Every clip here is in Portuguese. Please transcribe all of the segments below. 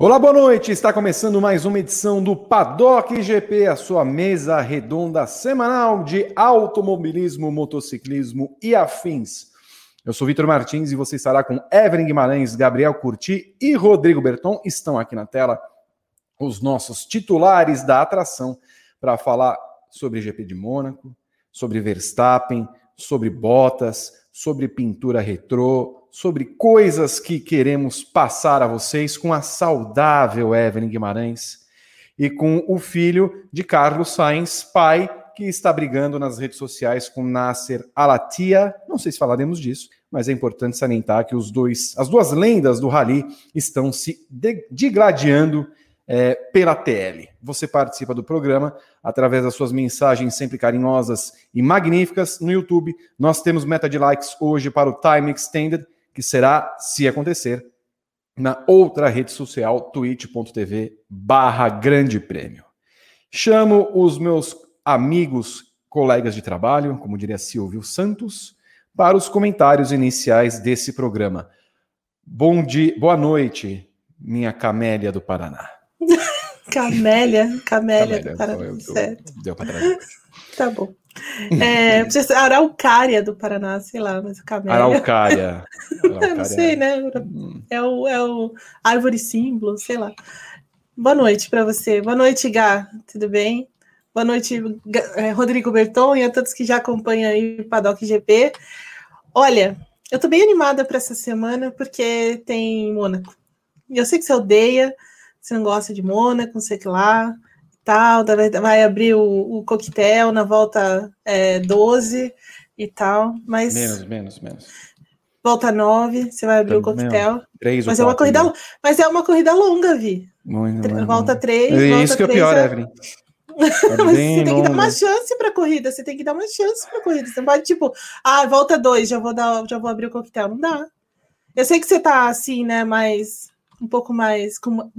Olá, boa noite! Está começando mais uma edição do Paddock GP, a sua mesa redonda semanal de automobilismo, motociclismo e afins. Eu sou Vitor Martins e você estará com Evering Guimarães, Gabriel Curti e Rodrigo Berton. Estão aqui na tela os nossos titulares da atração para falar sobre GP de Mônaco, sobre Verstappen, sobre Bottas, sobre pintura retrô, sobre coisas que queremos passar a vocês com a saudável Evelyn Guimarães e com o filho de Carlos Sainz, pai, que está brigando nas redes sociais com Nasser Al-Attiyah. Não sei se falaremos disso, mas é importante salientar que as duas lendas do rally estão se digladiando pela TL. Você participa do programa através das suas mensagens sempre carinhosas e magníficas no YouTube. Nós temos meta de likes hoje para o Time Extended, que será, se acontecer, na outra rede social, twitch.tv/Grande Prêmio. Chamo os meus amigos, colegas de trabalho, como diria Silvio Santos, para os comentários iniciais desse programa. Bom dia, boa noite, minha Camélia do Paraná. Camélia do Paraná. Certo. Deu para trás. Tá bom. Araucária do Paraná, sei lá, mas Camélia. Araucária. Não sei, né? É o árvore símbolo, sei lá. Boa noite para você. Boa noite, Gá. Tudo bem? Boa noite, Rodrigo Berton, e a todos que já acompanham aí o Paddock GP. Olha, eu tô bem animada para essa semana porque tem Mônaco. Eu sei que você odeia, você não gosta de Mônaco, não sei o que lá, tal, vai abrir o coquetel na volta 12 e tal, mas... Menos. Volta 9, você vai abrir o coquetel. Menos. 3 mas, ou 4, mas é uma corrida longa, Vi. Muito volta 3, volta 3... Isso que é pior, Evelyn. Mas você tem que dar uma chance para a corrida, você não pode, tipo, volta 2, já vou abrir o coquetel, não dá. Eu sei que você tá assim, né, mas... um pouco mais, com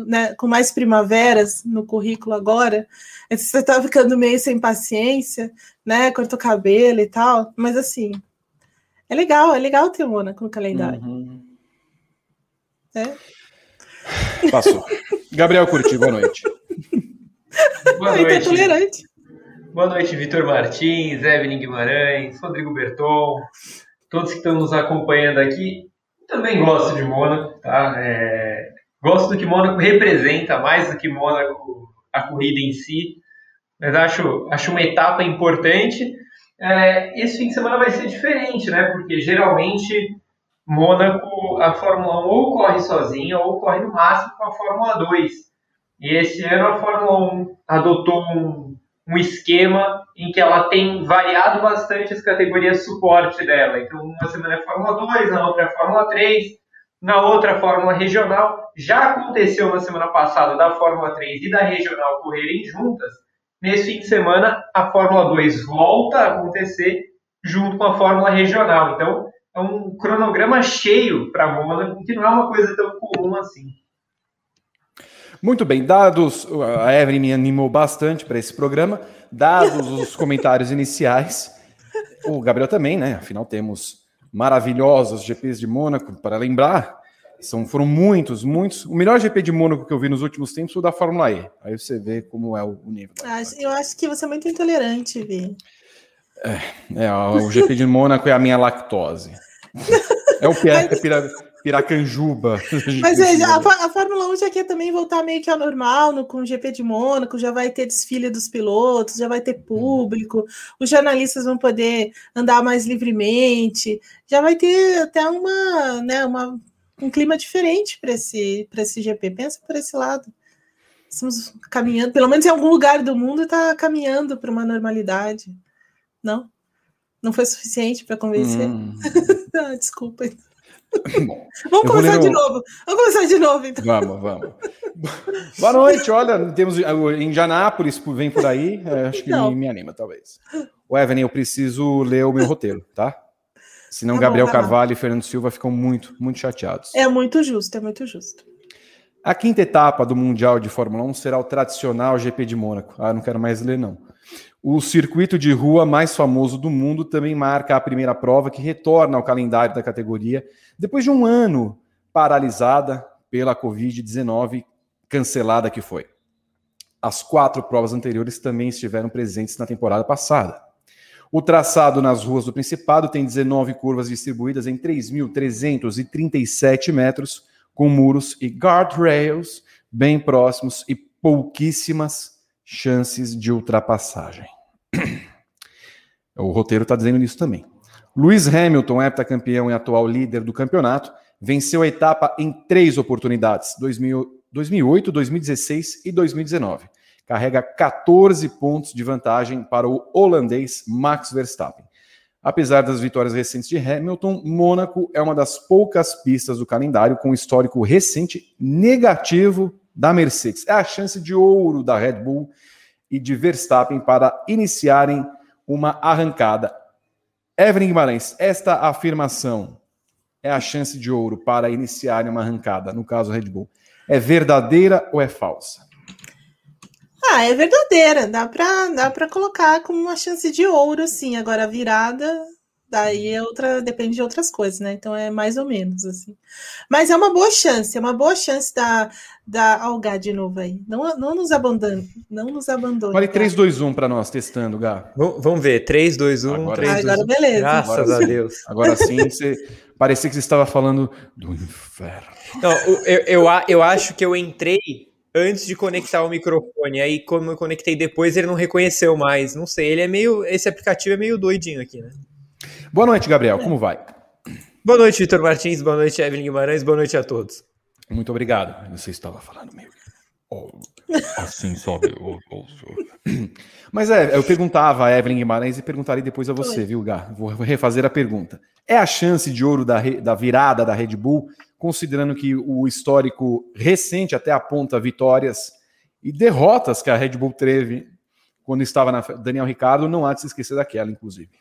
mais primaveras no currículo agora, você tá ficando meio sem paciência, né, corta o cabelo e tal, mas assim, é legal ter Mônaco no calendário. Uhum. É? Passou. Gabriel Curti, boa noite. Boa noite. Tá tolerante. Boa noite, Vitor Martins, Evelyn Guimarães, Rodrigo Berton, todos que estão nos acompanhando aqui. Também gosto de Mônaco, tá? Gosto do que Mônaco representa, mais do que Mônaco, a corrida em si, mas acho uma etapa importante. Esse fim de semana vai ser diferente, né? Porque geralmente Mônaco, a Fórmula 1 ou corre sozinha ou corre no máximo com a Fórmula 2. E esse ano a Fórmula 1 adotou um esquema em que ela tem variado bastante as categorias suporte dela. Então, uma semana é Fórmula 2, na outra é Fórmula 3, na outra a Fórmula Regional. Já aconteceu na semana passada da Fórmula 3 e da Regional correrem juntas. Nesse fim de semana, a Fórmula 2 volta a acontecer junto com a Fórmula Regional. Então, é um cronograma cheio para a Mônaco, que não é uma coisa tão comum assim. Muito bem, dados... A Evelyn me animou bastante para esse programa. Dados os comentários iniciais. O Gabriel também, né? Afinal, temos maravilhosos GPs de Mônaco para lembrar. Foram muitos. O melhor GP de Mônaco que eu vi nos últimos tempos foi o da Fórmula E. Aí você vê como é o nível. Eu acho que você é muito intolerante, Vi. O GP de Mônaco é a minha lactose. É o Piracanjuba. Mas a Fórmula 1 já quer também voltar meio que ao normal, com o GP de Mônaco, já vai ter desfile dos pilotos, já vai ter público, os jornalistas vão poder andar mais livremente, já vai ter até um clima diferente para esse GP. Pensa por esse lado. Estamos caminhando, pelo menos em algum lugar do mundo está caminhando para uma normalidade. Não? Não foi suficiente para convencer? Desculpa, então. Bom, Vamos começar de novo, então. Vamos. Boa noite, olha, temos o Indianápolis, vem por aí, acho que me anima, talvez. O Evelyn, eu preciso ler o meu roteiro, tá? Senão Gabriel Carvalho e Fernando Silva ficam muito, muito chateados. É muito justo. A quinta etapa do Mundial de Fórmula 1 será o tradicional GP de Mônaco. Não quero mais ler, não. O circuito de rua mais famoso do mundo também marca a primeira prova que retorna ao calendário da categoria depois de um ano paralisada pela Covid-19 cancelada que foi. As 4 provas anteriores também estiveram presentes na temporada passada. O traçado nas ruas do Principado tem 19 curvas distribuídas em 3.337 metros, com muros e guardrails bem próximos e pouquíssimas chances de ultrapassagem. O roteiro está dizendo isso também. Lewis Hamilton, heptacampeão e atual líder do campeonato, venceu a etapa em 3 oportunidades, 2008, 2016 e 2019. Carrega 14 pontos de vantagem para o holandês Max Verstappen. Apesar das vitórias recentes de Hamilton, Mônaco é uma das poucas pistas do calendário com histórico recente negativo da Mercedes. É a chance de ouro da Red Bull e de Verstappen para iniciarem uma arrancada. Evelyn Guimarães, esta afirmação é a chance de ouro para iniciarem uma arrancada, no caso Red Bull, é verdadeira ou é falsa? Ah, é verdadeira, dá para colocar como uma chance de ouro, sim. Agora a virada, daí é outra, depende de outras coisas, né? Então é mais ou menos assim. Mas é uma boa chance da Algar de novo aí. Não nos abandone, não nos abandone. Olha, 3, 2, 1 para nós, testando, Gá. Vamos ver, 3, 2, 1, agora, 3, 2, agora 1. Beleza. Graças a Deus. Agora sim, você... parecia que você estava falando do inferno. Não, eu acho que eu entrei antes de conectar o microfone, aí como eu conectei depois, ele não reconheceu mais, não sei, ele é meio, esse aplicativo é meio doidinho aqui, né? Boa noite, Gabriel, como vai? Boa noite, Vitor Martins, boa noite, Evelyn Guimarães, boa noite a todos. Muito obrigado, você estava falando meio... Oh, assim, sobe. Mas eu perguntava a Evelyn Guimarães e perguntarei depois a você, viu, Gá? Vou refazer a pergunta. É a chance de ouro da virada da Red Bull, considerando que o histórico recente até aponta vitórias e derrotas que a Red Bull teve quando estava na Daniel Ricciardo, não há de se esquecer daquela, inclusive.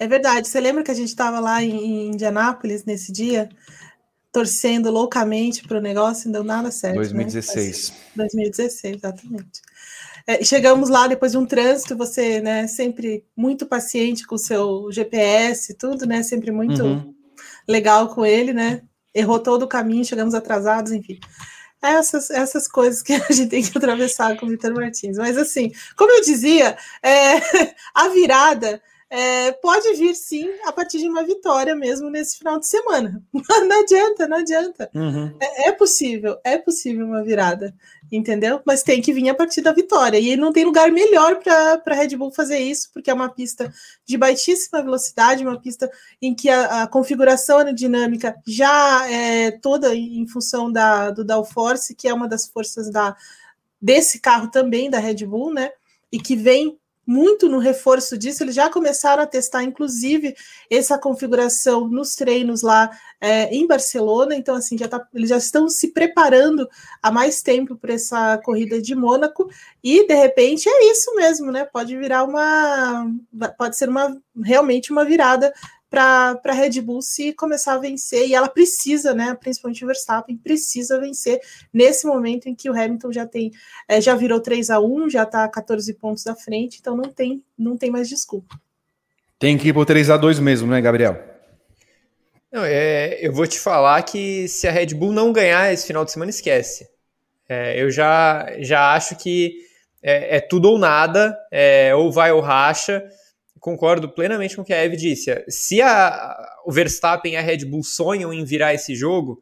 É verdade. Você lembra que a gente estava lá em Indianápolis nesse dia? Torcendo loucamente para o negócio, não deu nada certo. 2016. Né? 2016, exatamente. Chegamos lá depois de um trânsito, você, né, sempre muito paciente com o seu GPS e tudo, né? Sempre muito legal com ele, né? Errou todo o caminho, chegamos atrasados, enfim. Essas coisas que a gente tem que atravessar com o Vitor Martins. Mas assim, como eu dizia, a virada... pode vir, sim, a partir de uma vitória mesmo nesse final de semana. Não adianta. É possível uma virada, entendeu? Mas tem que vir a partir da vitória. E não tem lugar melhor para a Red Bull fazer isso, porque é uma pista de baixíssima velocidade, uma pista em que a configuração aerodinâmica já é toda em função do downforce, que é uma das forças desse carro também, da Red Bull, né? E que vem muito no reforço disso. Eles já começaram a testar, inclusive, essa configuração nos treinos lá em Barcelona. Então, assim, eles já estão se preparando há mais tempo para essa corrida de Mônaco e, de repente, é isso mesmo, né? Pode ser realmente uma virada para a Red Bull se começar a vencer, e ela precisa, né, principalmente o Verstappen, precisa vencer nesse momento em que o Hamilton já virou 3-1, já está 14 pontos à frente, então não tem mais desculpa. Tem que ir para o 3-2 mesmo, né, Gabriel? Não, eu vou te falar que se a Red Bull não ganhar esse final de semana, esquece. Eu já acho que é tudo ou nada, ou vai ou racha. Concordo plenamente com o que a Eve disse. Se o Verstappen e a Red Bull sonham em virar esse jogo,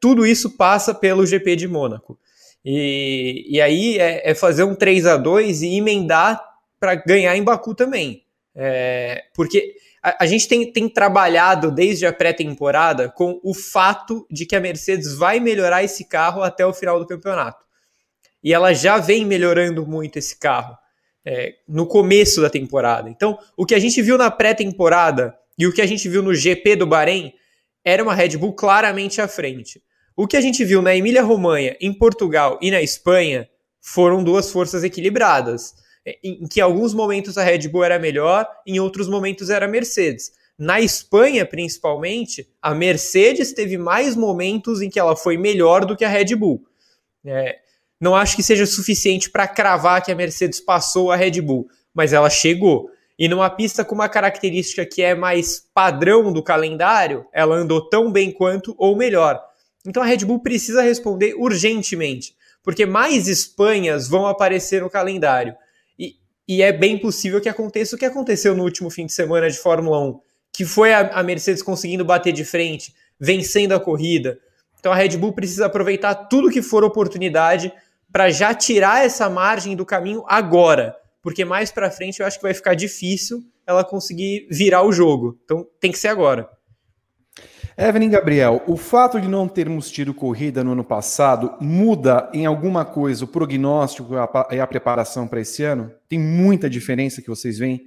tudo isso passa pelo GP de Mônaco. E aí fazer um 3-2 e emendar para ganhar em Baku também. Porque a gente tem trabalhado desde a pré-temporada com o fato de que a Mercedes vai melhorar esse carro até o final do campeonato. E ela já vem melhorando muito esse carro. No começo da temporada. Então, o que a gente viu na pré-temporada e o que a gente viu no GP do Bahrein era uma Red Bull claramente à frente. O que a gente viu na Emília-Romanha, em Portugal e na Espanha foram duas forças equilibradas, em que em alguns momentos a Red Bull era melhor, em outros momentos era a Mercedes. Na Espanha, principalmente, a Mercedes teve mais momentos em que ela foi melhor do que a Red Bull. Não acho que seja suficiente para cravar que a Mercedes passou a Red Bull, mas ela chegou. E numa pista com uma característica que é mais padrão do calendário, ela andou tão bem quanto ou melhor. Então a Red Bull precisa responder urgentemente, porque mais Espanhas vão aparecer no calendário. E é bem possível que aconteça o que aconteceu no último fim de semana de Fórmula 1, que foi a Mercedes conseguindo bater de frente, vencendo a corrida. Então a Red Bull precisa aproveitar tudo que for oportunidade para já tirar essa margem do caminho agora, porque mais para frente eu acho que vai ficar difícil ela conseguir virar o jogo. Então tem que ser agora. Evelyn Gabriel, o fato de não termos tido corrida no ano passado muda em alguma coisa o prognóstico e a preparação para esse ano? Tem muita diferença que vocês veem?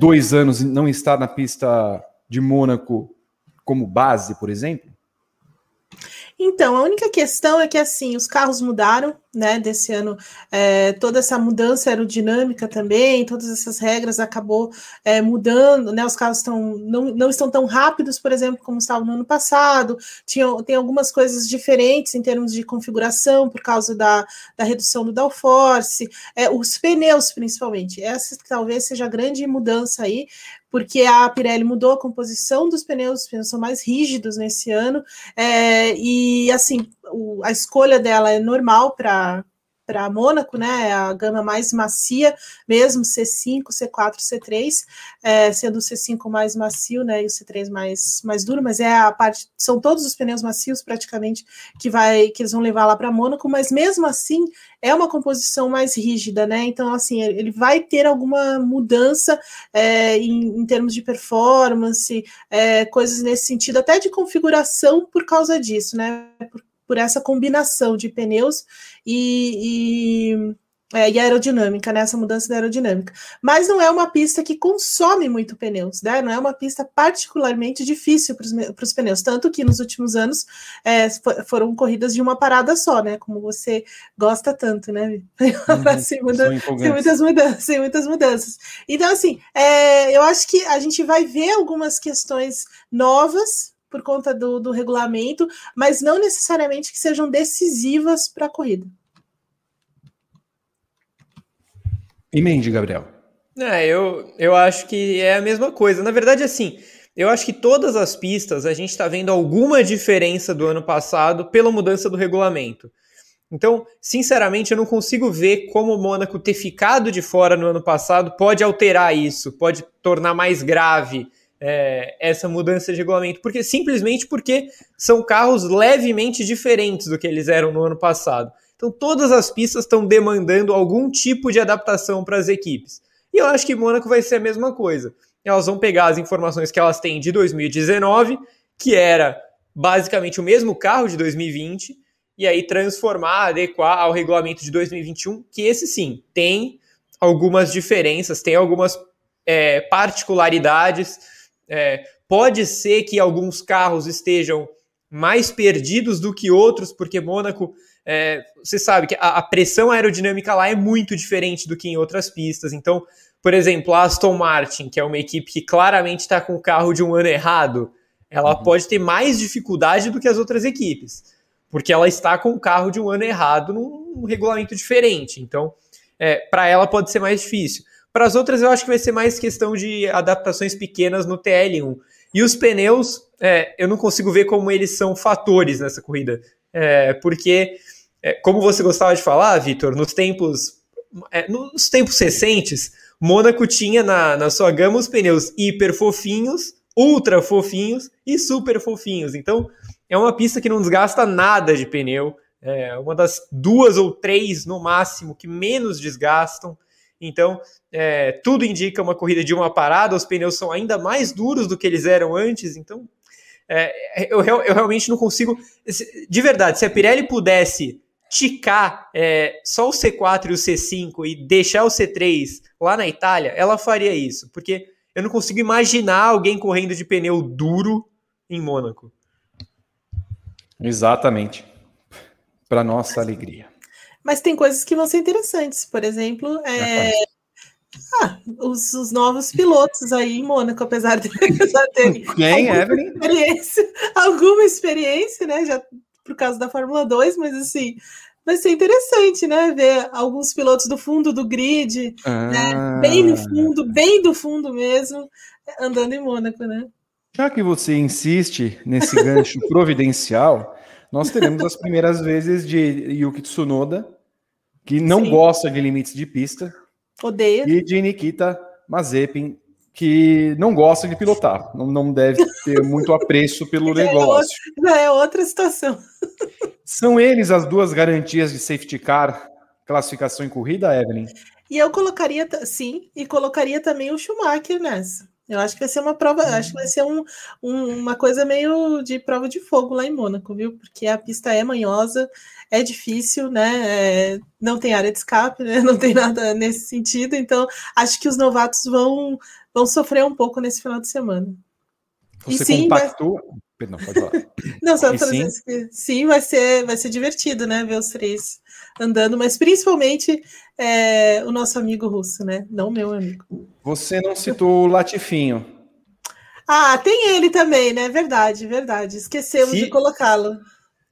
2 anos não estar na pista de Mônaco como base, por exemplo? Então, a única questão é que, assim, os carros mudaram, né, desse ano, toda essa mudança aerodinâmica também, todas essas regras acabou mudando, né, os carros não estão tão rápidos, por exemplo, como estavam no ano passado, tem algumas coisas diferentes em termos de configuração, por causa da redução do downforce, os pneus, principalmente, essa talvez seja a grande mudança aí, porque a Pirelli mudou a composição dos pneus, os pneus são mais rígidos nesse ano, e assim, a escolha dela é normal para Mônaco, né, a gama mais macia mesmo, C5, C4, C3, sendo o C5 mais macio, né, e o C3 mais duro, mas são todos os pneus macios praticamente que eles vão levar lá para Mônaco, mas mesmo assim é uma composição mais rígida, né, então assim, ele vai ter alguma mudança em termos de performance, coisas nesse sentido, até de configuração por causa disso, né, por essa combinação de pneus e aerodinâmica, né? Essa mudança da aerodinâmica. Mas não é uma pista que consome muito pneus, né? Não é uma pista particularmente difícil para os pneus, tanto que nos últimos anos foram corridas de uma parada só, né? Como você gosta tanto, né? Sem muitas mudanças. Então, assim, eu acho que a gente vai ver algumas questões novas, por conta do regulamento, mas não necessariamente que sejam decisivas para a corrida. Emende, Gabriel. Eu acho que é a mesma coisa. Na verdade, assim, eu acho que todas as pistas a gente está vendo alguma diferença do ano passado pela mudança do regulamento. Então, sinceramente, eu não consigo ver como o Mônaco ter ficado de fora no ano passado pode alterar isso, pode tornar mais grave essa mudança de regulamento, simplesmente porque são carros levemente diferentes do que eles eram no ano passado. Então todas as pistas estão demandando algum tipo de adaptação para as equipes. E eu acho que Mônaco vai ser a mesma coisa. Elas vão pegar as informações que elas têm de 2019, que era basicamente o mesmo carro de 2020, e aí transformar, adequar ao regulamento de 2021, que esse sim, tem algumas diferenças, tem algumas particularidades. Pode ser que alguns carros estejam mais perdidos do que outros, porque Mônaco, você sabe que a pressão aerodinâmica lá é muito diferente do que em outras pistas. Então, por exemplo, a Aston Martin, que é uma equipe que claramente está com o carro de um ano errado, ela pode ter mais dificuldade do que as outras equipes, porque ela está com o carro de um ano errado num regulamento diferente. Então, para ela pode ser mais difícil. Para as outras, eu acho que vai ser mais questão de adaptações pequenas no TL1. E os pneus, eu não consigo ver como eles são fatores nessa corrida. Porque, como você gostava de falar, Vitor, nos tempos recentes, Mônaco tinha na sua gama os pneus hiper fofinhos, ultra fofinhos e super fofinhos. Então, é uma pista que não desgasta nada de pneu. É uma das 2 ou 3, no máximo, que menos desgastam. Então, tudo indica uma corrida de uma parada, os pneus são ainda mais duros do que eles eram antes, então eu realmente não consigo... De verdade, se a Pirelli pudesse ticar só o C4 e o C5 e deixar o C3 lá na Itália, ela faria isso, porque eu não consigo imaginar alguém correndo de pneu duro em Mônaco. Exatamente. Para nossa alegria. Mas tem coisas que vão ser interessantes, por exemplo, os novos pilotos aí em Mônaco, apesar de já terem alguma experiência, né, já por causa da Fórmula 2, mas assim, vai ser interessante, né, ver alguns pilotos do fundo do grid, né, bem do fundo mesmo, andando em Mônaco, né. Já que você insiste nesse gancho providencial... nós teremos as primeiras vezes de Yuki Tsunoda, que não gosta de limites de pista. Odeia. E de Nikita Mazepin, que não gosta de pilotar. Não deve ter muito apreço pelo negócio. É outra situação. São eles as duas garantias de safety car, classificação em corrida, Evelyn? E eu colocaria, sim, e colocaria também o Schumacher nessa. Eu acho que vai ser uma prova, acho que vai ser uma coisa meio de prova de fogo lá em Mônaco, viu? Porque a pista é manhosa, é difícil, né? É, não tem área de escape, né? Não tem nada nesse sentido. Então, acho que os novatos vão sofrer um pouco nesse final de semana. Você compactou... Vai... Perdão, pode falar. Não, só para dizer que sim, vai ser divertido, né? Ver os três andando, mas principalmente o nosso amigo russo, né? Não meu amigo. Você não citou o Latifinho. Ah, tem ele também, né? Verdade. Esquecemos de colocá-lo.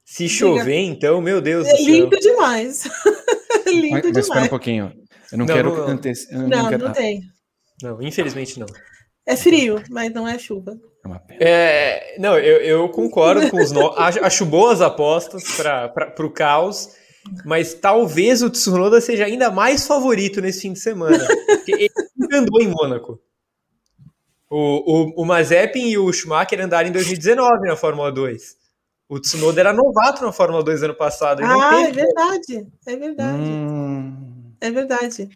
Se chover, então, meu Deus do céu. Lindo demais. Lindo demais. Mas espera um pouquinho. Eu não quero... Não tem. Não, infelizmente não. É frio, mas não é chuva. É uma pena. Eu concordo com os novos. Acho boas apostas para o caos, mas talvez o Tsunoda seja ainda mais favorito nesse fim de semana. Porque ele andou em Mônaco. O Mazepin e o Schumacher andaram em 2019 na Fórmula 2. O Tsunoda era novato na Fórmula 2 ano passado. É verdade.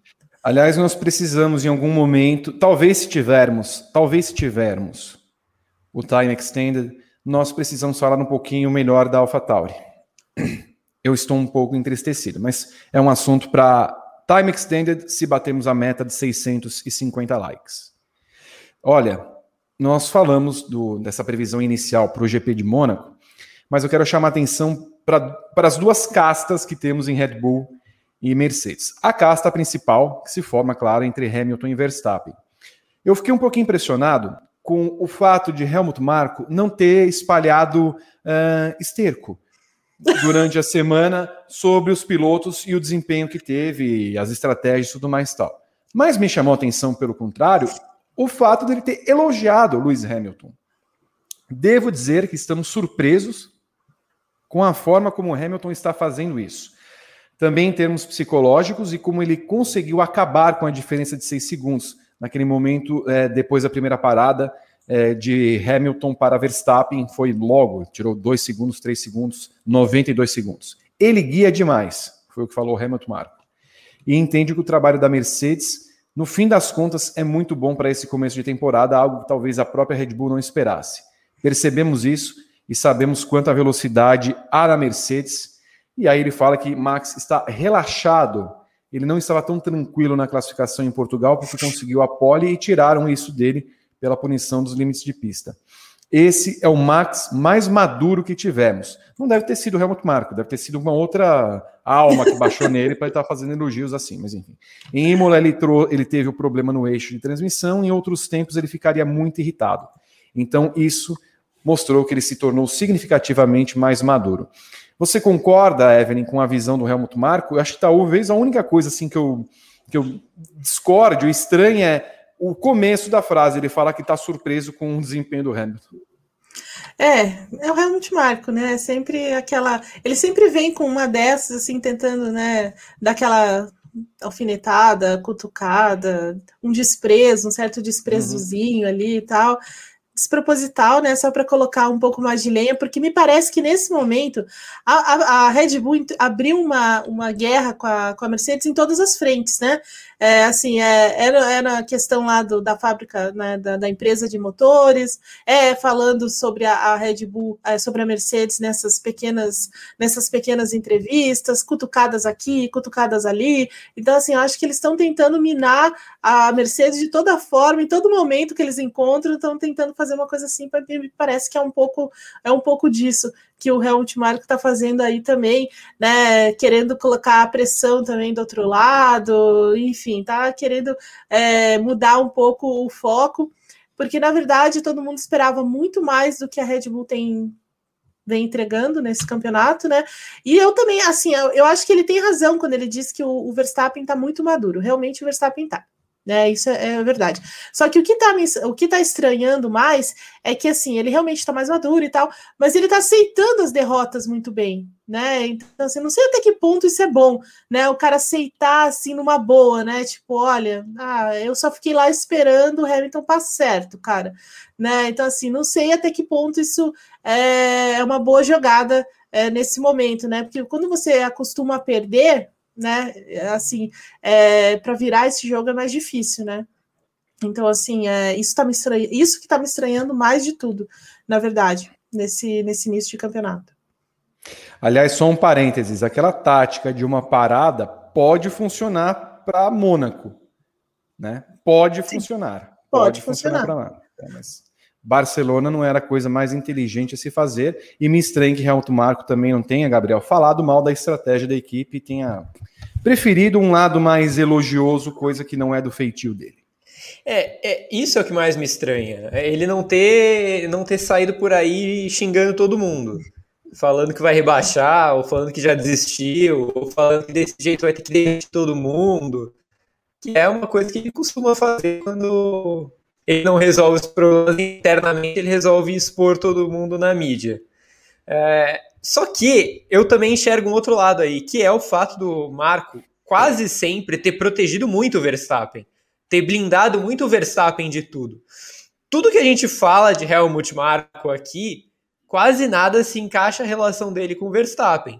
Aliás, nós precisamos em algum momento, talvez se tivermos o Time Extended, nós precisamos falar um pouquinho melhor da AlphaTauri. Eu estou um pouco entristecido, mas é um assunto para Time Extended se batermos a meta de 650 likes. Olha, nós falamos dessa previsão inicial para o GP de Mônaco, mas eu quero chamar a atenção para as duas castas que temos em Red Bull e Mercedes. A casta principal, que se forma, claro, entre Hamilton e Verstappen. Eu fiquei um pouquinho impressionado com o fato de Helmut Marko não ter espalhado esterco durante a semana sobre os pilotos e o desempenho que teve, as estratégias e tudo mais e tal. Mas me chamou a atenção, pelo contrário, o fato dele ter elogiado Lewis Hamilton. Devo dizer que estamos surpresos com a forma como Hamilton está fazendo isso. Também em termos psicológicos e como ele conseguiu acabar com a diferença de 6 segundos naquele momento, depois da primeira parada de Hamilton para Verstappen, foi logo, tirou 2 segundos, 3 segundos, 92 segundos. Ele guia demais, foi o que falou o Helmut Marko. E entende que o trabalho da Mercedes, no fim das contas, é muito bom para esse começo de temporada, algo que talvez a própria Red Bull não esperasse. Percebemos isso e sabemos quanta velocidade há na Mercedes. E aí ele fala que Max está relaxado. Ele não estava tão tranquilo na classificação em Portugal porque conseguiu a pole e tiraram isso dele pela punição dos limites de pista. Esse é o Max mais maduro que tivemos. Não deve ter sido o Helmut Marko, deve ter sido uma outra alma que baixou nele para ele estar fazendo elogios assim, mas enfim. Em Imola ele teve o problema no eixo de transmissão, em outros tempos ele ficaria muito irritado. Então isso mostrou que ele se tornou significativamente mais maduro. Você concorda, Evelyn, com a visão do Helmut Marko? Eu acho que talvez a única coisa assim, que eu discordo, estranho, é o começo da frase. Ele fala que está surpreso com o desempenho do Hamilton. É o Helmut Marko, né? Sempre aquela... Ele sempre vem com uma dessas, assim, tentando, né, dar aquela alfinetada, cutucada, um desprezo, um certo desprezozinho ali e tal... desproposital, né, só para colocar um pouco mais de lenha, porque me parece que nesse momento a Red Bull abriu uma guerra com a Mercedes em todas as frentes, né, era a questão lá da fábrica, né, da empresa de motores, falando sobre a Red Bull, sobre a Mercedes nessas pequenas entrevistas, cutucadas aqui, cutucadas ali, então assim, eu acho que eles estão tentando minar a Mercedes de toda forma, em todo momento que eles encontram, estão tentando fazer uma coisa assim, me parece que é um pouco disso que o Helmut Marko está fazendo aí também, né, querendo colocar a pressão também do outro lado, enfim, tá querendo mudar um pouco o foco, porque na verdade todo mundo esperava muito mais do que a Red Bull vem entregando nesse campeonato, né, e eu também, assim, eu acho que ele tem razão quando ele diz que o Verstappen está muito maduro, realmente o Verstappen está. né? Isso é verdade. Só que o que tá estranhando mais é que, assim, ele realmente está mais maduro e tal, mas ele tá aceitando as derrotas muito bem, né? Então, assim, não sei até que ponto isso é bom, né? O cara aceitar, assim, numa boa, né? Tipo, olha, eu só fiquei lá esperando o Hamilton passar certo, cara, né? Então, assim, não sei até que ponto isso é uma boa jogada nesse momento, né? Porque quando você acostuma a perder, né, assim, para virar esse jogo é mais difícil, né? Então, assim, isso que tá me estranhando mais de tudo, na verdade, nesse início de campeonato. Aliás, só um parênteses, aquela tática de uma parada pode funcionar para Mônaco, né? Pode funcionar. Mas Barcelona não era a coisa mais inteligente a se fazer, e me estranha que Helmut Marko também não tenha, Gabriel, falado mal da estratégia da equipe e tenha preferido um lado mais elogioso, coisa que não é do feitio dele. Isso é o que mais me estranha, ele não ter saído por aí xingando todo mundo, falando que vai rebaixar, ou falando que já desistiu, ou falando que desse jeito vai ter que demitir todo mundo, que é uma coisa que ele costuma fazer quando ele não resolve os problemas internamente, ele resolve expor todo mundo na mídia. Só que eu também enxergo um outro lado aí, que é o fato do Marko quase sempre ter protegido muito o Verstappen, ter blindado muito o Verstappen de tudo. Tudo que a gente fala de Helmut Marko aqui, quase nada se encaixa a relação dele com o Verstappen.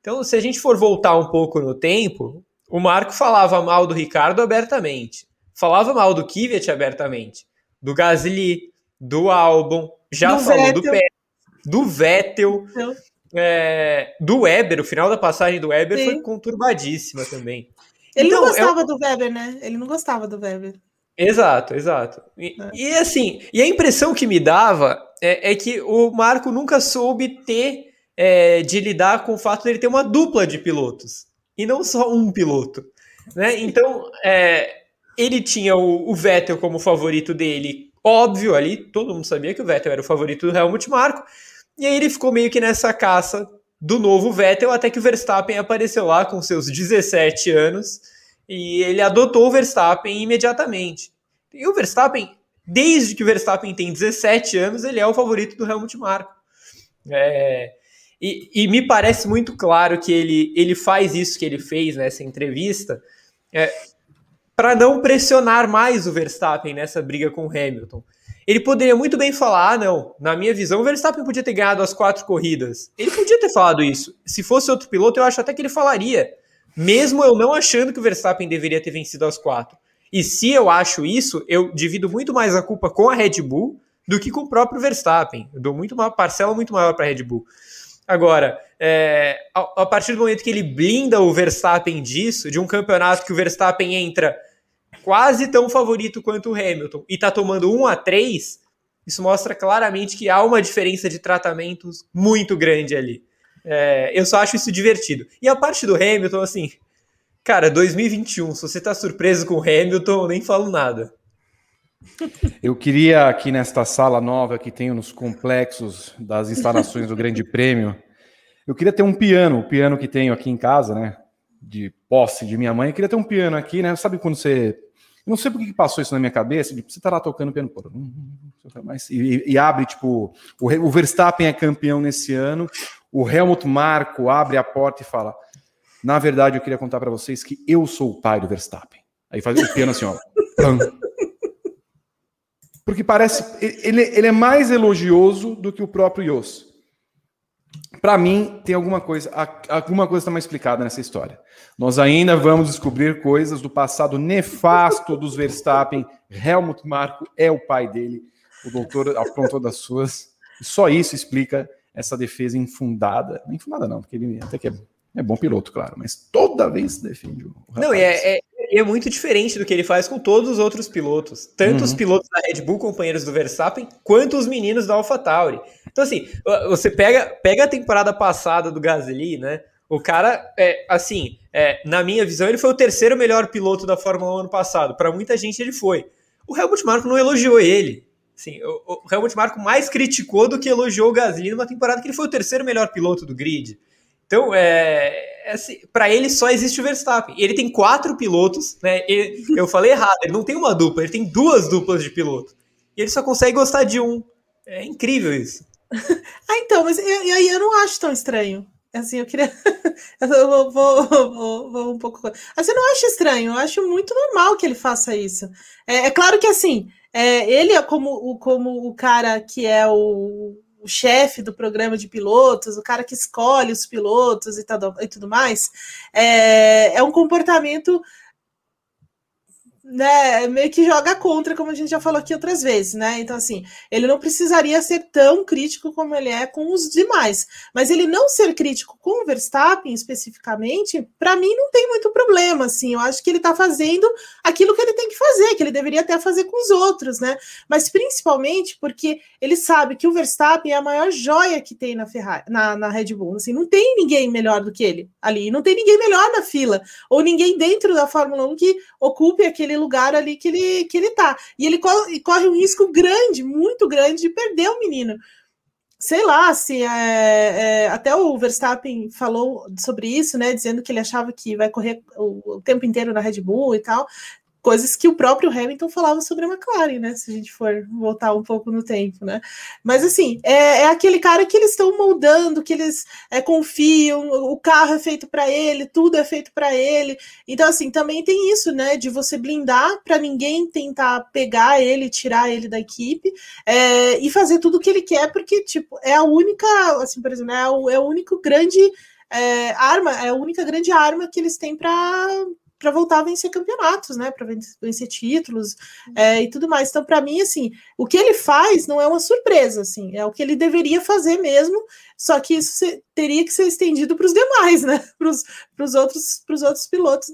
Então, se a gente for voltar um pouco no tempo, o Marko falava mal do Ricardo abertamente. Falava mal do Kvyat abertamente, do Gasly, do Albon, já falou do Vettel, do Webber. O final da passagem do Webber foi conturbadíssima também. Ele não gostava do Webber, né? Ele não gostava do Webber. Exato. E assim, e a impressão que me dava é que o Marko nunca soube ter de lidar com o fato dele ter uma dupla de pilotos, e não só um piloto, né? Então, ele tinha o Vettel como favorito dele, óbvio ali, todo mundo sabia que o Vettel era o favorito do Helmut Marko, e aí ele ficou meio que nessa caça do novo Vettel, até que o Verstappen apareceu lá com seus 17 anos, e ele adotou o Verstappen imediatamente. E o Verstappen, desde que o Verstappen tem 17 anos, ele é o favorito do Helmut Marko. E me parece muito claro que ele faz isso que ele fez nessa entrevista, para não pressionar mais o Verstappen nessa briga com o Hamilton. Ele poderia muito bem falar, não, na minha visão, o Verstappen podia ter ganhado as 4 corridas. Ele podia ter falado isso. Se fosse outro piloto, eu acho até que ele falaria. Mesmo eu não achando que o Verstappen deveria ter vencido as 4. E se eu acho isso, eu divido muito mais a culpa com a Red Bull do que com o próprio Verstappen. Eu dou uma parcela muito maior para a Red Bull. Agora, a partir do momento que ele blinda o Verstappen disso, de um campeonato que o Verstappen entra quase tão favorito quanto o Hamilton e tá tomando 1-3, isso mostra claramente que há uma diferença de tratamentos muito grande ali. Eu só acho isso divertido. E a parte do Hamilton, assim, cara, 2021, se você tá surpreso com o Hamilton, eu nem falo nada. Eu queria aqui nesta sala nova que tenho nos complexos das instalações do Grande Prêmio, eu queria ter um piano, o piano que tenho aqui em casa, né, de posse de minha mãe, eu queria ter um piano aqui, né, sabe quando você... Eu não sei por que passou isso na minha cabeça, tipo, você tá lá tocando piano, pô, e abre, tipo, o Verstappen é campeão nesse ano, o Helmut Marko abre a porta e fala, na verdade eu queria contar para vocês que eu sou o pai do Verstappen. Aí faz o piano assim, ó, pam. Porque parece... Ele é mais elogioso do que o próprio Jos. Para mim, tem alguma coisa está mais explicada nessa história. Nós ainda vamos descobrir coisas do passado nefasto dos Verstappen. Helmut Marko é o pai dele. O doutor aprontou das suas. Só isso explica essa defesa infundada. Não infundada não, porque ele até que é bom piloto, claro. Mas toda vez se defende o rapaz. Não, e é muito diferente do que ele faz com todos os outros pilotos. Tanto os pilotos da Red Bull, companheiros do Verstappen, quanto os meninos da AlphaTauri. Então, assim, você pega a temporada passada do Gasly, né? O cara, na minha visão, ele foi o terceiro melhor piloto da Fórmula 1 ano passado. Para muita gente, ele foi. O Helmut Marko não elogiou ele. Assim, o Helmut Marko mais criticou do que elogiou o Gasly numa temporada que ele foi o terceiro melhor piloto do grid. Então, para ele só existe o Verstappen. Ele tem 4 pilotos, né? Ele, eu falei errado, ele não tem uma dupla, ele tem 2 duplas de piloto. E ele só consegue gostar de um. É incrível isso. Ah, então, mas aí eu não acho tão estranho. Assim, eu queria... eu vou um pouco... Assim, eu não acho estranho, eu acho muito normal que ele faça isso. É claro que, assim, ele, como o cara que é o chefe do programa de pilotos, o cara que escolhe os pilotos e tudo mais, é um comportamento... Né, meio que joga contra, como a gente já falou aqui outras vezes, né? Então, assim, ele não precisaria ser tão crítico como ele é com os demais, mas ele não ser crítico com o Verstappen especificamente, para mim não tem muito problema, assim, eu acho que ele tá fazendo aquilo que ele tem que fazer, que ele deveria até fazer com os outros, né? Mas principalmente porque ele sabe que o Verstappen é a maior joia que tem na Ferrari, na Red Bull, assim, não tem ninguém melhor do que ele ali, não tem ninguém melhor na fila, ou ninguém dentro da Fórmula 1 que ocupe aquele lugar ali que ele tá. E ele corre um risco grande, muito grande, de perder o menino. Sei lá, se até o Verstappen falou sobre isso, né, dizendo que ele achava que vai correr o tempo inteiro na Red Bull e tal, coisas que o próprio Hamilton falava sobre a McLaren, né, se a gente for voltar um pouco no tempo, né. Mas, assim, é aquele cara que eles estão moldando, que eles confiam, o carro é feito para ele, tudo é feito para ele. Então, assim, também tem isso, né, de você blindar para ninguém tentar pegar ele, tirar ele da equipe e fazer tudo o que ele quer, porque, tipo, é a única, assim, por exemplo, é a única grande arma que eles têm para voltar a vencer campeonatos, né? Para vencer títulos e tudo mais. Então, para mim, assim, o que ele faz não é uma surpresa, assim, é o que ele deveria fazer mesmo, só que isso teria que ser estendido para os demais, né? Para os outros pilotos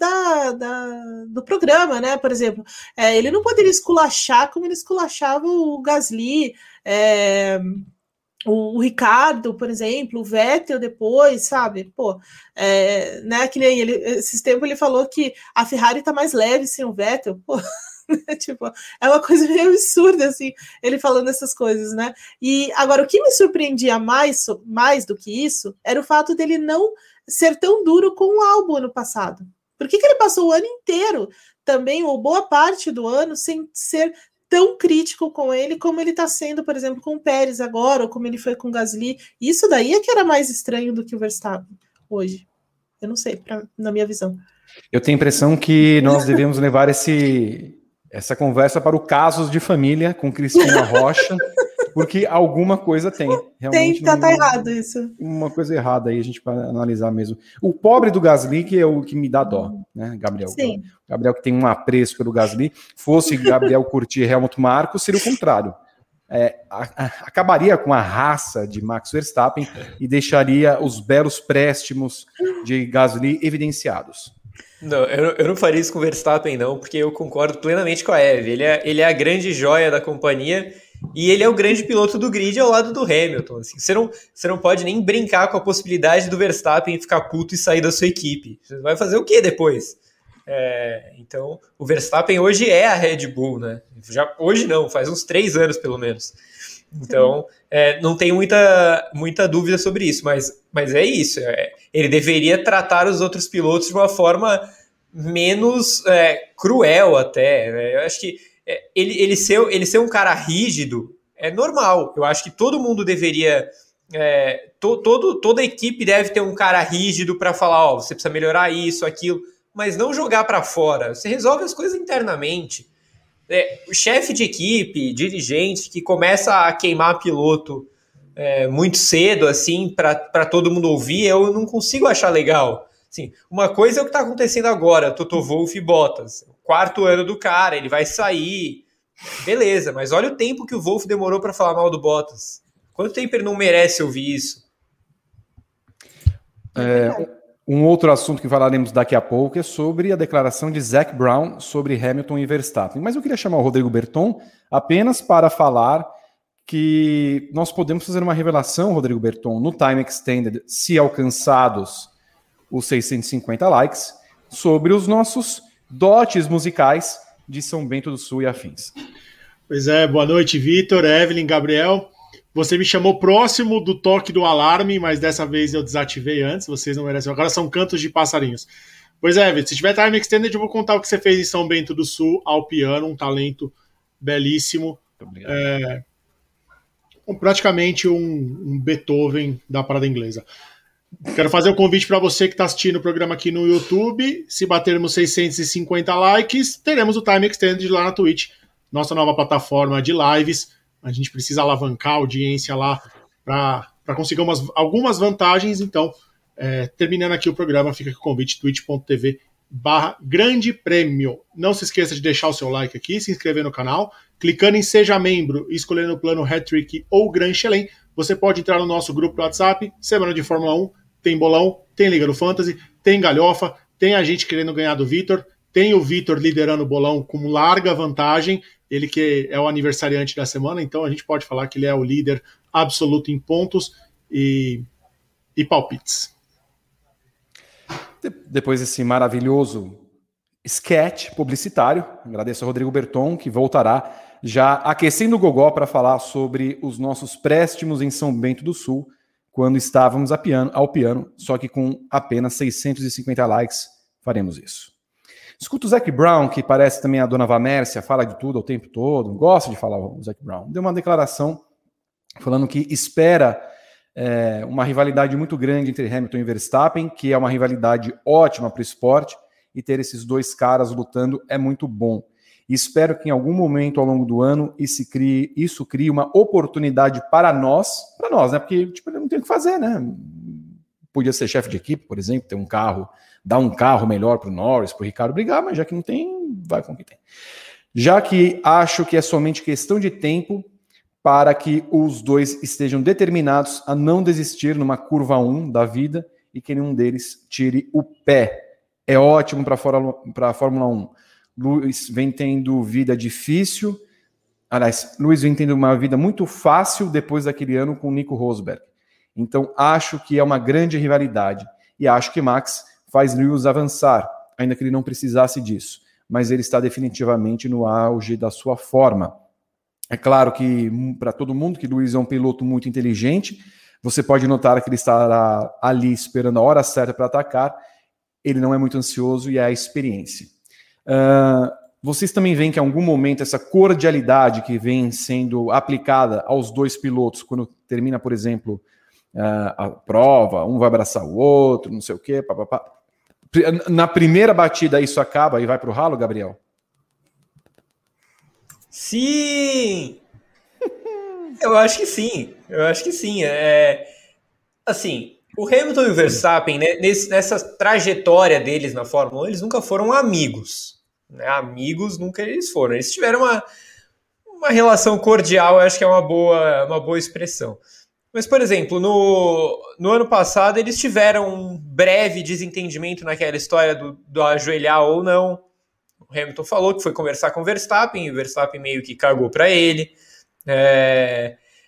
do programa, né? Por exemplo, ele não poderia esculachar como ele esculachava o Gasly, o Ricardo, por exemplo, o Vettel depois, sabe? Pô, né? Que nem ele, esses tempos ele falou que a Ferrari tá mais leve sem o Vettel, pô, né? Tipo, é uma coisa meio absurda, assim, ele falando essas coisas, né? E agora, o que me surpreendia mais do que isso era o fato dele não ser tão duro com o Albon ano passado. Por que ele passou o ano inteiro também, ou boa parte do ano, sem ser tão crítico com ele como ele está sendo, por exemplo, com o Pérez agora, ou como ele foi com o Gasly? Isso daí é que era mais estranho do que o Verstappen hoje. Eu não sei, na minha visão. Eu tenho a impressão que nós devemos levar essa conversa para o Casos de Família com Cristina Rocha, porque alguma coisa tem. Realmente tá errado isso. Uma coisa errada aí, a gente para analisar mesmo. O pobre do Gasly, que é o que me dá dó, né, Gabriel? Sim. Gabriel que tem um apreço pelo Gasly. Fosse Gabriel curtir Helmut Marko, seria o contrário. Acabaria com a raça de Max Verstappen e deixaria os belos préstimos de Gasly evidenciados. Não, eu não faria isso com o Verstappen, não, porque eu concordo plenamente com a Eve. Ele é a grande joia da companhia. E ele é o grande piloto do grid ao lado do Hamilton. Assim. Você não pode nem brincar com a possibilidade do Verstappen ficar puto e sair da sua equipe. Você vai fazer o quê depois? Então, o Verstappen hoje é a Red Bull, né? Hoje não, faz uns 3 anos pelo menos. Então, não tem muita dúvida sobre isso, mas é isso. Ele deveria tratar os outros pilotos de uma forma menos cruel até. Né? Eu acho que ele ser um cara rígido é normal. Eu acho que todo mundo deveria... toda equipe deve ter um cara rígido para falar, ó, você precisa melhorar isso, aquilo, mas não jogar para fora. Você resolve as coisas internamente. O chefe de equipe, dirigente, que começa a queimar piloto muito cedo, assim, para todo mundo ouvir, eu não consigo achar legal. Assim, uma coisa é o que está acontecendo agora, Toto Wolff e Bottas. 4º ano do cara, ele vai sair. Beleza, mas olha o tempo que o Wolff demorou para falar mal do Bottas. Quanto tempo ele não merece ouvir isso? Um outro assunto que falaremos daqui a pouco é sobre a declaração de Zac Brown sobre Hamilton e Verstappen. Mas eu queria chamar o Rodrigo Berton apenas para falar que nós podemos fazer uma revelação, Rodrigo Berton, no Time Extended, se alcançados os 650 likes, sobre os nossos dotes musicais de São Bento do Sul e afins. Pois é, boa noite, Vitor, Evelyn, Gabriel. Você me chamou próximo do toque do alarme, mas dessa vez eu desativei antes, vocês não merecem. Agora são cantos de passarinhos. Pois é, Vitor, se tiver time extended, eu vou contar o que você fez em São Bento do Sul, ao piano, um talento belíssimo. Obrigado. É, praticamente um Beethoven da parada inglesa. Quero fazer um convite para você que está assistindo o programa aqui no YouTube. Se batermos 650 likes, teremos o Time Extended lá na Twitch, nossa nova plataforma de lives. A gente precisa alavancar a audiência lá para conseguir algumas vantagens. Então, terminando aqui o programa, fica aqui o convite, twitch.tv/Grande Prêmio. Não se esqueça de deixar o seu like aqui, se inscrever no canal. Clicando em Seja Membro e escolhendo o plano Hat-Trick ou Grand Chelem, você pode entrar no nosso grupo do WhatsApp. Semana de Fórmula 1, tem bolão, tem Liga do Fantasy, tem galhofa, tem a gente querendo ganhar do Vitor, tem o Vitor liderando o bolão com larga vantagem, ele que é o aniversariante da semana, então a gente pode falar que ele é o líder absoluto em pontos e palpites. Depois desse maravilhoso sketch publicitário, agradeço ao Rodrigo Berton, que voltará já aquecendo o gogó para falar sobre os nossos préstimos em São Bento do Sul, quando estávamos ao piano, só que com apenas 650 likes faremos isso. Escuta o Zac Brown, que parece também a dona Vamércia, fala de tudo o tempo todo, gosta de falar o Zac Brown. Deu uma declaração falando que espera uma rivalidade muito grande entre Hamilton e Verstappen, que é uma rivalidade ótima para o esporte, e ter esses dois caras lutando é muito bom. E espero que em algum momento ao longo do ano isso crie uma oportunidade para nós, né? Porque tipo, não tem o que fazer, né? Podia ser chefe de equipe, por exemplo, ter um carro, dar um carro melhor para o Norris, para o Ricardo brigar, mas já que não tem, vai com o que tem. Já que acho que é somente questão de tempo para que os dois estejam determinados a não desistir numa curva 1 da vida e que nenhum deles tire o pé. É ótimo para a Fórmula 1. Lewis vem tendo uma vida muito fácil depois daquele ano com o Nico Rosberg. Então, acho que é uma grande rivalidade. E acho que Max faz Lewis avançar, ainda que ele não precisasse disso. Mas ele está definitivamente no auge da sua forma. É claro que, para todo mundo, que Lewis é um piloto muito inteligente. Você pode notar que ele estará ali esperando a hora certa para atacar. Ele não é muito ansioso e é a experiência. Vocês também veem que, em algum momento, essa cordialidade que vem sendo aplicada aos dois pilotos, quando termina, por exemplo, a prova, um vai abraçar o outro, não sei o quê, papapá. Na primeira batida isso acaba e vai para o ralo, Gabriel? Sim! Eu acho que sim. Assim, o Hamilton e o Verstappen, né, nessa trajetória deles na Fórmula 1, eles nunca foram amigos. Né? Amigos nunca eles foram. Eles tiveram uma relação cordial, eu acho que é uma boa expressão. Mas, por exemplo, no ano passado eles tiveram um breve desentendimento naquela história do ajoelhar ou não. O Hamilton falou que foi conversar com o Verstappen, e o Verstappen meio que cagou para ele.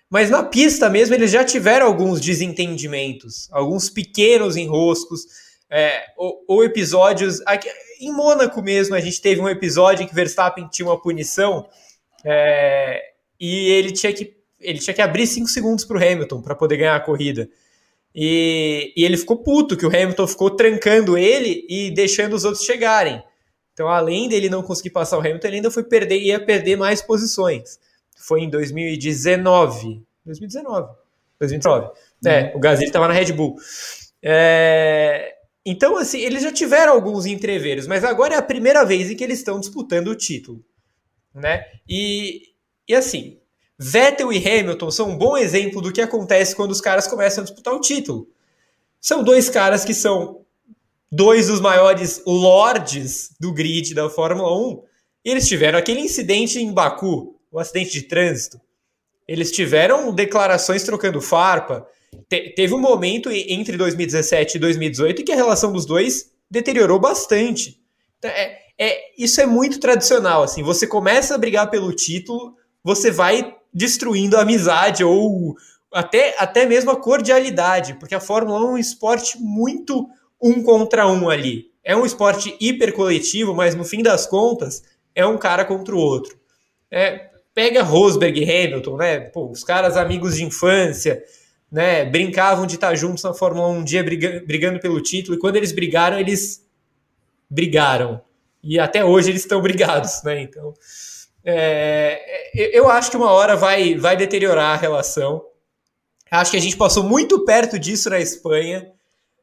Mas na pista mesmo eles já tiveram alguns desentendimentos, alguns pequenos enroscos, ou episódios... Aqui, em Mônaco mesmo a gente teve um episódio em que o Verstappen tinha uma punição e ele tinha que abrir 5 segundos para o Hamilton para poder ganhar a corrida. E ele ficou puto, que o Hamilton ficou trancando ele e deixando os outros chegarem. Então, além dele não conseguir passar o Hamilton, ele ainda ia perder mais posições. Foi em 2019. O Gasly estava na Red Bull. Então, assim, eles já tiveram alguns entreveiros, mas agora é a primeira vez em que eles estão disputando o título. Né? E assim, Vettel e Hamilton são um bom exemplo do que acontece quando os caras começam a disputar o título. São dois caras que são... dois dos maiores lords do grid da Fórmula 1, eles tiveram aquele incidente em Baku, o acidente de trânsito. Eles tiveram declarações trocando farpa. Teve um momento entre 2017 e 2018 em que a relação dos dois deteriorou bastante. Isso é muito tradicional. Assim, você começa a brigar pelo título, você vai destruindo a amizade ou até mesmo a cordialidade, porque a Fórmula 1 é um esporte muito... um contra um ali. É um esporte hipercoletivo, mas no fim das contas é um cara contra o outro. Pega Rosberg e Hamilton, né? Pô, os caras amigos de infância, né? Brincavam de estar juntos na Fórmula 1 um dia brigando pelo título, e quando eles brigaram, e até hoje eles estão brigados, né? Então, eu acho que uma hora vai deteriorar a relação. Acho que a gente passou muito perto disso na Espanha.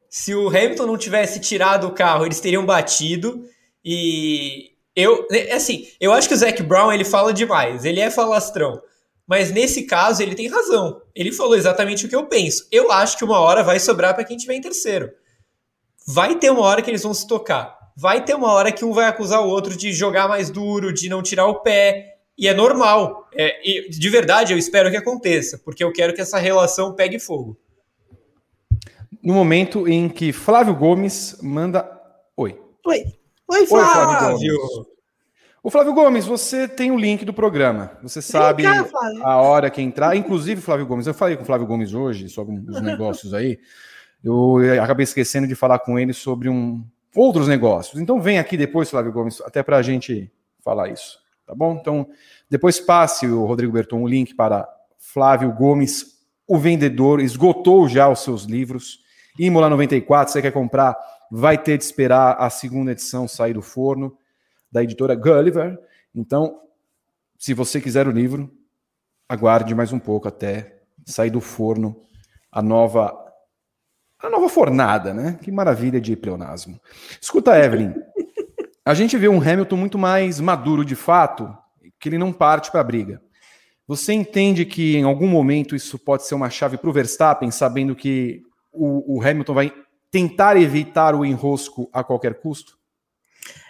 Se o Hamilton não tivesse tirado o carro, eles teriam batido. E eu acho que o Zac Brown, ele fala demais, ele é falastrão, mas nesse caso ele tem razão. Ele falou exatamente o que eu penso. Eu acho que uma hora vai sobrar para quem tiver em terceiro. Vai ter uma hora que eles vão se tocar. Vai ter uma hora que um vai acusar o outro de jogar mais duro, de não tirar o pé, e é normal. E de verdade, eu espero que aconteça, porque eu quero que essa relação pegue fogo. No momento em que Flávio Gomes manda... Oi, Flávio! O Flávio Gomes, você tem o link do programa. Você sabe a hora que entrar. Inclusive, Flávio Gomes, eu falei com o Flávio Gomes hoje sobre uns negócios aí. Eu acabei esquecendo de falar com ele sobre outros negócios. Então vem aqui depois, Flávio Gomes, até para a gente falar isso, tá bom? Então depois passe, o Rodrigo Berton, o link para Flávio Gomes, o vendedor, esgotou já os seus livros. Imola 94, você quer comprar, vai ter de esperar a segunda edição sair do forno, da editora Gulliver. Então, se você quiser o livro, aguarde mais um pouco até sair do forno a nova fornada, né? Que maravilha de pleonasmo. Escuta, Evelyn, a gente vê um Hamilton muito mais maduro de fato, que ele não parte para a briga. Você entende que em algum momento isso pode ser uma chave para o Verstappen, sabendo que o Hamilton vai tentar evitar o enrosco a qualquer custo?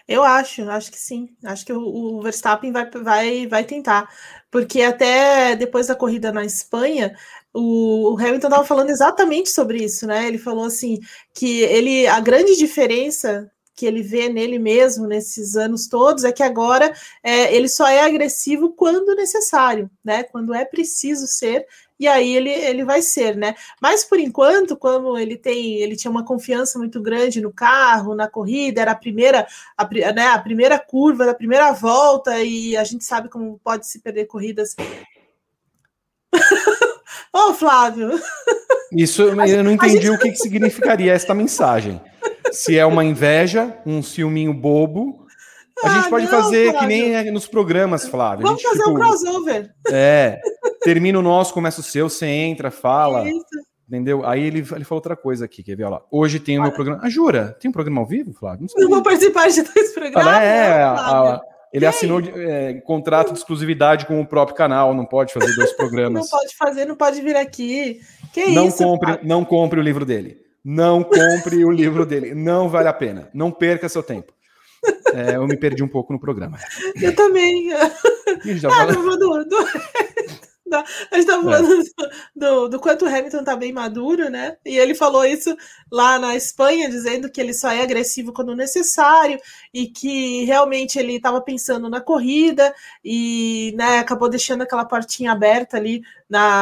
Eu acho que sim. Acho que o Verstappen vai tentar. Porque até depois da corrida na Espanha, o Hamilton estava falando exatamente sobre isso, né? Ele falou assim, que a grande diferença que ele vê nele mesmo nesses anos todos é que agora ele só é agressivo quando necessário, né? Quando é preciso ser, e aí ele vai ser, né? Mas por enquanto, como ele tinha uma confiança muito grande no carro, na corrida, era a primeira curva, a primeira volta, e a gente sabe como pode se perder corridas. Flávio! Isso eu não entendi o que significaria esta mensagem. Se é uma inveja, um ciúminho bobo, a gente pode fazer, Flávio, que nem nos programas, Flávio. Vamos fazer um crossover. Termina o nosso, começa o seu, você entra, fala. Isso. Entendeu? Aí ele falou outra coisa aqui, quer ver? Olha lá. Hoje tem o meu programa. Ah, jura? Tem um programa ao vivo, Flávio? Não vou participar de dois programas. Ele assinou contrato de exclusividade com o próprio canal, não pode fazer dois programas. Não pode fazer, não pode vir aqui. Não compre o livro dele. Não compre o livro dele. Não vale a pena. Não perca seu tempo. Eu me perdi um pouco no programa. Eu também. A gente estava falando do quanto o Hamilton está bem maduro, né? E ele falou isso lá na Espanha, dizendo que ele só é agressivo quando necessário e que realmente ele estava pensando na corrida e, né, acabou deixando aquela portinha aberta ali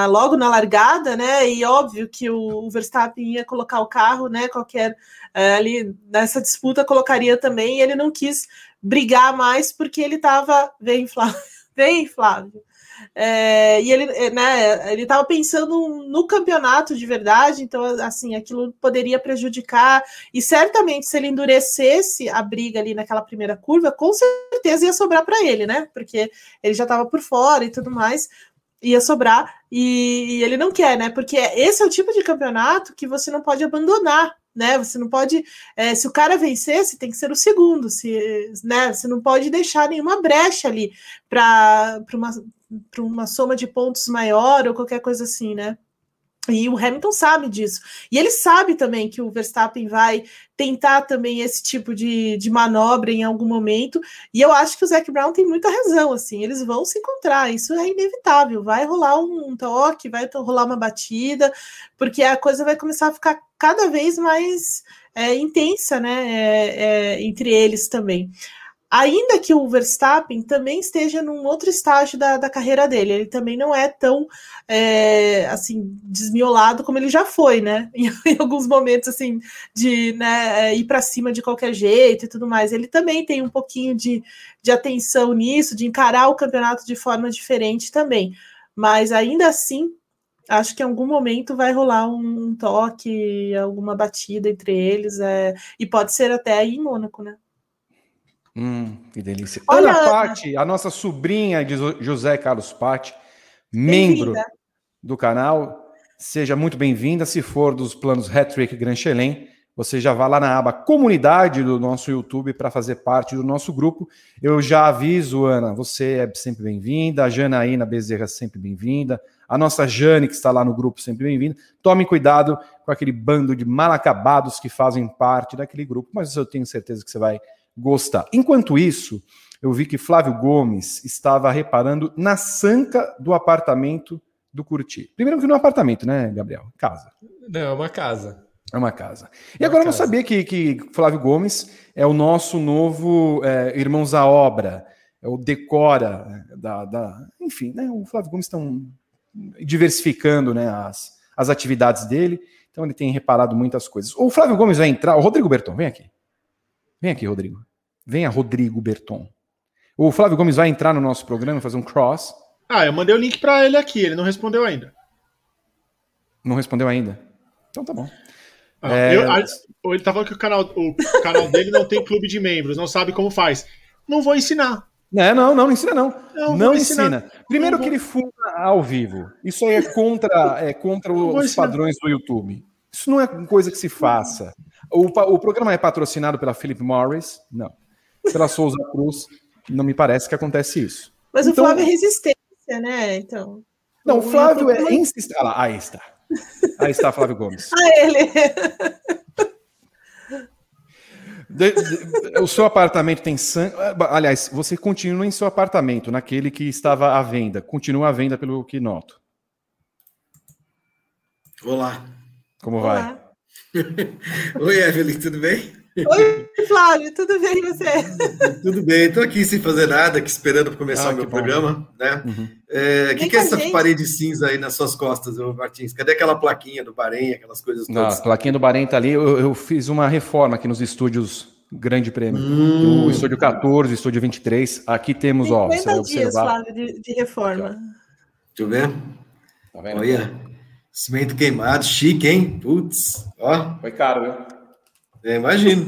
logo na largada, né? E óbvio que o Verstappen ia colocar o carro, né? Ali nessa disputa colocaria também, e ele não quis brigar mais porque ele estava bem, Flávio. E ele estava pensando no campeonato de verdade, então assim, aquilo poderia prejudicar, e certamente se ele endurecesse a briga ali naquela primeira curva, com certeza ia sobrar para ele, né? Porque ele já estava por fora e tudo mais, ia sobrar, e ele não quer, né? Porque esse é o tipo de campeonato que você não pode abandonar, né? Você não pode, se o cara vencesse, tem que ser o segundo, né? Você não pode deixar nenhuma brecha ali para uma soma de pontos maior ou qualquer coisa assim, né? E o Hamilton sabe disso. E ele sabe também que o Verstappen vai tentar também esse tipo de manobra em algum momento. E eu acho que o Zac Brown tem muita razão, assim. Eles vão se encontrar, isso é inevitável. Vai rolar um toque, vai rolar uma batida, porque a coisa vai começar a ficar cada vez mais intensa, né? Entre eles também. Ainda que o Verstappen também esteja num outro estágio da carreira dele, ele também não é tão assim, desmiolado como ele já foi, né? Em alguns momentos assim de ir para cima de qualquer jeito e tudo mais. Ele também tem um pouquinho de atenção nisso, de encarar o campeonato de forma diferente também. Mas ainda assim, acho que em algum momento vai rolar um toque, alguma batida entre eles, e pode ser até aí em Mônaco, né? Que delícia. Olha, Ana Patti, a nossa sobrinha de José Carlos Patti, membro do canal, seja muito bem-vinda. Se for dos planos Hat-Trick Grand Chelem, você já vai lá na aba comunidade do nosso YouTube para fazer parte do nosso grupo. Eu já aviso, Ana, você é sempre bem-vinda, a Janaína Bezerra sempre bem-vinda, a nossa Jane, que está lá no grupo, sempre bem-vinda. Tome cuidado com aquele bando de mal acabados que fazem parte daquele grupo, mas eu tenho certeza que você vai gostar. Enquanto isso, eu vi que Flávio Gomes estava reparando na sanca do apartamento do Curti. Primeiro que não é um apartamento, né, Gabriel? Casa. Não, é uma casa. É uma casa. E agora eu sabia que Flávio Gomes é o nosso novo Irmãos à Obra, é o decora enfim, né? O Flávio Gomes está diversificando, né, as atividades dele, então ele tem reparado muitas coisas. O Flávio Gomes vai entrar. O Rodrigo Berton, vem aqui. Vem aqui, Rodrigo. Venha, Rodrigo Berton. O Flávio Gomes vai entrar no nosso programa, fazer um cross. Ah, eu mandei o link para ele aqui, ele não respondeu ainda. Não respondeu ainda? Então tá bom. Ele tá falando que o canal dele não tem clube de membros, não sabe como faz. Não vou ensinar. Não ensina não. Não ensina. Primeiro que ele funda ao vivo. Isso aí é contra os padrões do YouTube. Isso não é coisa que se faça. O programa é patrocinado pela Philip Morris? Não. Pela Souza Cruz? Não me parece que acontece isso. Mas então, o Flávio é resistência, né? Então. Não, o Flávio é insistência. Ah, lá, aí está. Aí está Flávio Gomes. Ah, ele. O seu apartamento tem sangue. Aliás, você continua em seu apartamento, naquele que estava à venda. Continua à venda, pelo que noto. Olá. Como vai? Olá. Oi, Evelyn, tudo bem? Oi, Flávio, tudo bem e você? Tudo bem, estou aqui sem fazer nada, aqui esperando para começar o meu programa, né? Uhum. Que é essa parede cinza aí nas suas costas, Martins? Cadê aquela plaquinha do Bahrein, aquelas coisas todas? A plaquinha do Bahrein está ali, eu fiz uma reforma aqui nos estúdios Grande Prêmio, do estúdio 14, estúdio 23, aqui temos, ó, você vai observar. 50 dias, Flávio, de reforma. Aqui, deixa eu ver. Tá vendo? Olha. Cimento queimado, chique, hein? Putz, ó. Foi caro, viu? Imagino.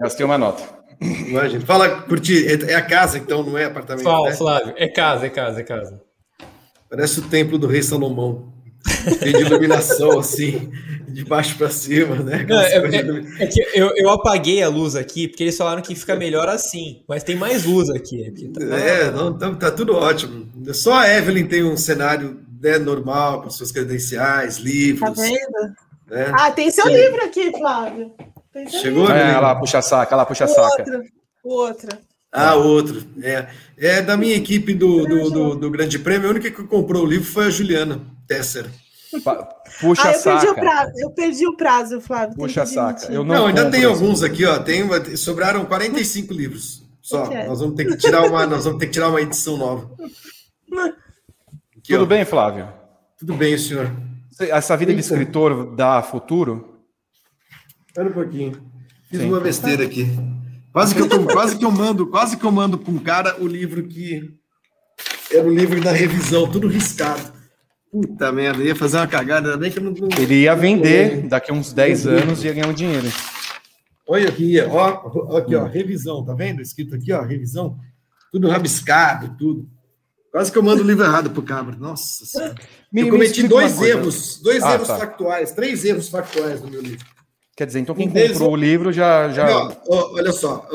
Gastei uma nota. Imagino. Fala, Curti, é a casa, então, não é apartamento, né? Flávio, é casa. Parece o templo do rei Salomão. Tem de iluminação, assim, de baixo para cima, né? Não, é que eu apaguei a luz aqui, porque eles falaram que fica melhor assim, mas tem mais luz aqui. Tá tudo ótimo. Só a Evelyn tem um cenário normal, com suas credenciais, livros. Tá vendo? Né? Ah, tem seu livro aqui, Flávio. Chegou? Ela puxa saca. O outro. Ah, outro. É da minha equipe do Grande Prêmio, a única que comprou o livro foi a Juliana Tesser. Puxa saca. Eu perdi o prazo, Flávio. Puxa saca. Eu não ainda tem alguns aqui, ó. Sobraram 45 livros. Só. Nós vamos ter que tirar uma edição nova. Aqui, tudo bem, Flávio? Tudo bem, senhor. Essa vida de escritor dá futuro? Espera um pouquinho. Fiz uma besteira aqui. Quase que eu mando para um cara o livro que era o livro da revisão, tudo riscado. Puta merda, ia fazer uma cagada. Bem que eu não... Ele ia vender daqui a uns 10 anos e ia ganhar um dinheiro. Olha aqui, ó. Aqui, ó, revisão, tá vendo? Escrito aqui, ó, revisão. Tudo rabiscado, tudo. Quase que eu mando o livro errado pro cabra. Nossa senhora. Eu cometi três erros factuais no meu livro. Quer dizer, então quem comprou o livro já... Não, olha só,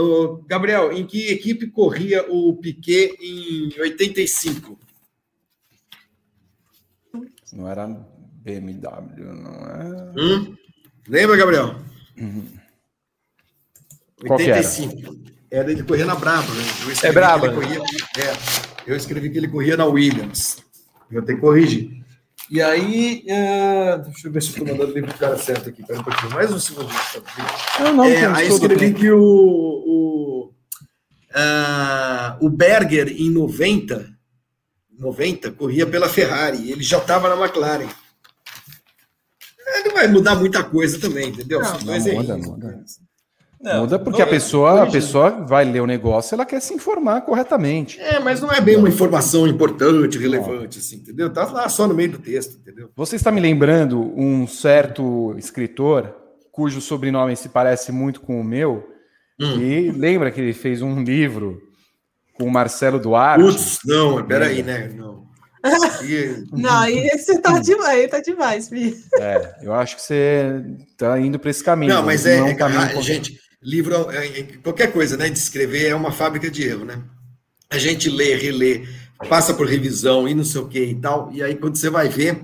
Gabriel, em que equipe corria o Piquet em 85? Não era BMW, não era... Lembra, Gabriel? Uhum. 85. Era ele correr na Braba, né? É Braba. Eu escrevi que ele corria na Williams. Eu tenho que corrigir. E aí... deixa eu ver se estou mandando o livro para o cara certo aqui. Pera um pouquinho. Mais um segundo. Aí escrevi que o O Berger, em 90, corria pela Ferrari, ele já estava na McLaren. Não vai mudar muita coisa também, entendeu? Não muda porque a pessoa vai ler o negócio, ela quer se informar corretamente. Mas não é bem uma informação importante, relevante, assim, entendeu? Tá lá só no meio do texto, entendeu? Você está me lembrando um certo escritor, cujo sobrenome se parece muito com o meu, e lembra que ele fez um livro com o Marcelo Duarte? Putz, não, peraí, né? Não, aí você tá demais, filho. Eu acho que você tá indo para esse caminho. Não, mas é caminho, gente, livro, qualquer coisa, né, de escrever é uma fábrica de erro, né? A gente lê, relê, passa por revisão e não sei o que e tal, e aí quando você vai ver,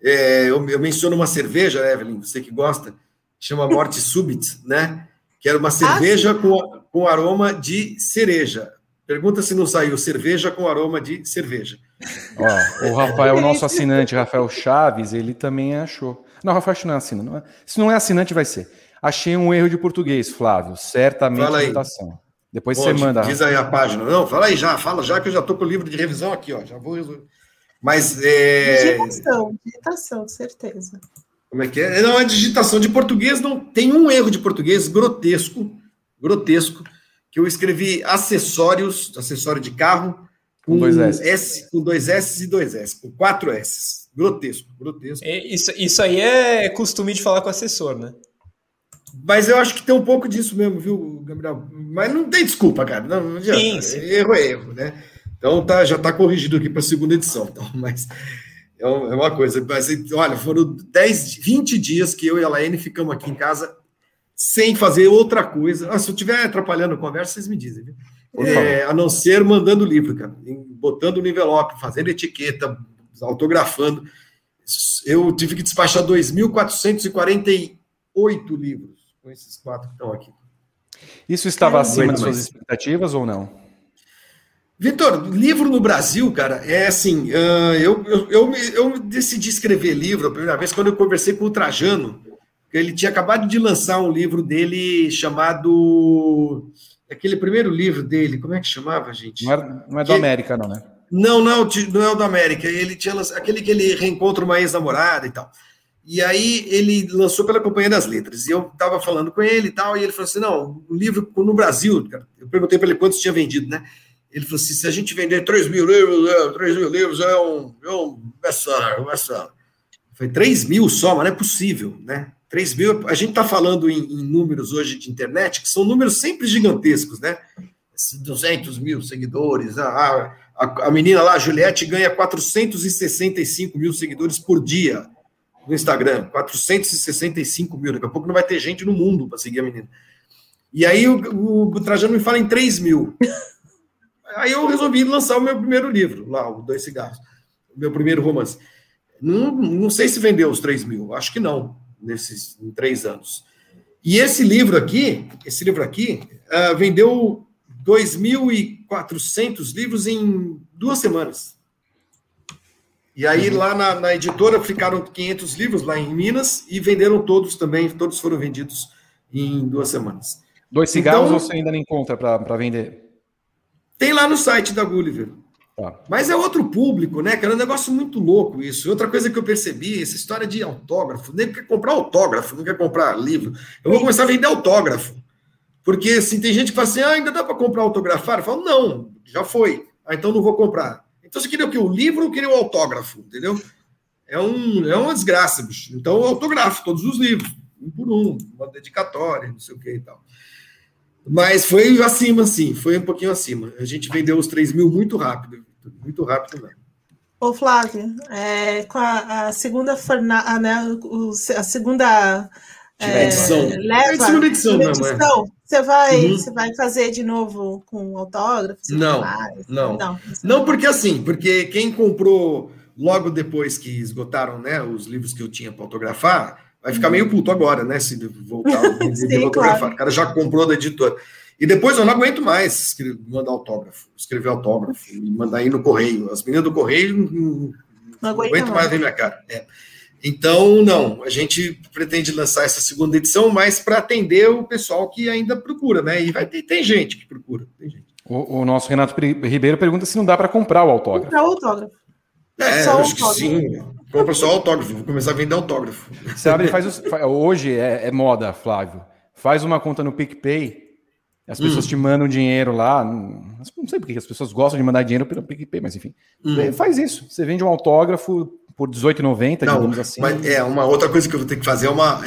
eu menciono uma cerveja, Evelyn, você que gosta, chama Morte Súbita, né? Que era uma cerveja com aroma de cereja. Pergunta se não saiu cerveja com aroma de cerveja. Ó, o Rafael, o nosso assinante, Rafael Chaves, ele também achou. Não, Rafael não é assinante. Não é... Se não é assinante, vai ser. Achei um erro de português, Flávio. Certamente a votação. Depois você manda. Diz aí a página. Não, fala já que eu já estou com o livro de revisão aqui, ó. Já vou resolver. Mas digitação, certeza. Como é que é? Não, a digitação de português não tem um erro de português grotesco, que eu escrevi acessório de carro com dois S e dois S, com 4 S. Grotesco. Isso aí é costume de falar com o assessor, né? Mas eu acho que tem um pouco disso mesmo, viu, Gabriel? Mas não tem desculpa, cara. Não adianta. Sim. Erro é erro, né? Então já está corrigido aqui para a segunda edição. Então, mas... é uma coisa, mas olha, foram 20 dias que eu e a Laene ficamos aqui em casa sem fazer outra coisa. Se eu estiver atrapalhando a conversa, vocês me dizem, viu? A não ser mandando livro, cara, botando no envelope, fazendo etiqueta, autografando. Eu tive que despachar 2.448 livros com esses 4 que estão aqui. Isso estava acima das suas expectativas ou não? Vitor, livro no Brasil, cara, é assim, eu decidi escrever livro a primeira vez quando eu conversei com o Trajano, que ele tinha acabado de lançar um livro dele chamado... Aquele primeiro livro dele, como é que chamava, gente? Não é do América, não, né? Não é o do América, ele tinha lançado, aquele que ele reencontra uma ex-namorada e tal. E aí ele lançou pela Companhia das Letras, e eu estava falando com ele e tal, e ele falou assim, não, o livro no Brasil, cara, eu perguntei para ele quantos tinha vendido, né? Ele falou assim, se a gente vender 3 mil livros é um best-seller. Foi 3 mil só, mas não é possível, né? 3 mil, a gente está falando em números hoje de internet, que são números sempre gigantescos, né? 200 mil seguidores, a menina lá, a Juliette, ganha 465 mil seguidores por dia no Instagram, 465 mil, daqui a pouco não vai ter gente no mundo para seguir a menina. E aí o Trajano me fala em 3 mil. Aí eu resolvi lançar o meu primeiro livro, lá, o Dois Cigarros, o meu primeiro romance. Não sei se vendeu os 3 mil, acho que não, nesses 3 anos. E esse livro aqui, vendeu 2.400 livros em 2 semanas. E aí lá na editora ficaram 500 livros lá em Minas e venderam todos também, todos foram vendidos em 2 semanas. Dois Cigarros então, você ainda não encontra para vender? Tem lá no site da Gulliver. Tá. Mas é outro público, né? Que era um negócio muito louco isso. Outra coisa que eu percebi, essa história de autógrafo. Nem quer comprar autógrafo, não quer comprar livro. Eu vou começar a vender autógrafo. Porque, assim, tem gente que fala assim, ainda dá para comprar autografar? Eu falo, não, já foi. Então não vou comprar. Então você queria o quê? O livro ou queria o autógrafo? Entendeu? É uma desgraça, bicho. Então eu autografo todos os livros. Um por um. Uma dedicatória, não sei o que e tal. Mas foi acima, sim. Foi um pouquinho acima. A gente vendeu os 3 mil muito rápido. Muito rápido mesmo. Ô, Flávio, com a segunda... A segunda... Edição, você vai fazer de novo com autógrafos? Não, porque assim, porque quem comprou logo depois que esgotaram, né, os livros que eu tinha para autografar... Vai ficar meio puto agora, né? Se voltar a autografar. Claro. O cara já comprou da editora. E depois eu não aguento mais mandar autógrafo, escrever autógrafo, mandar ir no correio. As meninas do correio não aguento mais ver minha cara. Então, não. A gente pretende lançar essa segunda edição, mas para atender o pessoal que ainda procura, né? E tem gente que procura. Tem gente. O nosso Renato Ribeiro pergunta se não dá para comprar o autógrafo. Comprar o autógrafo. É, só eu acho autógrafo. Que sim. Compra só o autógrafo. Vou começar a vender autógrafo. Você abre e faz... Hoje é moda, Flávio. Faz uma conta no PicPay, as pessoas te mandam dinheiro lá. Não sei porque as pessoas gostam de mandar dinheiro pelo PicPay, mas enfim. Faz isso. Você vende um autógrafo por R$18,90, digamos assim. Mas é, uma outra coisa que eu vou ter que fazer é uma...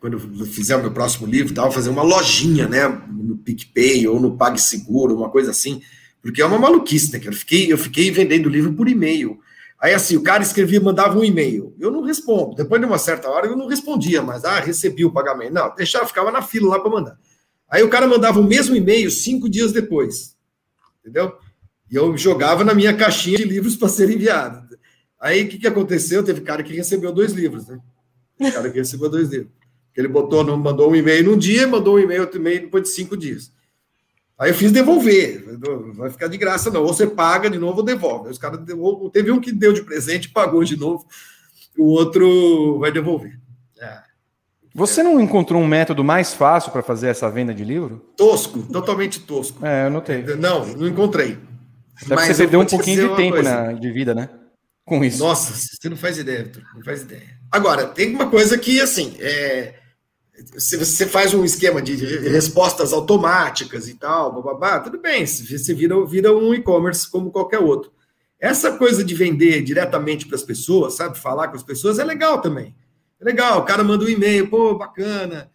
Quando eu fizer o meu próximo livro, tá? Vou fazer uma lojinha, né? No PicPay ou no PagSeguro, uma coisa assim. Porque é uma maluquice, né? Eu fiquei vendendo livro por e-mail. Aí, assim, o cara escrevia, mandava um e-mail. Eu não respondo. Depois de uma certa hora, eu não respondia, mas, recebi o pagamento. Não, deixava, ficava na fila lá para mandar. Aí o cara mandava o mesmo e-mail 5 dias depois. Entendeu? E eu jogava na minha caixinha de livros para ser enviado. Aí, o que aconteceu? Teve cara que recebeu 2 livros, né? O cara que recebeu 2 livros. Ele mandou um e-mail num dia, mandou um e-mail também depois de 5 dias. Aí eu fiz devolver. Não vai ficar de graça, não. Ou você paga de novo ou devolve. Os caras devolvem. Teve um que deu de presente, pagou de novo. O outro vai devolver. É. Você não encontrou um método mais fácil para fazer essa venda de livro? Tosco. Totalmente tosco. Eu notei. Não encontrei. Até mas você perdeu um pouquinho de tempo de vida, né? Com isso. Nossa, você não faz ideia, Vitor. Não faz ideia. Agora, tem uma coisa que, assim... Se você faz um esquema de respostas automáticas e tal, bababá, tudo bem, você vira um e-commerce como qualquer outro. Essa coisa de vender diretamente para as pessoas, sabe, falar com as pessoas, é legal também. É legal, o cara manda um e-mail, pô, bacana,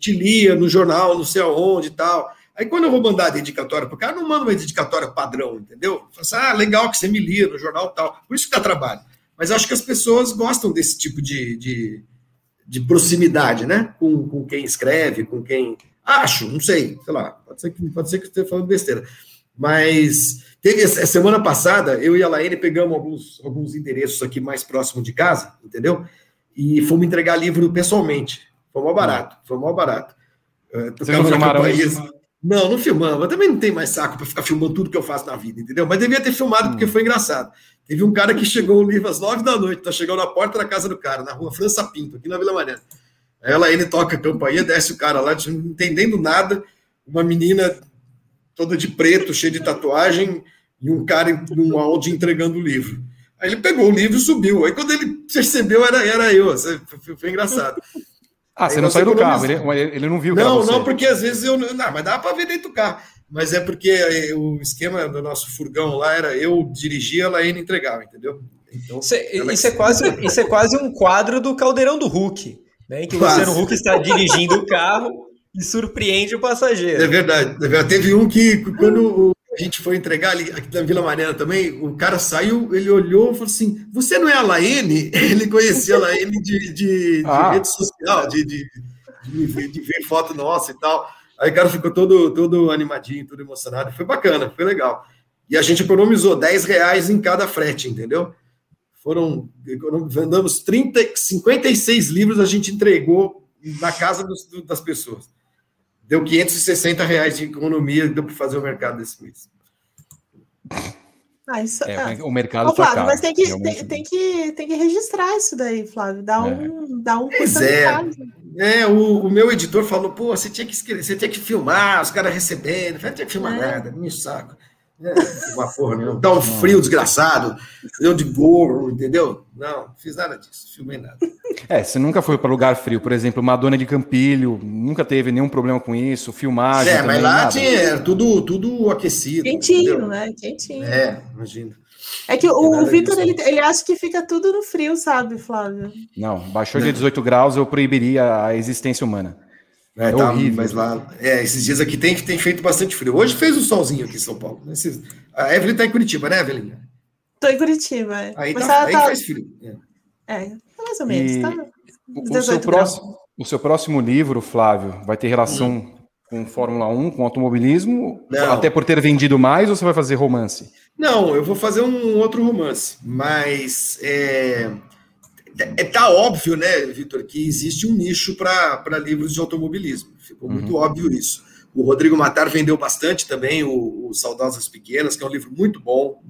te lia no jornal, não sei aonde e tal. Aí quando eu vou mandar a dedicatória para o cara, não mando uma dedicatória padrão, entendeu? Eu falo assim, legal que você me lia no jornal e tal, por isso que dá trabalho. Mas acho que as pessoas gostam desse tipo de proximidade, né? Com quem escreve, com quem... Acho, não sei, sei lá, pode ser que eu esteja falando besteira. Mas teve, semana passada, eu e a Laene pegamos alguns endereços aqui mais próximo de casa, entendeu? E fomos entregar livro pessoalmente. Foi mó barato. Vocês não filmaram isso? Não filmamos. Eu também não tenho mais saco para ficar filmando tudo que eu faço na vida, entendeu? Mas devia ter filmado porque foi engraçado. Teve um cara que chegou o livro às 9 da noite, tá chegando na porta da casa do cara, na rua França Pinto, aqui na Vila Mariana. Aí ele toca a campainha, desce o cara lá, não entendendo nada, uma menina toda de preto, cheia de tatuagem, e um cara num Audi entregando o livro. Aí ele pegou o livro e subiu. Aí quando ele percebeu, era eu. Foi engraçado. Você não saiu do carro, ele não viu. Não, porque às vezes eu... Não, mas dá para ver dentro do carro. Mas é porque o esquema do nosso furgão lá era eu dirigia, a Laene entregava, entendeu? Então, isso é quase um quadro do Caldeirão do Hulk, né? Em que o Luciano Huck está dirigindo o carro e surpreende o passageiro. É verdade. Teve um que, quando a gente foi entregar ali, aqui na Vila Mariana também, o cara saiu, ele olhou e falou assim, você não é a Laene? Ele conhecia a Laene de rede social, de ver foto nossa e tal. Aí o cara ficou todo animadinho, todo emocionado. Foi bacana, foi legal. E a gente economizou R$10 em cada frete, entendeu? Vendamos 56 livros, a gente entregou na casa das pessoas. Deu R$560 de economia, deu para fazer o mercado desse mês. O mercado tá caro. Mas tem que registrar isso daí, Flávio. Dá um pois é. O meu editor falou, pô, você tinha que filmar, os caras recebendo, não tinha que filmar nada, meu saco. Uma porra, não. Dá um frio desgraçado, eu de gorro, entendeu? Não fiz nada disso, filmei nada. Você nunca foi para lugar frio, por exemplo, Madonna de Campilho, nunca teve nenhum problema com isso, filmagem. Mas lá nada. Tinha tudo aquecido. Quentinho, entendeu? Né? Quentinho. Imagina. É que o Vitor, ele acha que fica tudo no frio, sabe, Flávio? Não, baixou de 18 graus, eu proibiria a existência humana. É horrível. Mas lá, esses dias aqui tem feito bastante frio. Hoje fez um solzinho aqui em São Paulo. A Evelyn tá em Curitiba, né, Evelyn? Tô em Curitiba. Faz frio. Mais ou menos. O seu próximo livro, Flávio, vai ter relação com Fórmula 1, com automobilismo? Não. Até por ter vendido mais, ou você vai fazer romance? Não, eu vou fazer um outro romance, mas tá óbvio, né, Vitor, que existe um nicho para livros de automobilismo, ficou muito óbvio isso. O Rodrigo Matar vendeu bastante também, o Saudosas Pequenas, que é um livro muito bom,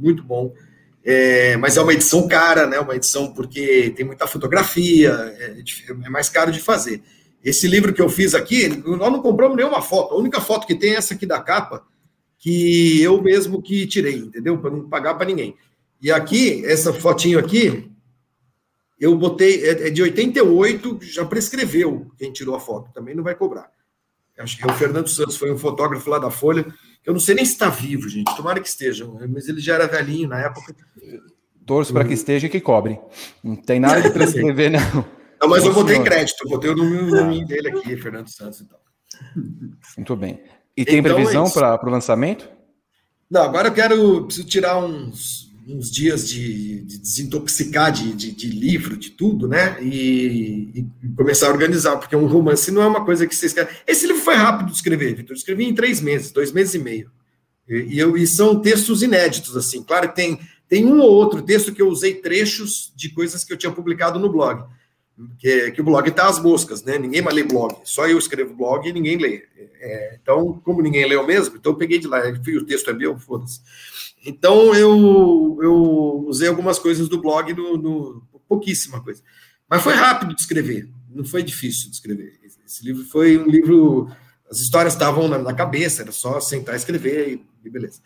mas é uma edição cara, né, uma edição porque tem muita fotografia, é mais caro de fazer. Esse livro que eu fiz aqui, nós não compramos nenhuma foto. A única foto que tem é essa aqui da capa, que eu mesmo que tirei, entendeu? Para não pagar para ninguém. E aqui, essa fotinho aqui, eu botei, é de 88, já prescreveu quem tirou a foto, também não vai cobrar. Acho que é o Fernando Santos, foi um fotógrafo lá da Folha, que eu não sei nem se está vivo, gente, tomara que esteja, mas ele já era velhinho na época. Torço para que esteja e que cobre. Não tem nada de prescrever, não. Não, mas eu botei crédito, eu botei o nome dele aqui, Fernando Santos e tal. Muito bem. E tem então, previsão para o lançamento? Não, agora eu preciso tirar uns dias de desintoxicar de livro, de tudo, né? E começar a organizar, porque um romance não é uma coisa que vocês querem. Esse livro foi rápido de escrever, Vitor. Eu escrevi em 3 meses, 2 meses e meio. E são textos inéditos, assim. Claro que tem um ou outro texto que eu usei trechos de coisas que eu tinha publicado no blog. Que o blog tá às moscas, né? Ninguém mais lê blog. Só eu escrevo blog e ninguém lê. Então, como ninguém leu mesmo, então eu peguei de lá. O texto é meu, foda-se. Então, eu usei algumas coisas do blog, pouquíssima coisa. Mas foi rápido de escrever, não foi difícil de escrever. Esse livro foi um livro... As histórias estavam na cabeça, era só sentar e escrever e beleza.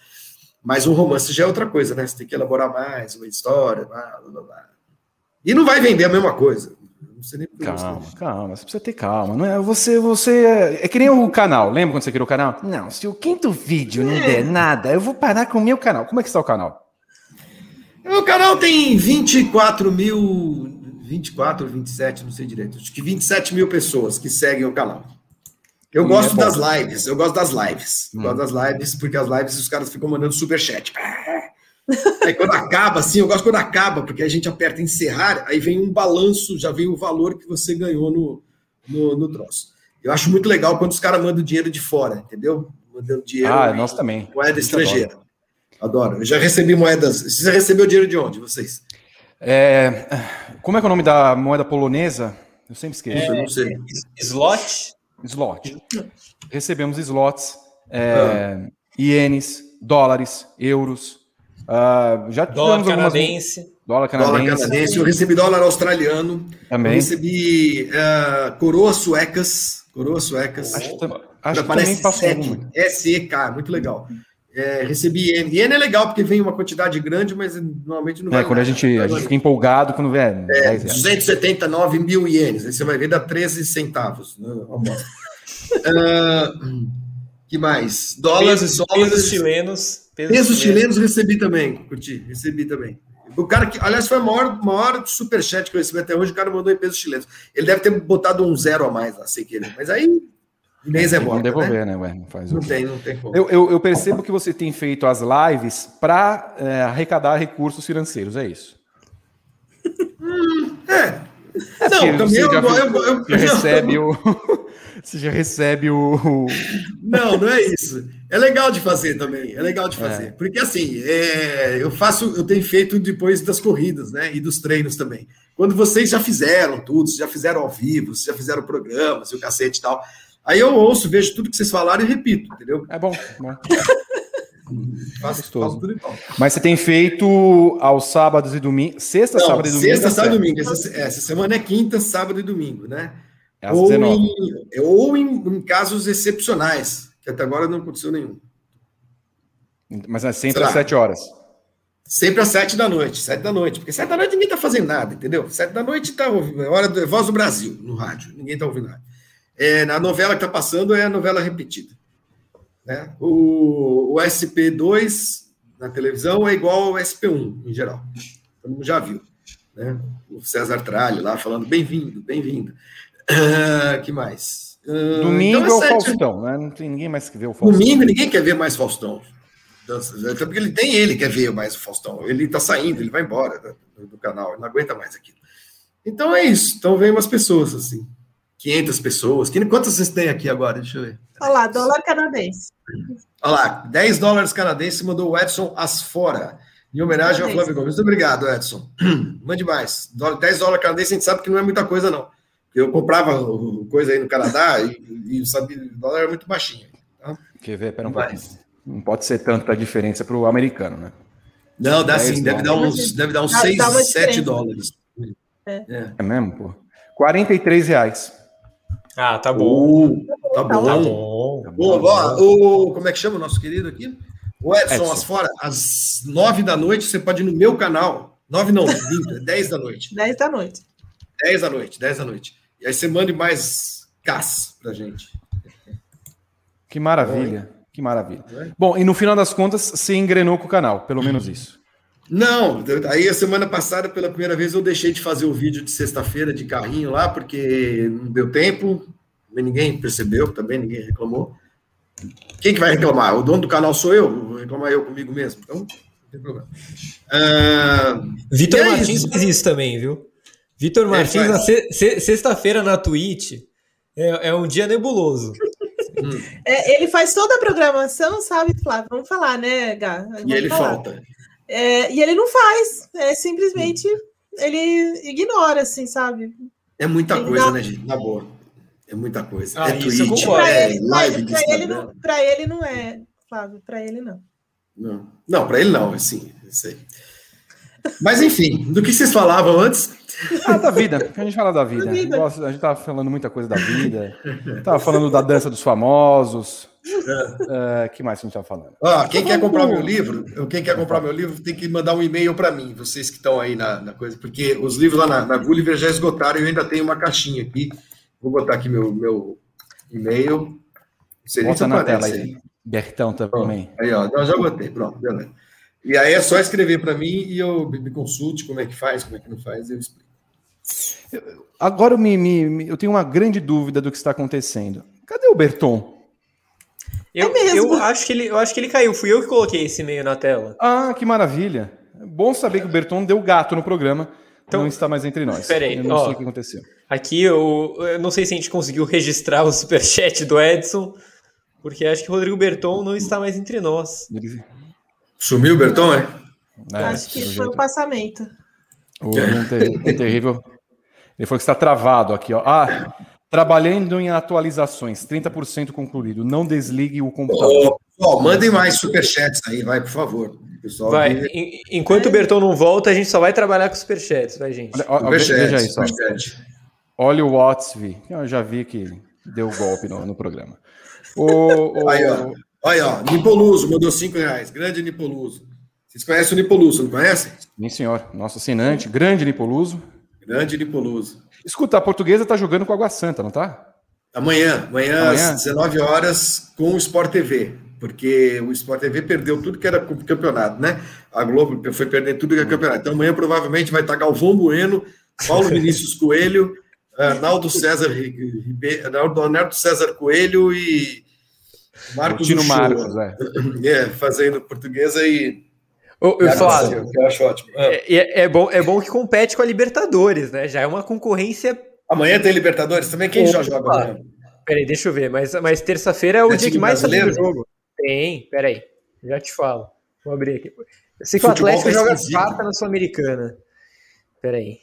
Mas um romance já é outra coisa, né? Você tem que elaborar mais uma história, blá, blá, blá. E não vai vender a mesma coisa. Não sei nem calma, você precisa ter calma. Não é? Você é que nem o canal. Lembra quando você criou o canal? Não, se o 5º vídeo não der nada, eu vou parar com o meu canal. Como é que está o canal? O canal tem 27, não sei direito. Acho que 27 mil pessoas que seguem o canal. Eu gosto das lives, Gosto das lives, porque as lives os caras ficam mandando superchat. Aí quando acaba, assim, eu gosto quando acaba, porque a gente aperta encerrar, aí vem um balanço, já vem o valor que você ganhou no troço. Eu acho muito legal quando os caras mandam dinheiro de fora, entendeu? Mandando dinheiro. Ah, nós também. Moeda estrangeira. Adoro. Eu já recebi moedas. Você já recebeu dinheiro de onde, vocês? Como é que é o nome da moeda polonesa? Eu sempre esqueço. Eu não sei. Slot. Recebemos slots, ienes, dólares, euros. Já dólar canadense. Eu recebi dólar australiano. Também. Eu recebi coroas suecas. Acho que também passou muito. SEK, muito legal. Recebi iene. Iene é legal porque vem uma quantidade grande, mas normalmente não vai. Quando a gente fica empolgado quando vê. 279 mil ienes. Aí você vai ver, dá 13 centavos. Né? Que mais? Pesos chilenos. Pesos chilenos recebi também, curti. O cara que, aliás, foi o maior superchat que eu recebi até hoje, o cara mandou em pesos chilenos. Ele deve ter botado um 0 a mais lá, sei que ele. Mas aí, o mês é morto, devolver, né? Ué, não tem como. Eu percebo que você tem feito as lives para arrecadar recursos financeiros, é isso? Você já recebe o... Não é isso. É legal de fazer também, Porque assim, eu tenho feito depois das corridas, né? E dos treinos também. Quando vocês já fizeram tudo, já fizeram ao vivo, já fizeram programas, o cacete e tal. Aí eu ouço, vejo tudo que vocês falaram e repito, entendeu? É bom. Faço tudo igual. Mas você tem feito aos sábados e domingos? Sexta, sábado e domingo. Essa semana é quinta, sábado e domingo, né? Ou em casos excepcionais, que até agora não aconteceu nenhum. Mas é sempre às 7 horas? Sempre às 7 da noite, porque 7 da noite ninguém tá fazendo nada, entendeu? 7 da noite tá ouvindo, é hora do Voz do Brasil no rádio, ninguém tá ouvindo nada. A novela que tá passando é a novela repetida. Né? O SP2 na televisão é igual ao SP1, em geral. Todo mundo já viu. Né? O César Tralli lá falando, bem-vindo. Que mais? Domingo então é o Faustão, né? Não tem ninguém mais que vê o Faustão. Domingo ninguém quer ver mais Faustão. Até porque ele quer ver mais o Faustão. Ele está saindo, ele vai embora do canal, ele não aguenta mais aquilo. Então é isso. Então vem umas pessoas assim. 500 pessoas. Quantas vocês têm aqui agora? Deixa eu ver. Olha lá, dólar canadense. Olha lá, 10 dólares canadenses mandou o Edson Asfora, em homenagem ao Flávio Gomes. Muito obrigado, Edson. Mande mais. 10 dólares canadenses a gente sabe que não é muita coisa, não. Eu comprava coisa aí no Canadá e o dólar era muito baixinho. Tá? Quer ver? Pera um pouquinho. Não pode ser tanta diferença para o americano, né? Não, dá sim. Deve dar uns 6, 7 dólares. É mesmo, pô? R$43. Ah, tá bom. Tá bom. Como é que chama o nosso querido aqui? O Edson, às 9 da noite, você pode ir no meu canal. 9 não, 20, 10 da noite. 10 da noite. 10 da noite, 10 da noite. E aí você manda mais gás pra gente. Que maravilha, é. Que maravilha. É. Bom, e no final das contas, se engrenou com o canal, pelo menos isso. Não, aí a semana passada, pela primeira vez, eu deixei de fazer o vídeo de sexta-feira de carrinho lá, porque não deu tempo, ninguém percebeu, também ninguém reclamou. Quem que vai reclamar? O dono do canal sou eu, vou reclamar eu comigo mesmo, então não tem problema. Vitor Martins faz isso também, viu? Vitor Martins, na sexta-feira na Twitch, é um dia nebuloso. Ele faz toda a programação, sabe, Flávio? Vamos falar, né, Gá? E ele falta. E ele não faz, simplesmente ele ignora, assim, sabe? É muita coisa, né, gente? Na boa. É muita coisa. É Twitch, é live de Instagram. Para ele não é, Flávio, para ele não. Não, para ele não, assim, eu sei. Mas, enfim, do que vocês falavam antes? Da vida, a gente fala da vida. A gente tava falando muita coisa da vida. Tava falando da dança dos famosos. Que mais a gente tava falando? Quem quer comprar meu livro, tem que mandar um e-mail para mim, vocês que estão aí na coisa, porque os livros lá na Gulliver já esgotaram e eu ainda tenho uma caixinha aqui. Vou botar aqui meu e-mail. Bota na tela aí, Bertão também. Aí, ó, já botei, pronto, beleza. E aí é só escrever para mim e eu me consulte como é que faz, como é que não faz, eu explico. Agora eu tenho uma grande dúvida do que está acontecendo. Cadê o Berton? Eu acho que ele caiu, fui eu que coloquei esse e-mail na tela. Ah, que maravilha. É bom saber que o Berton deu gato no programa, então, não está mais entre nós. Peraí, eu não sei o que aconteceu. Aqui eu não sei se a gente conseguiu registrar o superchat do Edson, porque acho que o Rodrigo Berton não está mais entre nós. Sumiu o Berton, é? Acho que foi o passamento. É terrível. Ele falou que está travado aqui, ó. Trabalhando em atualizações, 30% concluído. Não desligue o computador. Mandem mais superchats aí, vai, por favor. Pessoal, enquanto o Berton não volta, a gente só vai trabalhar com superchats, vai, gente? Olha o Watsby. Eu já vi que deu golpe no programa. Aí, ó. Olha, Nipoluso mandou R$5. Grande Nipoluso. Vocês conhecem o Nipoluso, não conhecem? Sim, senhor. Nosso assinante. Grande Nipoluso. Escuta, a Portuguesa tá jogando com a Água Santa, não tá? Amanhã às 19 horas com o Sport TV. Porque o Sport TV perdeu tudo que era campeonato, né? A Globo foi perdendo tudo que era campeonato. Então amanhã provavelmente vai estar Galvão Bueno, Paulo Vinícius Coelho, Arnaldo César Coelho e... Marcos, fazendo Portuguesa e... Eu falo, que eu acho ótimo. É bom que compete com a Libertadores, né? Já é uma concorrência... Amanhã tem Libertadores também? Quem já joga amanhã? Peraí, deixa eu ver, mas terça-feira é o dia que mais sai do jogo. Tem, peraí, já te falo. Vou abrir aqui. Eu sei que o Atlético joga quarta na Sul-Americana. Peraí.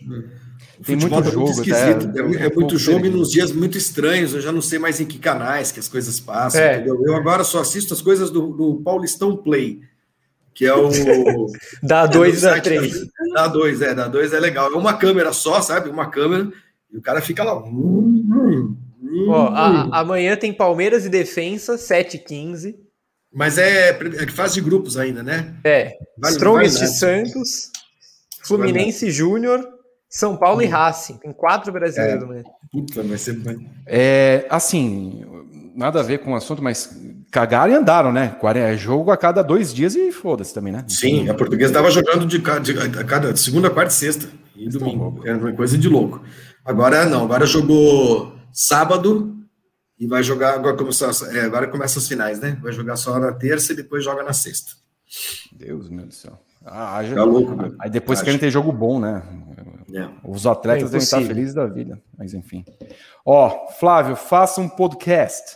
Tem muito jogo, esquisito. É muito jogo e nos dias muito estranhos. Eu já não sei mais em que canais que as coisas passam. Entendeu? Eu agora só assisto as coisas do Paulistão Play, que é o... da 2 a 3. Da 2, da 2 é legal. É uma câmera só, sabe? Uma câmera. E o cara fica lá... Amanhã tem Palmeiras e Defensa, 7h15. Mas é fase de grupos ainda, né? Strongest de Santos... Fluminense Júnior, São Paulo e Racing. Tem 4 brasileiros no meio. Puta, mas sempre... assim, nada a ver com o assunto, mas cagaram e andaram, né? É jogo a cada 2 dias e foda-se também, né? Sim, a Portuguesa estava jogando de cada segunda, quarta e sexta. E domingo. Era uma coisa de louco. Agora não, agora jogou sábado e vai jogar... Agora começam as finais, né? Vai jogar só na terça e depois joga na sexta. Deus meu do céu. Tá louco, meu. Aí depois querem ter jogo bom, né? Os atletas devem estar felizes da vida, mas enfim. Flávio, faça um podcast.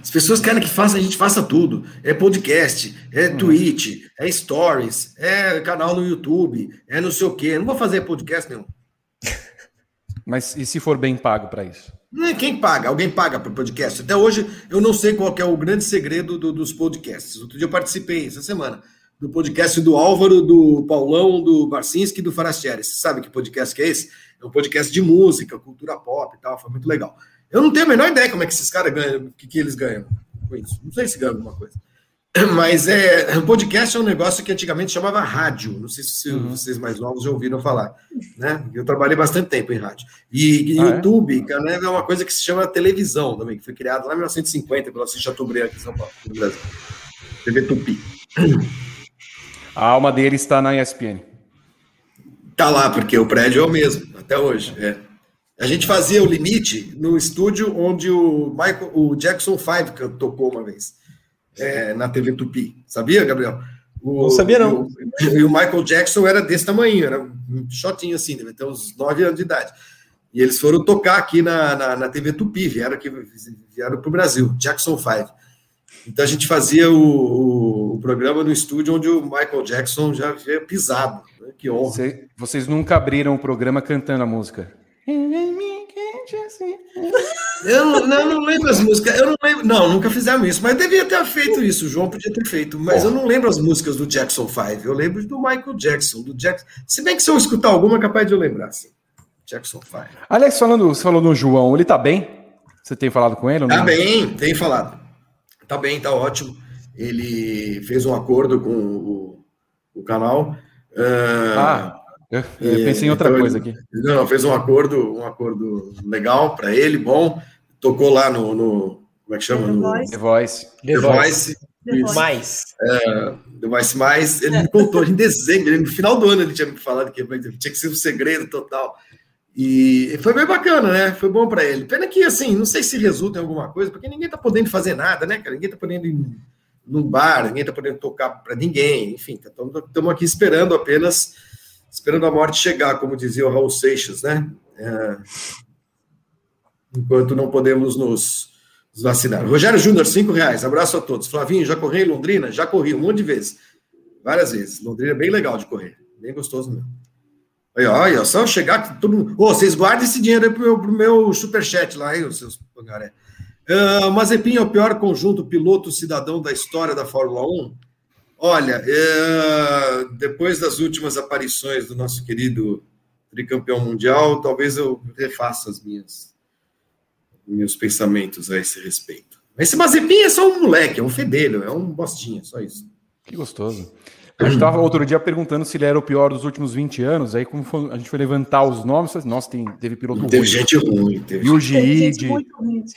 As pessoas querem que a gente faça tudo. É podcast, é tweet, é stories, é canal no YouTube, é não sei o quê. Eu não vou fazer podcast nenhum. Mas e se for bem pago para isso? Quem paga? Alguém paga para o podcast? Até hoje eu não sei qual que é o grande segredo dos podcasts. Outro dia eu participei, essa semana. do podcast do Álvaro, do Paulão, do Barcinski e do Farastieri. Você sabe que podcast que é esse? É um podcast de música, cultura pop e tal, foi muito legal. Eu não tenho a menor ideia como é que esses caras ganham, o que eles ganham com isso. Não sei se ganham alguma coisa. Mas podcast é um negócio que antigamente chamava rádio. Não sei se vocês mais novos já ouviram falar, né? Eu trabalhei bastante tempo em rádio. E YouTube, cara, é uma coisa que se chama televisão também, que foi criado lá em 1950 pela Chateaubriand aqui em São Paulo, no Brasil. TV Tupi. A alma dele está na ESPN. Está lá, porque o prédio é o mesmo, até hoje. É. A gente fazia o limite no estúdio onde o Jackson 5 tocou uma vez. Na TV Tupi. Sabia, Gabriel? Não sabia, não. E o Michael Jackson era desse tamanho, era um shotinho assim, deve ter uns 9 anos de idade. E eles foram tocar aqui na TV Tupi, vieram para o Brasil, Jackson 5. Então a gente fazia o programa no estúdio onde o Michael Jackson já havia pisado. Né? Que honra. Vocês nunca abriram o programa cantando a música? Eu não lembro as músicas, eu não lembro, nunca fizemos isso, mas devia ter feito isso, o João podia ter feito, mas eu não lembro as músicas do Jackson 5, eu lembro do Michael Jackson, se bem que se eu escutar alguma é capaz de eu lembrar, sim. Jackson 5. Alex, você falou do João, ele tá bem? Você tem falado com ele? Ou não? Tá bem, tem falado, tá bem, tá ótimo, ele fez um acordo com o canal, Eu pensei em outra coisa aqui. Não, fez um acordo legal para ele, bom. Tocou lá no como é que chama? The Voice. Ele me contou em dezembro, no final do ano ele tinha me falado que tinha que ser um segredo total. E foi bem bacana, né? Foi bom para ele. Pena que, assim, não sei se resulta em alguma coisa, porque ninguém tá podendo fazer nada, né, cara? Ninguém tá podendo ir num bar, ninguém tá podendo tocar para ninguém. Enfim, estamos aqui esperando apenas... Esperando a morte chegar, como dizia o Raul Seixas, né? Enquanto não podemos nos vacinar. Rogério Júnior, R$5. Abraço a todos. Flavinho, já corri em Londrina? Já corri um monte de vezes. Várias vezes. Londrina é bem legal de correr. Bem gostoso mesmo. Olha, só chegar... Todo mundo... vocês guardem esse dinheiro aí pro meu superchat lá, hein, os seus pangaré. Mazepin é o pior conjunto piloto-cidadão da história da Fórmula 1? Olha, depois das últimas aparições do nosso querido tricampeão mundial, talvez eu refaça meus pensamentos a esse respeito. Esse Mazepin é só um moleque, é um fedelho, é um bostinha, só isso. Que gostoso. A gente estava outro dia perguntando se ele era o pior dos últimos 20 anos, aí como a gente foi levantar os nomes, nossa, teve piloto ruim. Teve gente ruim. Teve Yuji Ide,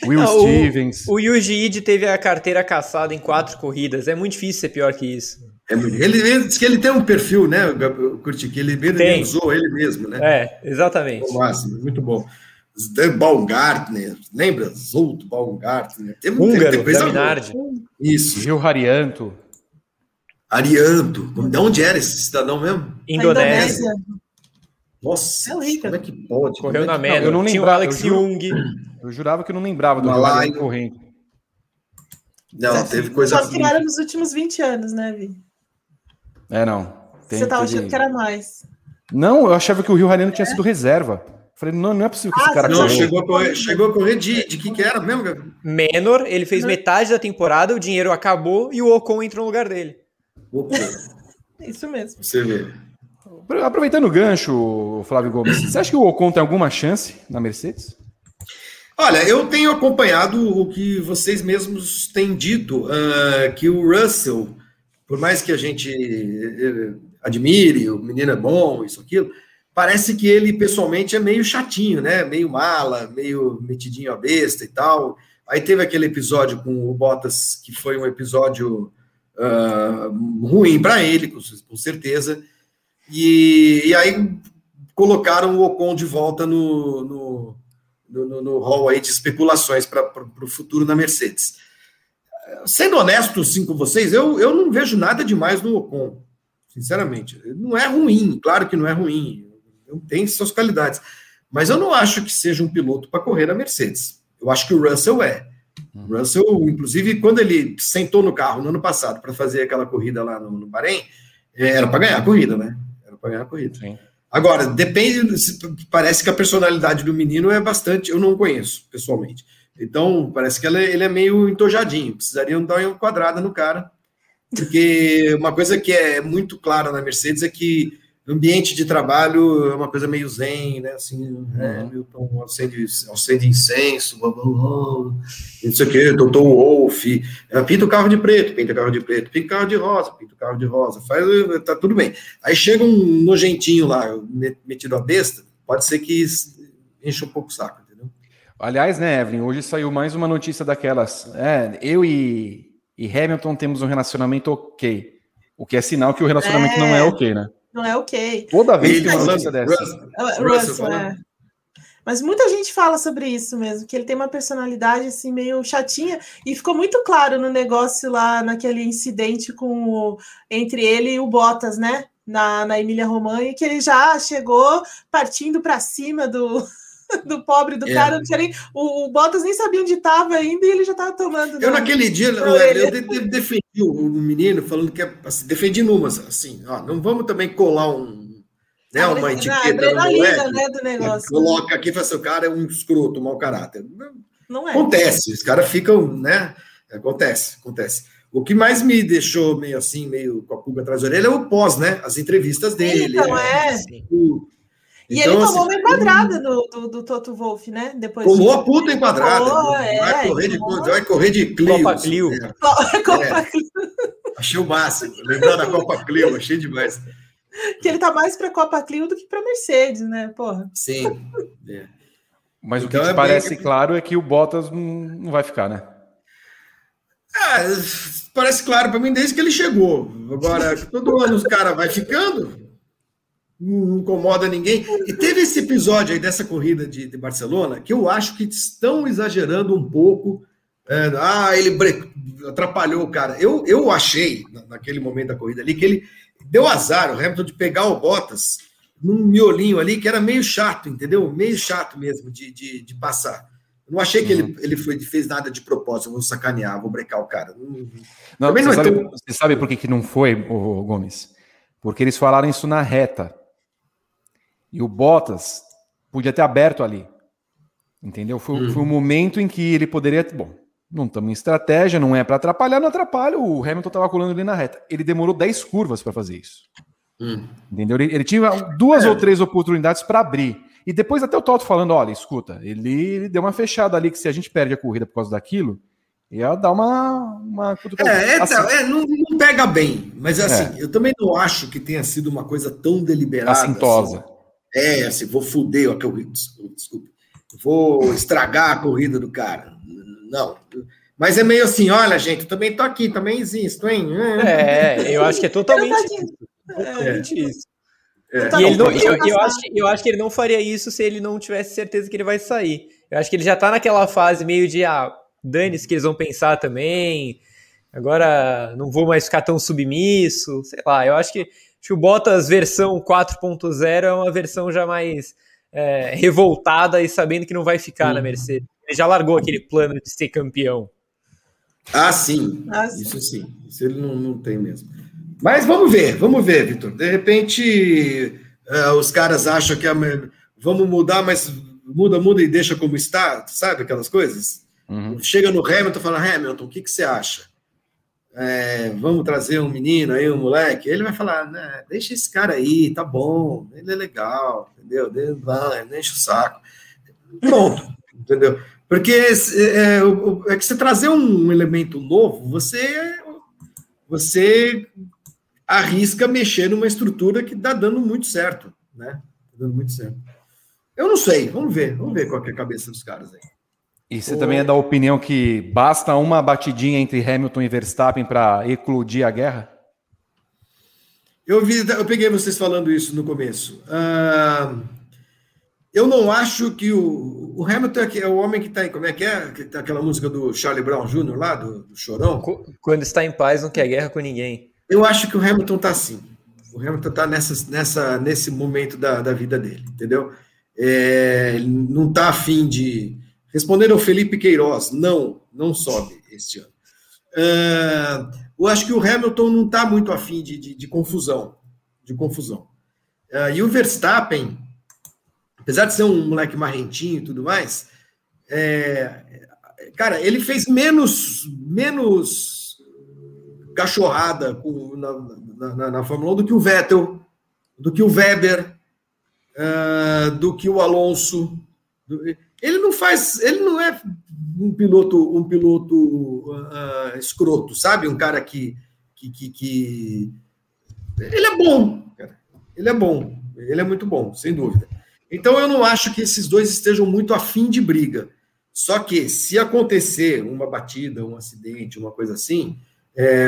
Will Stevens. O Yuji Ide teve a carteira caçada em 4 corridas, é muito difícil ser pior que isso. Ele diz que ele tem um perfil, né, Curti, que ele usou ele mesmo, né? É, exatamente. O máximo, muito bom. Baumgartner, lembra? Zolto Baumgartner. Húngaro, Gaminardi. Isso. Gil Harianto. Arianto, de onde era esse cidadão mesmo? Indonésia. Nossa, como é que pode? Correu na merda. Eu não lembrava. Alex Jung. Eu jurava que eu não lembrava do Malaio correndo. Não, teve coisa. Só criaram nos últimos 20 anos, né, Vi? Não. Você tava achando que era nós. Não, eu achava que o Rio Harianto tinha sido reserva. Falei, não é possível que esse cara... Não, chegou a correr de que era mesmo, Gabriel? Menor, ele fez metade da temporada, o dinheiro acabou e o Ocon entrou no lugar dele. Isso mesmo. Você vê. Aproveitando o gancho, Flávio Gomes, você acha que o Ocon tem alguma chance na Mercedes? Olha, eu tenho acompanhado o que vocês mesmos têm dito, que o Russell, por mais que a gente admire, o menino é bom, isso, aquilo, parece que ele pessoalmente é meio chatinho, né? Meio mala, meio metidinho à besta e tal. Aí teve aquele episódio com o Bottas, que foi um episódio... ruim para ele, com certeza, e aí colocaram o Ocon de volta no hall aí de especulações para o futuro na Mercedes. Sendo honesto, sim, com vocês, eu não vejo nada demais no Ocon, sinceramente. Não é ruim, claro que não é ruim, tem suas qualidades, mas eu não acho que seja um piloto para correr na Mercedes. Eu acho que o Russell é. Russell, inclusive, quando ele sentou no carro no ano passado para fazer aquela corrida lá no Bahrein, era para ganhar a corrida, né? Era para ganhar a corrida. Sim. Agora, depende, parece que a personalidade do menino é bastante, eu não conheço pessoalmente. Então, parece que ele é meio entojadinho, precisariam dar uma enquadrada no cara Porque uma coisa que é muito clara na Mercedes é que ambiente de trabalho é uma coisa meio zen, né? Assim, Hamilton acende incenso, blá blá blá, não sei o que, Toto Wolff, pinta o carro de preto, pinta o carro de preto, pinta o carro de rosa, pinta o carro de rosa, faz, tá tudo bem. Aí chega um nojentinho lá, metido a besta, pode ser que enche um pouco o saco, entendeu? Aliás, né, Evelyn, hoje saiu mais uma notícia daquelas, eu e Hamilton temos um relacionamento ok, o que é sinal que o relacionamento não é ok, né? Não é ok. Toda vez que uma notícia dessa. Russell, né? Mas muita gente fala sobre isso mesmo, que ele tem uma personalidade assim meio chatinha, e ficou muito claro no negócio lá, naquele incidente entre ele e o Bottas, né? Na Emília-Romanha, que ele já chegou partindo para cima do pobre do cara, não tinha nem, o Bottas nem sabia onde estava ainda e ele já estava tomando. Eu naquele dia eu defendi o menino falando que assim, defendi numas assim, ó, não vamos também colar uma etiqueta no moleque, né, do negócio. Coloca aqui e fala assim, o cara é um escroto, um mau caráter. Não é. Acontece, os caras ficam, né? Acontece. O que mais me deixou meio assim, meio com a pulga atrás da orelha é o pós, né? As entrevistas dele. Então assim, e então, ele tomou uma enquadrada do Toto Wolff, né? Depois tomou a puta enquadrada. Vai correr de Clio. Copa Clio. Achei o máximo. Lembrando a Copa Clio, achei demais. Que ele tá mais pra Copa Clio do que pra Mercedes, né? Porra. Sim. É. Mas então, o que parece claro é que o Bottas não vai ficar, né? Parece claro pra mim desde que ele chegou. Agora, todo ano os caras vai ficando... Não incomoda ninguém. E teve esse episódio aí dessa corrida de Barcelona que eu acho que estão exagerando um pouco. Ele atrapalhou o cara. Eu achei, naquele momento da corrida ali, que ele deu azar, o Hamilton, de pegar o Bottas num miolinho ali que era meio chato, entendeu? Meio chato mesmo de passar. Não achei que ele fez nada de propósito, vou sacanear, vou brecar o cara. Não, você sabe por que não foi, o Gomes? Porque eles falaram isso na reta. E o Bottas podia ter aberto ali. Entendeu? Foi um momento em que ele poderia... Bom, não estamos em estratégia, não é para atrapalhar, não atrapalha. O Hamilton estava colando ali na reta. Ele demorou 10 curvas para fazer isso. Entendeu? Ele tinha duas ou três oportunidades para abrir. E depois até o Toto falando, olha, escuta, ele deu uma fechada ali, que se a gente perde a corrida por causa daquilo, ia dar uma... não pega bem. Mas assim, eu também não acho que tenha sido uma coisa tão deliberada. Assintosa. Assim. Assim, vou foder a corrida, desculpa. Vou estragar a corrida do cara. Não. Mas é meio assim, olha, gente, eu também tô aqui, também existo, hein? Eu acho que é totalmente isso. E ele não, eu acho que ele não faria isso se ele não tivesse certeza que ele vai sair. Eu acho que ele já tá naquela fase meio de, dane-se que eles vão pensar também, agora não vou mais ficar tão submisso, sei lá, eu acho que o Bottas versão 4.0 é uma versão já mais revoltada e sabendo que não vai ficar na Mercedes. Ele já largou aquele plano de ser campeão. Sim. Isso sim. Isso ele não tem mesmo. Mas vamos ver, Vitor. De repente, os caras acham que vamos mudar, mas muda e deixa como está, sabe aquelas coisas? Chega no Hamilton e fala, Hamilton, o que você acha? Vamos trazer um menino aí, um moleque, ele vai falar, né, deixa esse cara aí, tá bom, ele é legal, entendeu? Deixa o saco. Pronto, entendeu? Porque que você trazer um elemento novo, você arrisca mexer numa estrutura que tá dando muito certo, né? Tá dando muito certo. Eu não sei, vamos ver qual que é a cabeça dos caras aí. E você também é da opinião que basta uma batidinha entre Hamilton e Verstappen para eclodir a guerra? Eu peguei vocês falando isso no começo. Eu não acho que o Hamilton é o homem que está em... Como é que é? Que tá aquela música do Charles Brown Jr. lá, do Chorão? Quando está em paz, não quer guerra com ninguém. Eu acho que o Hamilton está assim. O Hamilton está nesse momento da vida dele, entendeu? Ele não está afim de... Responderam ao Felipe Queiroz, não sobe este ano. Eu acho que o Hamilton não está muito afim de confusão. E o Verstappen, apesar de ser um moleque marrentinho e tudo mais, cara, ele fez menos cachorrada na Fórmula 1 do que o Vettel, do que o Webber, do que o Alonso. Ele não é um piloto escroto, sabe? Um cara que ele é bom, cara. Ele é bom, ele é muito bom, sem dúvida. Então eu não acho que esses dois estejam muito afim de briga. Só que se acontecer uma batida, um acidente, uma coisa assim,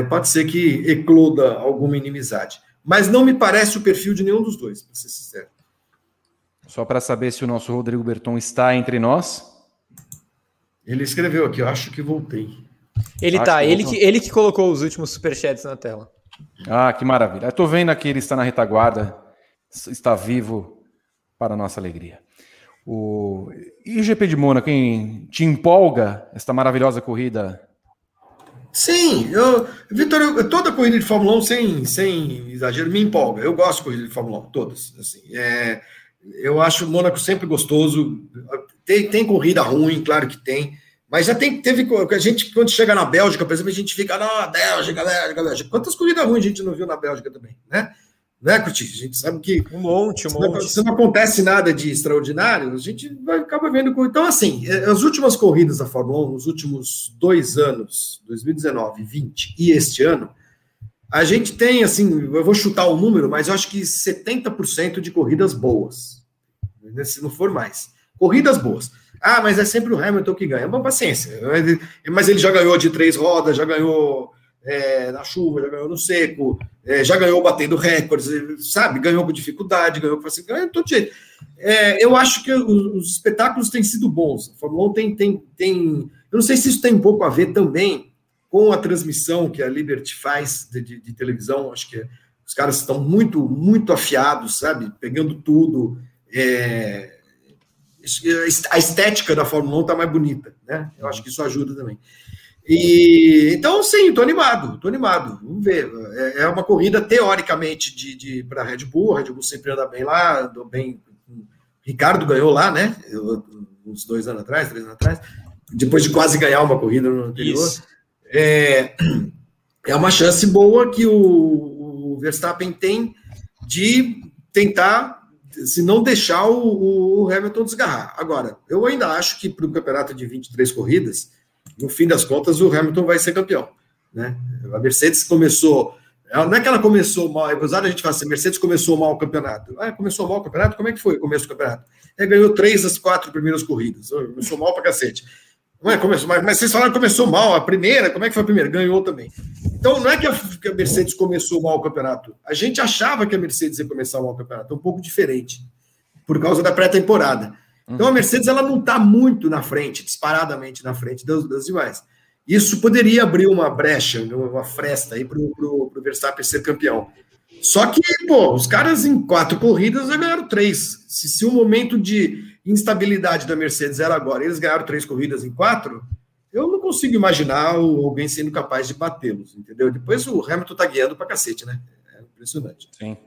pode ser que ecloda alguma inimizade. Mas não me parece o perfil de nenhum dos dois, para ser sincero. Só para saber se o nosso Rodrigo Berton está entre nós. Ele escreveu aqui, eu acho que voltei. Ele que colocou os últimos superchats na tela. Ah, que maravilha. Eu estou vendo aqui, ele está na retaguarda, está vivo para a nossa alegria. E o GP de Mônaco, hein? Te empolga esta maravilhosa corrida? Sim, Vitor, toda corrida de Fórmula 1, sem exagero, me empolga. Eu gosto de corrida de Fórmula 1, todas. Assim, eu acho o Mônaco sempre gostoso. Tem corrida ruim, claro que tem. Mas já teve. A gente, quando chega na Bélgica, por exemplo, a gente fica, Bélgica. Quantas corridas ruins a gente não viu na Bélgica também, né? Né, Curti? A gente sabe que um monte. Se não acontece nada de extraordinário, a gente acaba vendo. Então, assim, as últimas corridas da Fórmula 1, nos últimos 2 anos, 2019, 20 e este ano, a gente tem, assim, eu vou chutar o número, mas eu acho que 70% de corridas boas, se não for mais. Corridas boas. Ah, mas é sempre o Hamilton que ganha. Uma paciência. Mas ele já ganhou de 3 rodas, já ganhou... na chuva, já ganhou no seco, já ganhou batendo recordes, sabe? Ganhou com dificuldade, ganhou com facilidade, de todo jeito. Eu acho que os espetáculos têm sido bons. A Fórmula 1 tem... Eu não sei se isso tem um pouco a ver também com a transmissão que a Liberty faz de televisão. Acho que os caras estão muito, muito afiados, sabe? Pegando tudo. A estética da Fórmula 1 está mais bonita, né? Eu acho que isso ajuda também. Então, sim, estou animado, vamos ver, é uma corrida teoricamente para a Red Bull sempre anda bem lá, andou bem, o Ricardo ganhou lá, né, uns 3 anos atrás, depois de quase ganhar uma corrida no anterior, é uma chance boa que o Verstappen tem de tentar, se não deixar o Hamilton desgarrar. Agora, eu ainda acho que para o campeonato de 23 corridas, no fim das contas, o Hamilton vai ser campeão, né? A Mercedes começou... Não é que ela começou mal, é cruzado a gente fala assim, a Mercedes começou mal o campeonato. Ah, começou mal o campeonato? Como é que foi o começo do campeonato? Ganhou 3 das 4 primeiras corridas. Começou mal pra cacete. Não é, começou, mas vocês falaram que começou mal a primeira, como é que foi a primeira? Ganhou também. Então, não é que a Mercedes começou mal o campeonato. A gente achava que a Mercedes ia começar mal o campeonato. É um pouco diferente, por causa da pré-temporada. Então a Mercedes ela não está muito na frente, disparadamente na frente das demais. Isso poderia abrir uma brecha, uma fresta aí para o Verstappen ser campeão. Só que, pô, os caras em 4 corridas já ganharam 3. Se o momento de instabilidade da Mercedes era agora, eles ganharam 3 corridas em 4, eu não consigo imaginar alguém sendo capaz de batê-los, entendeu? Depois o Hamilton tá guiando para cacete, né? É impressionante. Sim.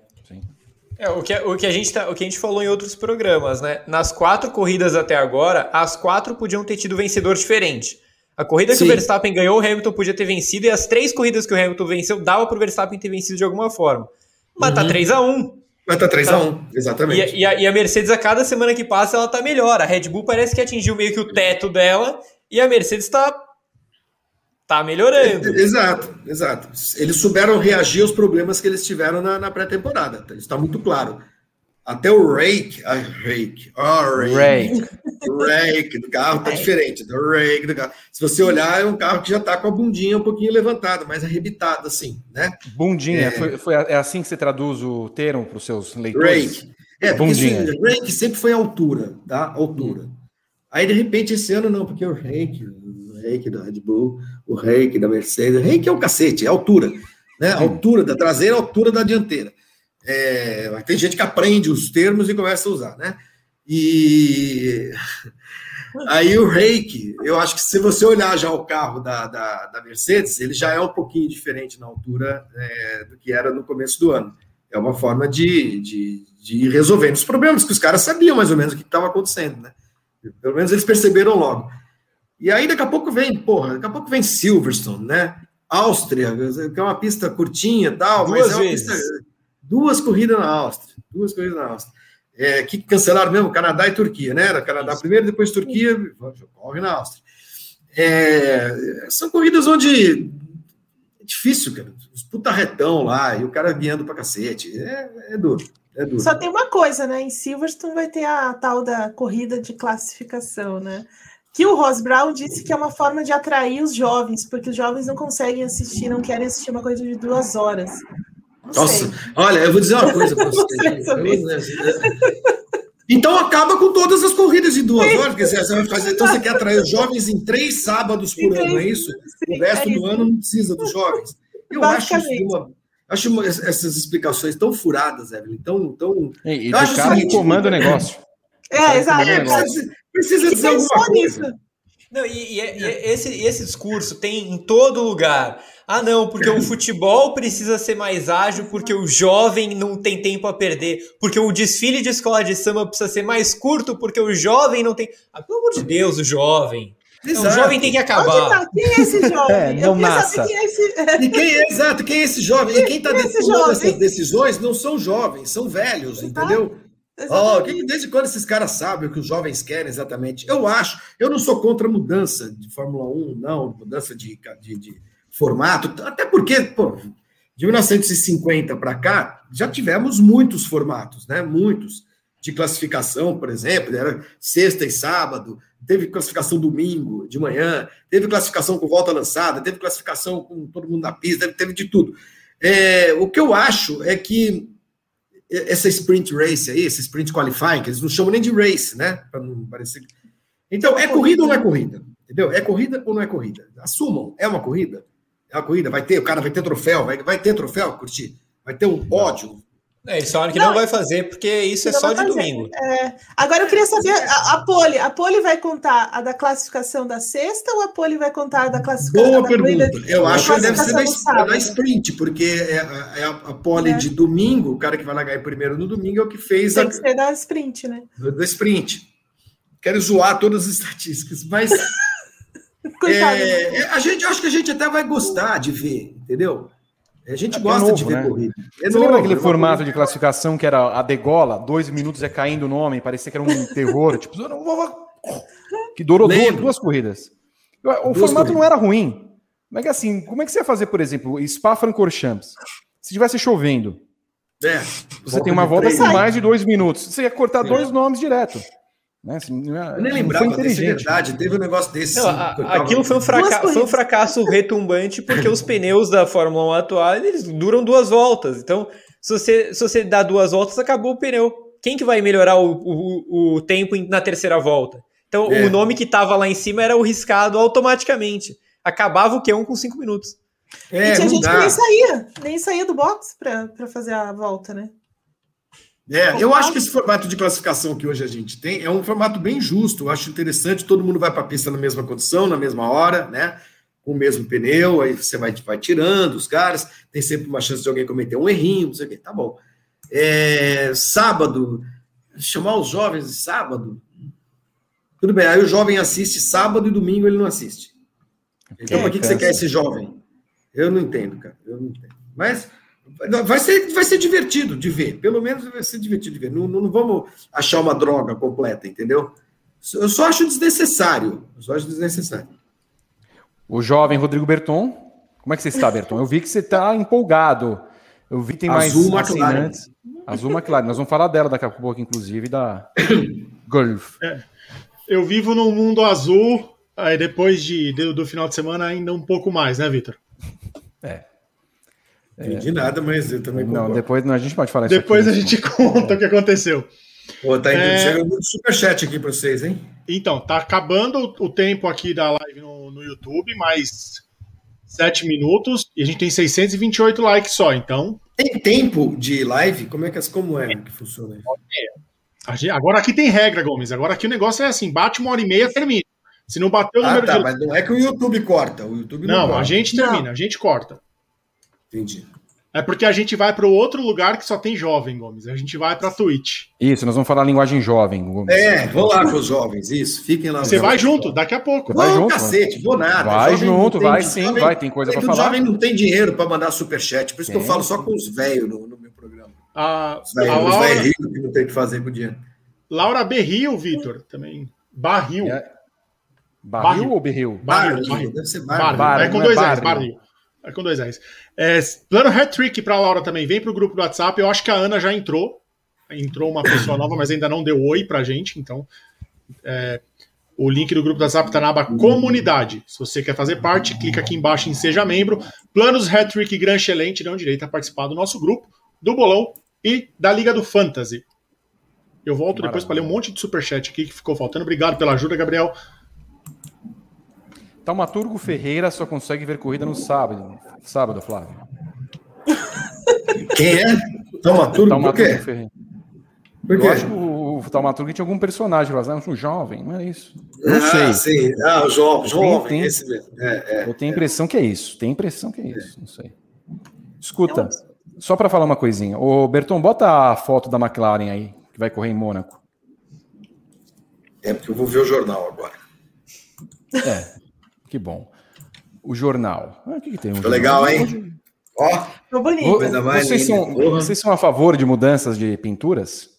O que a gente falou em outros programas, né? Nas 4 corridas até agora, as 4 podiam ter tido vencedor diferente. A corrida que o Verstappen ganhou, o Hamilton podia ter vencido, e as 3 corridas que o Hamilton venceu, dava para o Verstappen ter vencido de alguma forma. Mas tá 3-1. Mas tá 3-1, exatamente. E a Mercedes, a cada semana que passa, ela tá melhor. A Red Bull parece que atingiu meio que o teto dela, e a Mercedes tá melhorando. Exato. Eles souberam reagir aos problemas que eles tiveram na pré-temporada. Isso está muito claro. Até o rake do carro está diferente. O rake do carro. Se você olhar, é um carro que já está com a bundinha um pouquinho levantada, mais arrebitada, assim, né? Bundinha. É assim que você traduz o termo para os seus leitores? Rake. Bundinha. Isso, rake sempre foi a altura, tá? Altura. Aí, de repente, esse ano não, porque o rake... rake da Red Bull, o rake da Mercedes. Rake é um cacete, é altura, né? A altura da traseira, a altura da dianteira. Tem gente que aprende os termos e começa a usar, né? E aí o rake, eu acho que se você olhar já o carro da Mercedes, ele já é um pouquinho diferente na altura do que era no começo do ano. É uma forma de ir resolvendo os problemas, que os caras sabiam mais ou menos o que estava acontecendo, né? Pelo menos eles perceberam logo. E aí daqui a pouco vem Silverstone, né? Áustria, que é uma pista curtinha e tal, mas é uma pista, duas corridas na Áustria, que cancelaram mesmo, Canadá e Turquia, né? Era Canadá primeiro, depois Turquia, corre na Áustria. São corridas onde é difícil, cara, os puta retão lá, e o cara viando pra cacete, é duro. Só tem uma coisa, né, em Silverstone vai ter a tal da corrida de classificação, né? Que o Ross Brown disse que é uma forma de atrair os jovens, porque os jovens não conseguem assistir, não querem assistir uma coisa de 2 horas. Nossa, olha, eu vou dizer uma coisa para vocês. Então acaba com todas as corridas de 2 horas, porque você vai fazer, então você quer atrair os jovens em 3 sábados por ano, é isso? Sim, o resto do ano não precisa dos jovens. Eu acho essas explicações tão furadas, Evelyn, tão... E o cara que comanda o negócio. Precisa dizer alguma coisa. Não, esse discurso tem em todo lugar. Ah, não, porque o futebol precisa ser mais ágil, porque o jovem não tem tempo a perder, porque o desfile de escola de samba precisa ser mais curto, porque o jovem não tem... Ah, pelo amor de Deus, o jovem. Então, o jovem tem que acabar. Tá? Quem é esse jovem? Eu queria saber quem é esse... E quem é esse jovem? E quem está tomando essas decisões não são jovens, são velhos, entendeu? Desde quando esses caras sabem o que os jovens querem exatamente? Eu não sou contra mudança de Fórmula 1, não, mudança de formato, até porque, de 1950 para cá, já tivemos muitos formatos, né? Muitos. De classificação, por exemplo, era sexta e sábado, teve classificação domingo de manhã, teve classificação com volta lançada, teve classificação com todo mundo na pista, teve de tudo. O que eu acho é que essa sprint race aí, esse sprint qualifying, que eles não chamam nem de race, né? Para não parecer. Então, é corrida ou não é corrida? Entendeu? É corrida ou não é corrida? Assumam, é uma corrida? É uma corrida, o cara vai ter troféu, vai ter troféu, curtir, vai ter um pódio. Eles falaram que não vai fazer, porque isso é só de domingo. Agora eu queria saber, a pole vai contar a da classificação da sexta ou a pole vai contar a da classificação da corrida? Boa pergunta. Eu acho que deve ser da sprint, porque a pole de domingo, o cara que vai largar em primeiro no domingo é o que fez... Tem que ser da sprint, né? Da sprint. Quero zoar todas as estatísticas, mas... acho que a gente até vai gostar de ver, entendeu? A gente gosta novo, de ver, né? Corrida. Você lembra aquele formato de classificação que era a degola? 2 minutos caindo o nome, parecia que era um terror. Tipo, que durou duas corridas. O formato não era ruim. Mas assim, como é que você ia fazer, por exemplo, Spa-Francorchamps? Se tivesse chovendo, você tem uma volta com mais de 2 minutos. Você ia cortar 2 nomes direto. Né? Assim, eu nem lembrava desse, verdade, teve um negócio desse. Não, aquilo foi um fracasso retumbante, porque os pneus da Fórmula 1 atual, eles duram 2 voltas. Então, se você dá 2 voltas, acabou o pneu. Quem que vai melhorar o tempo na terceira volta? Então, o nome que estava lá em cima era o riscado automaticamente. Acabava o Q1 com 5 minutos. E tinha gente que nem saía do box para fazer a volta, né? Eu acho que esse formato de classificação que hoje a gente tem é um formato bem justo, eu acho interessante, todo mundo vai para a pista na mesma condição, na mesma hora, né? Com o mesmo pneu, aí você vai tirando os caras, tem sempre uma chance de alguém cometer um errinho, não sei o quê, tá bom. Sábado, chamar os jovens de sábado, tudo bem, aí o jovem assiste sábado e domingo ele não assiste. Então, para que você quer esse jovem? Eu não entendo, cara, Mas... Vai ser divertido de ver, pelo menos vai ser divertido de ver. Não vamos achar uma droga completa, entendeu? Eu só acho desnecessário. O jovem Rodrigo Berton, como é que você está, Berton? Eu vi que você está empolgado. Eu vi que tem mais assinantes. Azul McLaren. Nós vamos falar dela daqui a pouco, inclusive, da Golf. Eu vivo num mundo azul, aí depois do final de semana ainda um pouco mais, né, Vitor? Entendi nada, mas eu também concordo. Não, depois a gente pode falar isso. Depois aqui, a gente conta o que aconteceu. Pô, tá indo, chega muito superchat aqui para vocês, hein? Então, tá acabando o tempo aqui da live no YouTube, mais 7 minutos, e a gente tem 628 likes só, então... Tem tempo de live? Como é que funciona aí? Agora aqui tem regra, Gomes, agora aqui o negócio é assim, bate 1h30, termina. Se não bater o número de... Mas não é que o YouTube corta, o YouTube não corta. A gente termina, a gente corta. Entendi. É porque a gente vai para o outro lugar que só tem jovem, Gomes. A gente vai para a Twitch. Isso, nós vamos falar a linguagem jovem, Gomes. É, vou lá com os jovens, isso. Fiquem lá. Você vai junto, daqui a pouco. Vai junto, cacete, vou nada. Vai junto, vai sim, vai, tem coisa para falar. O jovem não tem dinheiro para mandar superchat, por isso que eu falo só com os velhos no meu programa. Os velhos que não tem o que fazer com o dinheiro. Laura Berril, Vitor, também. Barril. Barril ou Berril? Barril. Deve ser Barril. É com dois R's, Barril. É com dois R's. É, plano hat-trick para a Laura também. Vem para o grupo do WhatsApp. Eu acho que a Ana já entrou. Entrou uma pessoa nova, mas ainda não deu oi para a gente. Então, o link do grupo do WhatsApp está na aba Comunidade. Se você quer fazer parte, clica aqui embaixo em Seja Membro. Planos hat-trick Gran Chelem te dão direito a participar do nosso grupo, do Bolão e da Liga do Fantasy. Eu volto depois para ler um monte de superchat aqui que ficou faltando. Obrigado pela ajuda, Gabriel. Taumaturgo Ferreira só consegue ver corrida no sábado. Sábado, Flávio. Quem é? Taumaturgo por quê? Ferreira. Por quê? Eu acho que o Taumaturgo tinha algum personagem, um jovem, não é isso? Não sei. Sim. Ah, jovem. Tem, esse mesmo. Eu tenho a impressão que é isso. Não sei. Escuta, só para falar uma coisinha. Ô, Berton, bota a foto da McLaren aí, que vai correr em Mônaco. É, porque eu vou ver o jornal agora. Que bom. O jornal. O que tem? Legal, hein? Ó, bonito. Vocês são a favor de mudanças de pinturas?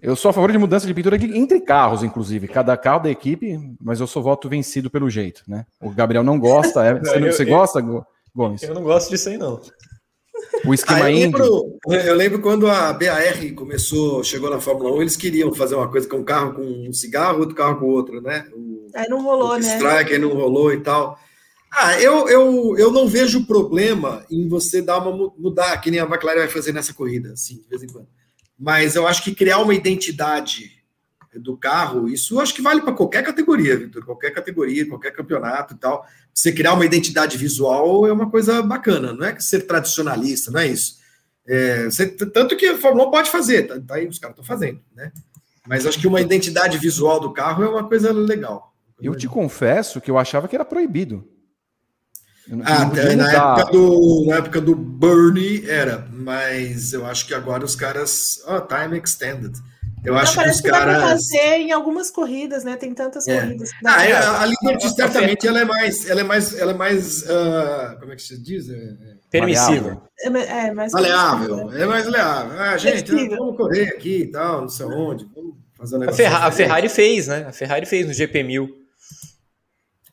Eu sou a favor de mudança de pintura entre carros, inclusive. Cada carro da equipe, mas eu sou voto vencido pelo jeito, né? O Gabriel não gosta. Você gosta, Gomes? Eu não gosto disso aí, não. O esquema Indy. Eu lembro quando a BAR chegou na Fórmula 1, eles queriam fazer uma coisa com um carro com um cigarro, outro carro com outro, né? Aí não rolou, né? Strike, aí não rolou e tal. Eu não vejo problema em você dar mudar, que nem a McLaren vai fazer nessa corrida, assim, de vez em quando. Mas eu acho que criar uma identidade do carro, isso eu acho que vale para qualquer categoria, Vitor, qualquer campeonato e tal. Você criar uma identidade visual é uma coisa bacana, não é que ser tradicionalista, não é isso. Tanto que a Fórmula 1 pode fazer, tá aí os caras estão fazendo, né? Mas acho que uma identidade visual do carro é uma coisa legal. Eu te confesso que eu achava que era proibido. Na época do Bernie era, mas eu acho que agora os caras... time extended. Acho que os caras... Dá pra fazer em algumas corridas, né? Tem tantas corridas. A Liberty certamente ela é mais como é que se diz? Permissiva. Maleável. É mais maleável. Gente, vamos correr aqui e tal, não sei onde. Vamos fazer um negócio. A Ferrari fez, né? A Ferrari fez no GP1000.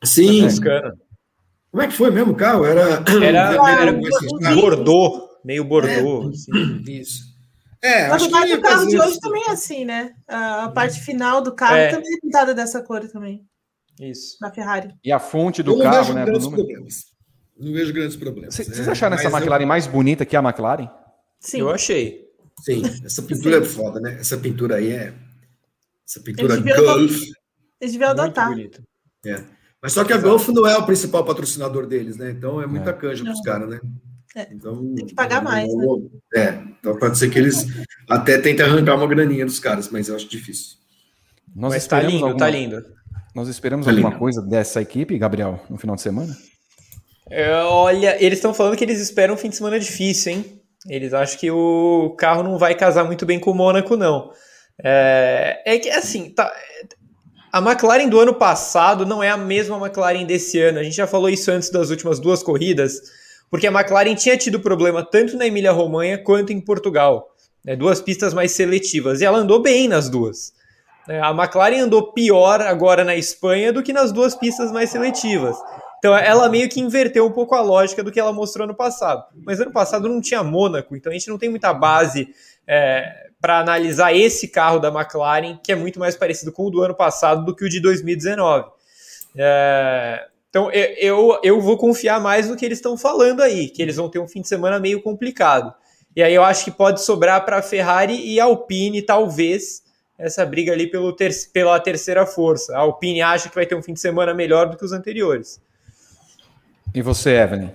Sim. Como é que foi mesmo o carro? Era bordô, meio bordô. Assim. Isso. Na verdade, o carro de hoje também é assim, né? A parte final do carro também é pintada dessa cor também. Isso. Na Ferrari. E a fonte do carro, né? Não vejo grandes problemas. Vocês acharam essa McLaren mais bonita que a McLaren? Sim. Eu achei. Sim. Essa pintura é foda, né? Essa pintura aí é... Essa pintura Gulf. Eles deviam adotar. Muito bonito. Mas só que a Golf não é o principal patrocinador deles, né? Então é muita canja para os caras, né? Então, tem que pagar mais, né? Então pode ser que eles até tentem arrancar uma graninha dos caras, mas eu acho difícil. Mas tá lindo, tá lindo. Nós esperamos alguma coisa dessa equipe, Gabriel, no final de semana? Olha, eles estão falando que eles esperam um fim de semana difícil, hein? Eles acham que o carro não vai casar muito bem com o Mônaco, não. É que, assim... A McLaren do ano passado não é a mesma McLaren desse ano. A gente já falou isso antes das últimas duas corridas, porque a McLaren tinha tido problema tanto na Emília-Romanha quanto em Portugal. Duas pistas mais seletivas. E ela andou bem nas duas. A McLaren andou pior agora na Espanha do que nas duas pistas mais seletivas. Então ela meio que inverteu um pouco a lógica do que ela mostrou ano passado. Mas ano passado não tinha Mônaco, então a gente não tem muita base... para analisar esse carro da McLaren, que é muito mais parecido com o do ano passado do que o de 2019. Então, eu vou confiar mais no que eles estão falando aí, que eles vão ter um fim de semana meio complicado. E aí eu acho que pode sobrar para a Ferrari e Alpine, talvez, essa briga ali pela terceira força. A Alpine acha que vai ter um fim de semana melhor do que os anteriores. E você, Evelyn?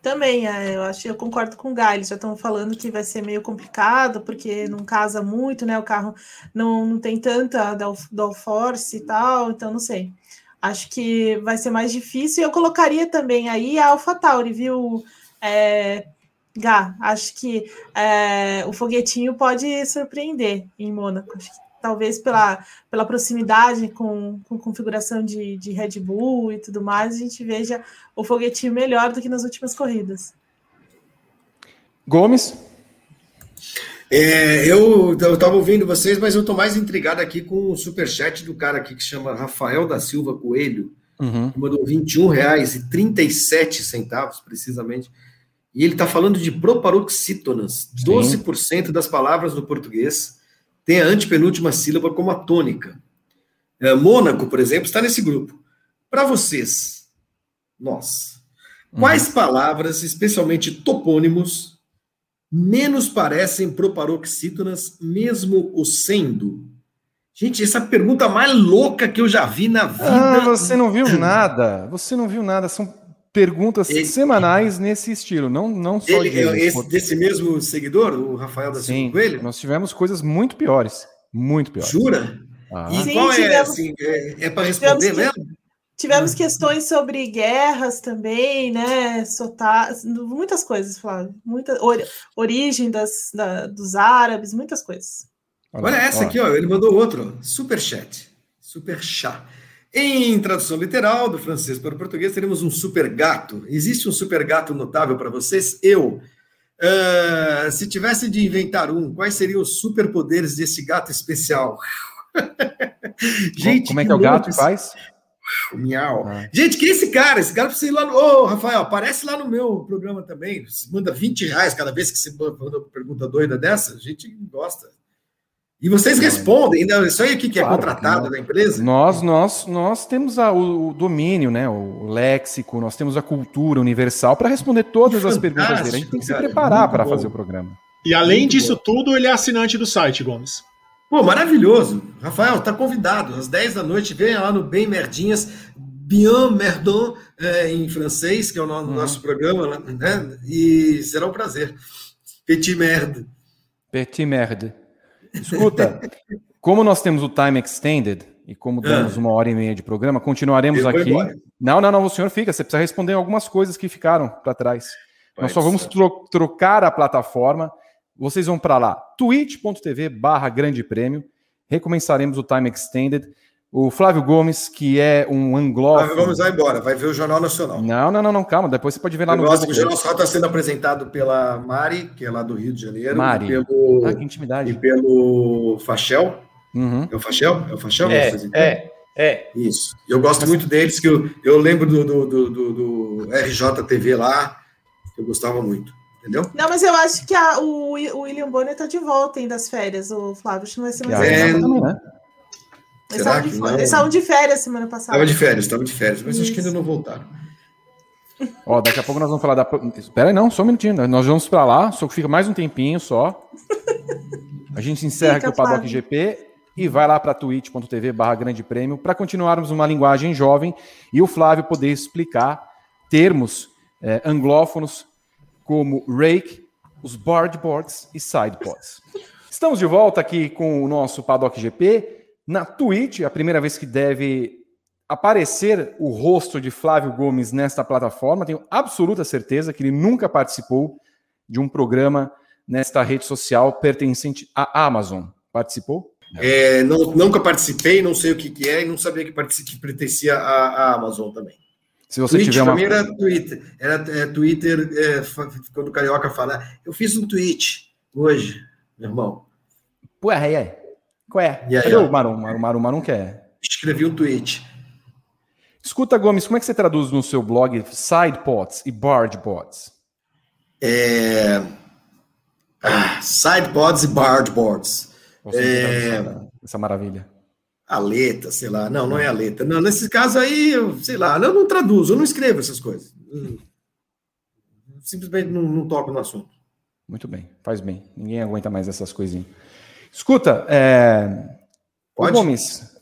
Também, eu concordo com o Gai, eles já estão falando que vai ser meio complicado, porque não casa muito, né? O carro não tem tanta downforce e tal, então não sei. Acho que vai ser mais difícil. Eu colocaria também aí a AlphaTauri, viu? Gá, acho que o foguetinho pode surpreender em Mônaco. Acho que talvez pela proximidade com configuração de Red Bull e tudo mais, a gente veja o foguetinho melhor do que nas últimas corridas. Gomes? Eu estava ouvindo vocês, mas eu estou mais intrigado aqui com o superchat do cara aqui que chama Rafael da Silva Coelho, que mandou R$21,37, precisamente. E ele está falando de proparoxítonas, 12% das palavras do português tem a antepenúltima sílaba como a tônica. Mônaco, por exemplo, está nesse grupo. Para vocês, nós, quais palavras, especialmente topônimos, menos parecem proparoxítonas, mesmo o sendo? Gente, essa pergunta mais louca que eu já vi na vida. Ah, você não viu nada. Você não viu nada. São perguntas semanais nesse estilo, não só desse mesmo seguidor, o Rafael da Silva Coelho? Nós tivemos coisas muito piores, muito piores. Jura? Ah. E sim, qual para responder mesmo? Tivemos questões sobre guerras também, né? Muitas coisas, Flávio. Origem dos árabes, muitas coisas. Olha essa aqui, ó. Ele mandou outro, superchat. Superchat. Em tradução literal, do francês para o português, teremos um super gato. Existe um super gato notável para vocês? Se tivesse de inventar um, quais seriam os superpoderes desse gato especial? Gente, como é que é o gato faz? Miau. Gente, que esse cara precisa ir lá no... Ô, Rafael, aparece lá no meu programa também. Você manda R$20 cada vez que você manda uma pergunta doida dessa. A gente gosta. E vocês respondem, ainda isso aí que é contratado da empresa? Nós temos o domínio, né, o léxico, nós temos a cultura universal para responder todas as perguntas dele. A gente tem que se preparar para fazer o programa. E além disso tudo, ele é assinante do site, Gomes. Pô, maravilhoso. Rafael, tá convidado. Às 10 da noite, venha lá no Bem Merdinhas, Bien Merdon, em francês, que é o nosso programa, né? E será um prazer. Petit Merde. Petit Merde. Escuta, como nós temos o time extended e como damos 1h30 de programa, continuaremos aqui. Não, o senhor fica, você precisa responder algumas coisas que ficaram para trás. Nós só vamos trocar a plataforma. Vocês vão para lá, twitch.tv/Grande Prêmio. Recomeçaremos o time extended. O Flávio Gomes, que é um anglófono... Flávio Gomes vai embora, vai ver o Jornal Nacional. Não, calma, depois você pode ver lá no... O Jornal Nacional está sendo apresentado pela Mari, que é lá do Rio de Janeiro, Mari. Que intimidade. E pelo Fachel. É o Fachel? Isso. Eu gosto muito deles, que eu lembro do RJTV lá, que eu gostava muito. Entendeu? Não, mas eu acho que o William Bonner está de volta ainda das férias, o Flávio. Acho que não vai ser mais também, né? Eles estavam de férias semana passada. Estavam de férias, mas acho que ainda não voltaram. Ó, daqui a pouco nós vamos falar da... Espera aí, só um minutinho. Nós vamos para lá, só que fica mais um tempinho só. A gente encerra aqui o Paddock GP e vai lá para twitch.tv/Grande Prêmio para continuarmos uma linguagem jovem e o Flávio poder explicar termos anglófonos como rake, os boardboards e sideboards. Estamos de volta aqui com o nosso Paddock GP. Na Twitch, a primeira vez que deve aparecer o rosto de Flávio Gomes nesta plataforma, tenho absoluta certeza que ele nunca participou de um programa nesta rede social pertencente à Amazon. Participou? Nunca participei, não sei o que é e não sabia que pertencia à Amazon também. Se você Twitch tiver uma... Também era Twitter. Quando o Carioca fala, eu fiz um tweet hoje, meu irmão. Qual é? Cadê o Marum quer? Escrevi um tweet. Escuta, Gomes, como é que você traduz no seu blog sideboards e bargeboards? Sideboards e bargeboards. Essa maravilha. Aleta, sei lá. Não é aleta. Não, nesse caso aí, eu não traduzo, eu não escrevo essas coisas. Simplesmente não toco no assunto. Muito bem, faz bem. Ninguém aguenta mais essas coisinhas. Escuta, pode? Gomes,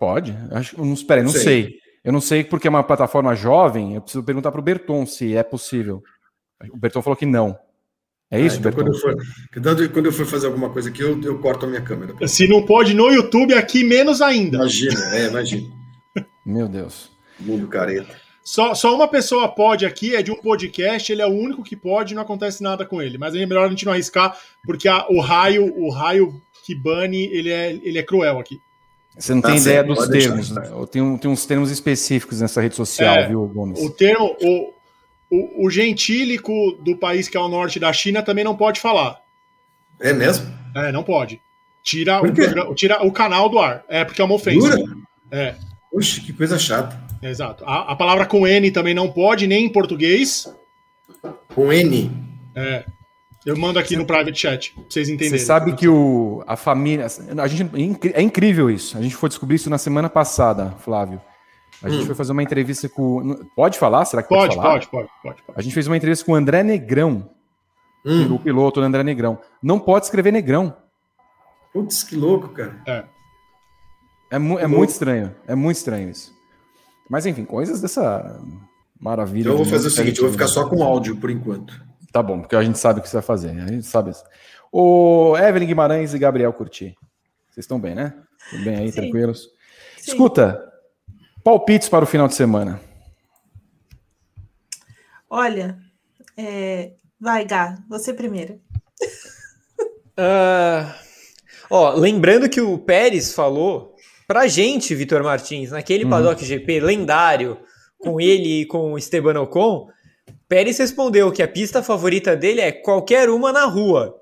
pode? Espera aí, não sei. Eu não sei porque é uma plataforma jovem, eu preciso perguntar para o Berton se é possível. O Berton falou que não. É isso, então, Berton? Quando eu for fazer alguma coisa aqui, eu corto a minha câmera. Se não pode no YouTube, aqui menos ainda. Imagina. Meu Deus. Mundo careta. Só uma pessoa pode aqui, é de um podcast, ele é o único que pode e não acontece nada com ele. Mas é melhor a gente não arriscar, porque o raio que bane, ele é cruel aqui. Você não tem ideia dos termos, né? Tem uns termos específicos nessa rede social, viu, Gomes? O termo, o gentílico do país que é ao norte da China também não pode falar. É mesmo? É, não pode. Tira o canal do ar. É, porque é uma ofensa. Dura? É. Oxe, que coisa chata. Exato. A palavra com N também não pode, nem em português. Com N? É. Eu mando aqui no private chat, pra vocês entenderem. Você sabe que a família... A gente, é incrível isso. A gente foi descobrir isso na semana passada, Flávio. A gente foi fazer uma entrevista com... Pode falar? Será que pode falar? Pode. A gente fez uma entrevista com o André Negrão. O piloto do André Negrão. Não pode escrever Negrão. Putz, que louco, cara. É muito estranho. É muito estranho isso. Mas, enfim, coisas dessa maravilha. Então eu vou fazer o seguinte, eu vou ficar só com áudio por enquanto. Tá bom, porque a gente sabe o que você vai fazer. A gente sabe isso. O Evelyn Guimarães e Gabriel Curti. Vocês estão bem, né? Estão bem aí, tranquilos? Sim. Escuta, palpites para o final de semana. Olha, vai, Gá, você primeiro. Lembrando que o Pérez falou... Pra gente, Vitor Martins, naquele Paddock GP lendário, com ele e com o Esteban Ocon, Pérez respondeu que a pista favorita dele é qualquer uma na rua.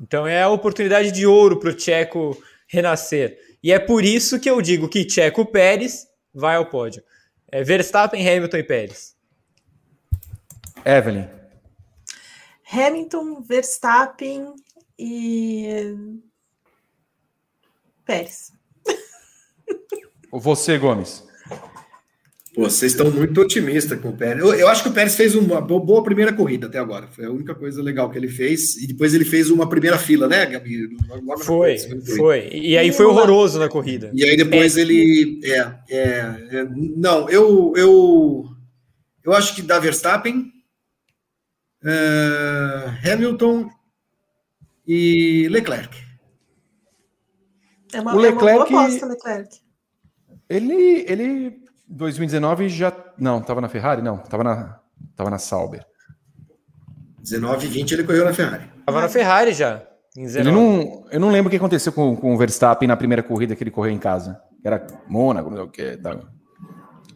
Então é a oportunidade de ouro pro Tcheco renascer. E é por isso que eu digo que Tcheco Pérez vai ao pódio. É Verstappen, Hamilton e Pérez. Evelyn. Hamilton, Verstappen e... Pérez. Você, Gomes. Vocês estão muito otimistas com o Pérez. Eu acho que o Pérez fez uma boa primeira corrida até agora. Foi a única coisa legal que ele fez. E depois ele fez uma primeira fila, né, Gabi? Foi. E aí foi horroroso na corrida. E aí depois ele... Não, eu acho que dá Verstappen, Hamilton e Leclerc. É uma boa aposta, Leclerc. Ele 2019 já... Não, estava na Ferrari? Não, estava na Sauber. 19 e 20 ele correu na Ferrari. Estava na Ferrari já. Eu não lembro o que aconteceu com o Verstappen na primeira corrida que ele correu em casa. Era Mônaco, não sei o que.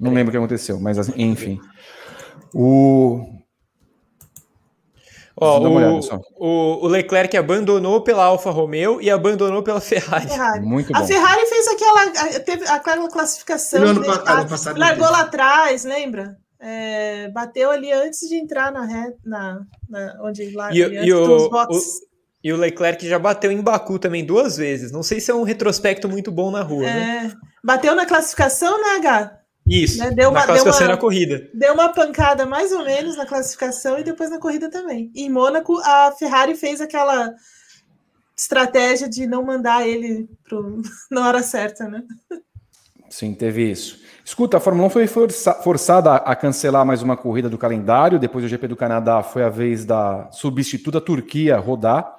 Não lembro o que aconteceu, mas assim, enfim. O Leclerc abandonou pela Alfa Romeo e abandonou pela Ferrari. Muito bom. A Ferrari fez aquela classificação. Ano passado, largou lá atrás, lembra? Bateu ali antes de entrar na onde larga. E o Leclerc já bateu em Baku também 2 vezes. Não sei se é um retrospecto muito bom na rua. Né? Bateu na classificação, né, H? Isso, né? Na corrida. Deu uma pancada mais ou menos na classificação e depois na corrida também. Em Mônaco, a Ferrari fez aquela estratégia de não mandar ele na hora certa, né? Sim, teve isso. Escuta, a Fórmula 1 foi forçada a cancelar mais uma corrida do calendário. Depois do GP do Canadá, foi a vez da substituta Turquia rodar.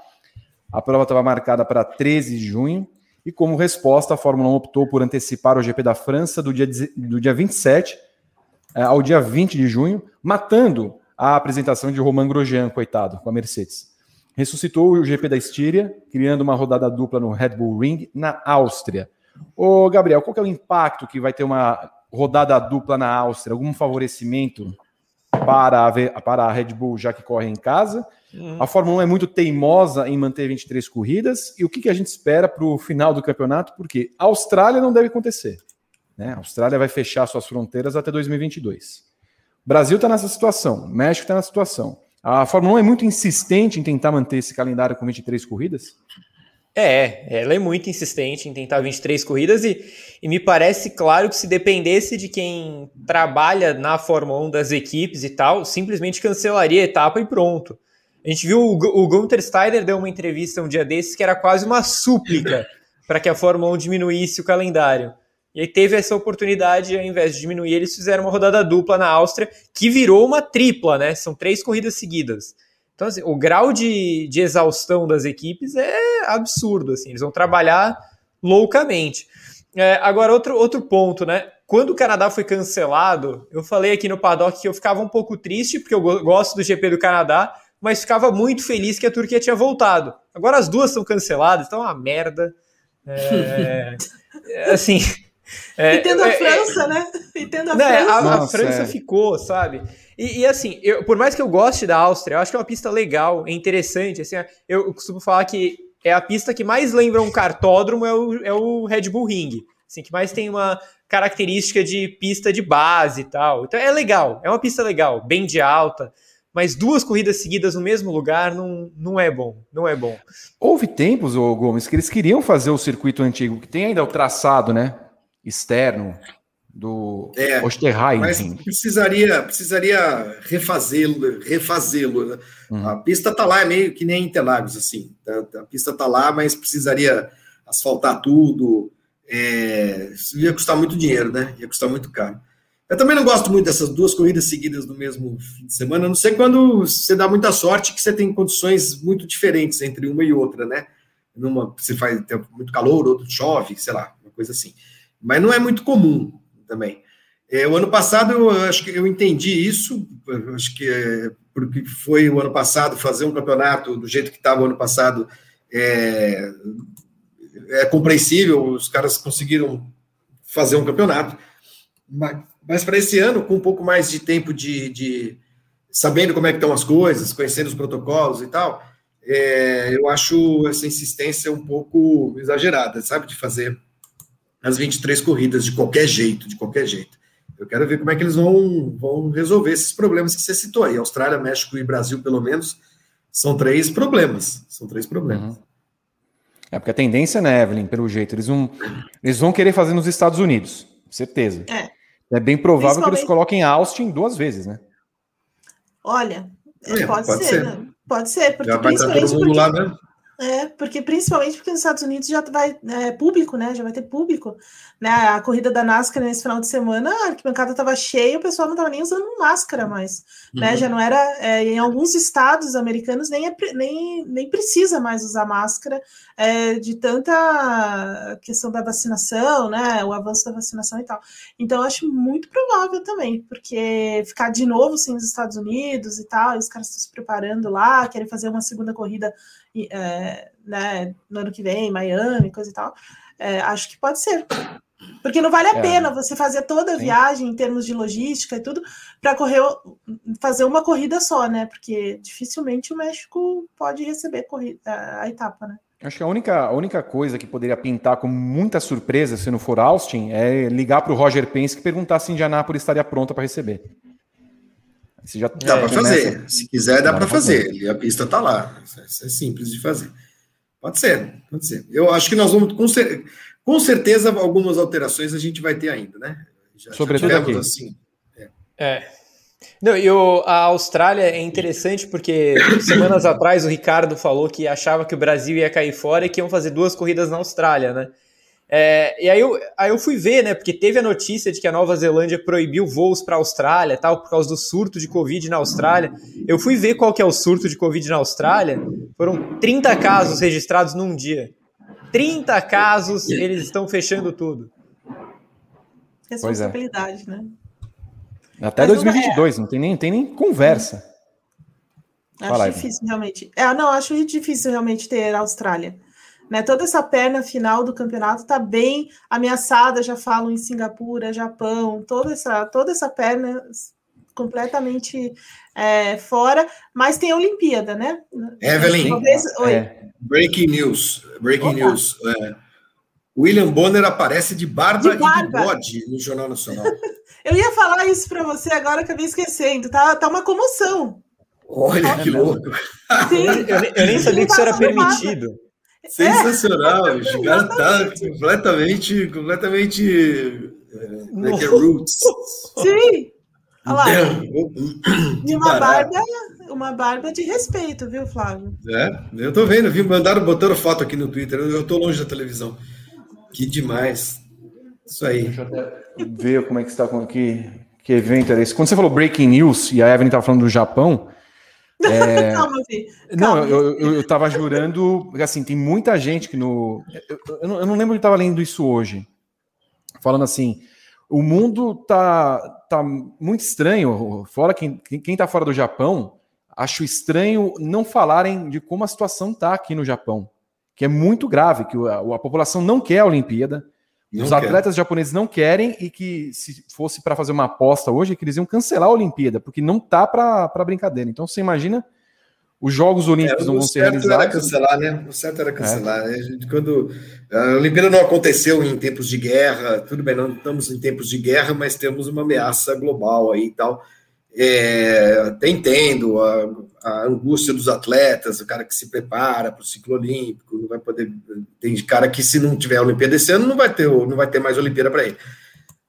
A prova estava marcada para 13 de junho. E como resposta, a Fórmula 1 optou por antecipar o GP da França do dia 27 ao dia 20 de junho, matando a apresentação de Romain Grosjean, coitado, com a Mercedes. Ressuscitou o GP da Estíria, criando uma rodada dupla no Red Bull Ring, na Áustria. Ô, Gabriel, qual que é o impacto que vai ter uma rodada dupla na Áustria? Algum favorecimento para a Red Bull, já que corre em casa? A Fórmula 1 é muito teimosa em manter 23 corridas. E o que a gente espera para o final do campeonato? Porque a Austrália não deve acontecer, né? A Austrália vai fechar suas fronteiras até 2022. O Brasil está nessa situação. O México está nessa situação. A Fórmula 1 é muito insistente em tentar manter esse calendário com 23 corridas? Ela é muito insistente em tentar 23 corridas e me parece claro que se dependesse de quem trabalha na Fórmula 1 das equipes e tal, simplesmente cancelaria a etapa e pronto. A gente viu o Gunther Steiner deu uma entrevista um dia desses que era quase uma súplica para que a Fórmula 1 diminuísse o calendário. E aí teve essa oportunidade, ao invés de diminuir, eles fizeram uma rodada dupla na Áustria, que virou uma tripla, né? São 3 corridas seguidas. Então, assim, o grau de exaustão das equipes é absurdo, assim. Eles vão trabalhar loucamente. Agora, outro ponto, né? Quando o Canadá foi cancelado, eu falei aqui no Paddock que eu ficava um pouco triste, porque eu gosto do GP do Canadá, mas ficava muito feliz que a Turquia tinha voltado. Agora as duas são canceladas, então é uma merda. Assim... Entendo a França, né? Entendo a França. A França ficou, sabe? E assim, por mais que eu goste da Áustria, eu acho que é uma pista legal, é interessante. Assim, eu costumo falar que é a pista que mais lembra um cartódromo, é o Red Bull Ring. Assim, que mais tem uma característica de pista de base e tal. Então é legal, é uma pista legal, bem de alta. Mas duas corridas seguidas no mesmo lugar não é bom, não é bom. Houve tempos, ô Gomes, que eles queriam fazer o circuito antigo, que tem ainda o traçado, né? Externo do Osterheim, mas precisaria refazê-lo, né? A pista tá lá, é meio que nem Interlagos, assim, a pista tá lá, mas precisaria asfaltar tudo, isso ia custar muito dinheiro, né, ia custar muito caro. Eu também não gosto muito dessas duas corridas seguidas no mesmo fim de semana, a não ser quando você dá muita sorte que você tem condições muito diferentes entre uma e outra, né, numa você faz tempo muito calor, outro chove, sei lá, uma coisa assim. Mas não é muito comum também. O ano passado, eu acho que eu entendi isso, acho que porque foi o ano passado fazer um campeonato do jeito que estava o ano passado, é compreensível, os caras conseguiram fazer um campeonato, mas para esse ano, com um pouco mais de tempo de sabendo como é que estão as coisas, conhecendo os protocolos e tal, eu acho essa insistência um pouco exagerada, sabe, de fazer as 23 corridas, de qualquer jeito. Eu quero ver como é que eles vão resolver esses problemas que você citou aí. Austrália, México e Brasil, pelo menos, são três problemas. É porque a tendência, né, Evelyn, pelo jeito, eles vão querer fazer nos Estados Unidos, certeza. É bem provável que eles coloquem Austin duas vezes, né? Olha, pode ser. Né? Pode ser, porque já vai estar todo mundo lá, né? Principalmente porque nos Estados Unidos já vai público, né? Já vai ter público, né? A corrida da NASCAR nesse final de semana, a arquibancada estava cheia, o pessoal não estava nem usando máscara mais, né? Já não era, em alguns estados americanos nem precisa mais usar máscara, de tanta questão da vacinação, né? O avanço da vacinação e tal. Então eu acho muito provável também, porque ficar de novo sem os Estados Unidos e tal, e os caras estão se preparando lá, querem fazer uma segunda corrida. Né, no ano que vem, Miami, coisa e tal, acho que pode ser, porque não vale a pena você fazer toda a viagem em termos de logística e tudo para fazer uma corrida só, né? Porque dificilmente o México pode receber a etapa, né? Acho que a única coisa que poderia pintar com muita surpresa, se não for Austin, é ligar para o Roger Penske e perguntar se Indianápolis estaria pronta para receber. Você já dá para fazer, se quiser dá para fazer. A pista está lá, isso é simples de fazer. Pode ser. Eu acho que nós vamos, com certeza, algumas alterações a gente vai ter ainda, né? Sobretudo aqui. Assim. Não, a Austrália é interessante porque semanas atrás o Ricardo falou que achava que o Brasil ia cair fora e que iam fazer duas corridas na Austrália, né? E aí eu fui ver, né, porque teve a notícia de que a Nova Zelândia proibiu voos para a Austrália, tal, por causa do surto de Covid na Austrália. Eu fui ver qual que é o surto de Covid na Austrália, foram 30 casos registrados num dia. 30 casos, eles estão fechando tudo. Responsabilidade, né? Até 2022, não tem nem conversa. Acho difícil, realmente. Acho difícil, realmente, ter a Austrália. Né, toda essa perna final do campeonato está bem ameaçada, já falam em Singapura, Japão, toda essa perna completamente fora, mas tem a Olimpíada, né? Evelyn, breaking news. William Bonner aparece de barba. E bigode no Jornal Nacional. Eu ia falar isso para você agora, acabei esquecendo, tá uma comoção. Olha, que louco. Sim, eu nem sabia que isso era permitido. Sensacional, completamente roots. Sim, olha lá. E uma barba de respeito, viu, Flávio? Eu tô vendo, viu? Botaram foto aqui no Twitter, eu tô longe da televisão. Que demais. Isso aí. Deixa eu até ver como é que está, que evento era esse. Quando você falou Breaking News e a Evelyn estava falando do Japão, Calma. Eu tava jurando, assim, tem muita gente que no... Eu não lembro de eu tava lendo isso hoje, falando assim, O mundo tá muito estranho. Fora quem tá fora do Japão, acho estranho não falarem de como a situação tá aqui no Japão, que é muito grave, que a população não quer a Olimpíada, os atletas japoneses não querem, e que se fosse para fazer uma aposta hoje, que eles iam cancelar a Olimpíada, porque não tá para brincadeira. Então você imagina, os Jogos Olímpicos não vão ser realizados. O certo era cancelar, né? O certo era cancelar. É. Quando a Olimpíada não aconteceu em tempos de guerra, tudo bem, não estamos em tempos de guerra, mas temos uma ameaça global aí e tal. Até entendo a angústia dos atletas, o cara que se prepara para o ciclo olímpico, não vai poder. Tem cara que, se não tiver a Olimpíada esse ano, não vai ter mais Olimpíada para ele.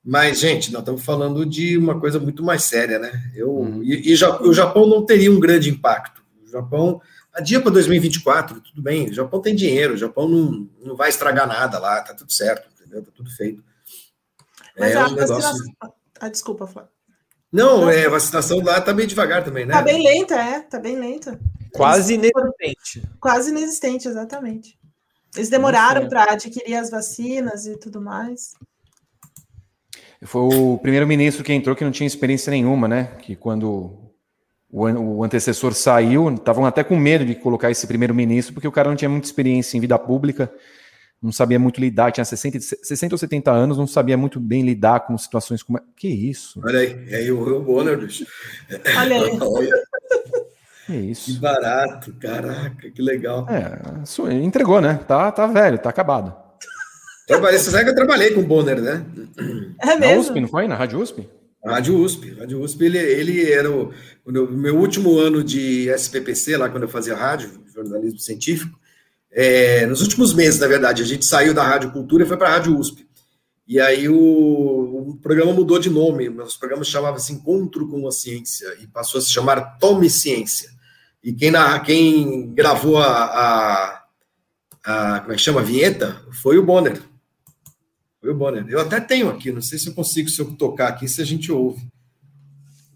Mas, gente, nós estamos falando de uma coisa muito mais séria, né? O Japão não teria um grande impacto. Japão, adia para 2024, tudo bem, o Japão tem dinheiro, o Japão não vai estragar nada lá, tá tudo certo, entendeu? Tá tudo feito. Mas a vacinação... Desculpa, Flávio. Não, a vacinação lá tá meio devagar também, né? Tá bem lenta, tá bem lenta. Quase inexistente. Quase inexistente, exatamente. Eles demoraram para adquirir as vacinas e tudo mais. Foi o primeiro-ministro que entrou que não tinha experiência nenhuma, né? Que quando... O antecessor saiu, estavam até com medo de colocar esse primeiro-ministro, porque o cara não tinha muita experiência em vida pública, não sabia muito lidar, tinha 60 ou 70 anos, não sabia muito bem lidar com situações como... Que isso? Olha aí, é o Bonner, bicho. Olha aí. Que isso. Que barato, caraca, que legal. Entregou, né? Tá velho, tá acabado. Você sabe que eu trabalhei com o Bonner, né? É mesmo? Na USP, não foi? Na Rádio USP? Rádio USP, ele era no meu último ano de SPPC, lá quando eu fazia rádio, jornalismo científico, nos últimos meses, na verdade, a gente saiu da Rádio Cultura e foi para a Rádio USP, e aí o programa mudou de nome, nosso programa chamava-se Encontro com a Ciência, e passou a se chamar Tome Ciência, e quem gravou como é que chama, a vinheta, foi o Bonner. Eu até tenho aqui, não sei se eu consigo, se eu tocar aqui, se a gente ouve.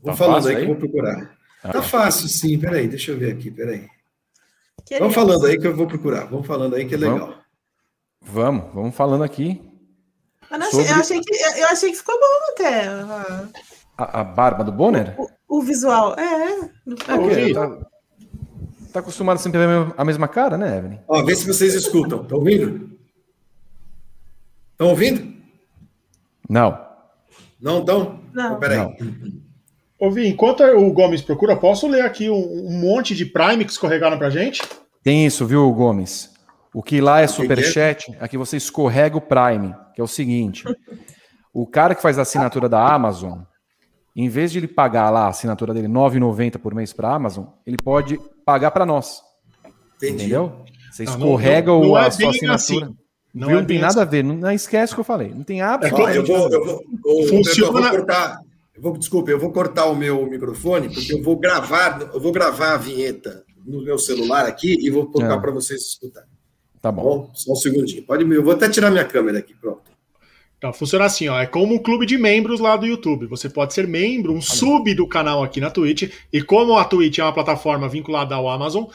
Vou falando aí que eu vou procurar. Tá fácil, sim, peraí, deixa eu ver aqui, peraí. Vamos falando aí que eu vou procurar, vamos falando aí que é legal. Vamos falando aqui. Mas não, eu achei que ficou bom até. A barba do Bonner? O visual, Tá acostumado sempre a mesma cara, né, Evelyn? Ó, vê se vocês escutam, estão ouvindo? Estão ouvindo? Não. Não estão? Não. Oh, peraí. Ouvi, enquanto o Gomes procura, posso ler aqui um monte de Prime que escorregaram pra gente? Tem isso, viu, Gomes? O que lá é superchat, aqui você escorrega o Prime, que é o seguinte. O cara que faz a assinatura da Amazon, em vez de ele pagar lá a assinatura dele, R$ 9,90 por mês pra Amazon, ele pode pagar para nós. Entendi. Entendeu? Você escorrega a sua assinatura. Assim. Não tem nada a ver, não esquece o que eu falei. Não tem absolutamente nada. Eu vou cortar o meu microfone, porque eu vou gravar a vinheta no meu celular aqui e vou colocar para vocês escutarem. Tá bom. Só um segundinho. Eu vou até tirar minha câmera aqui, pronto. Então, funciona assim, ó. É como um clube de membros lá do YouTube. Você pode ser membro, sub do canal aqui na Twitch, e como a Twitch é uma plataforma vinculada ao Amazon,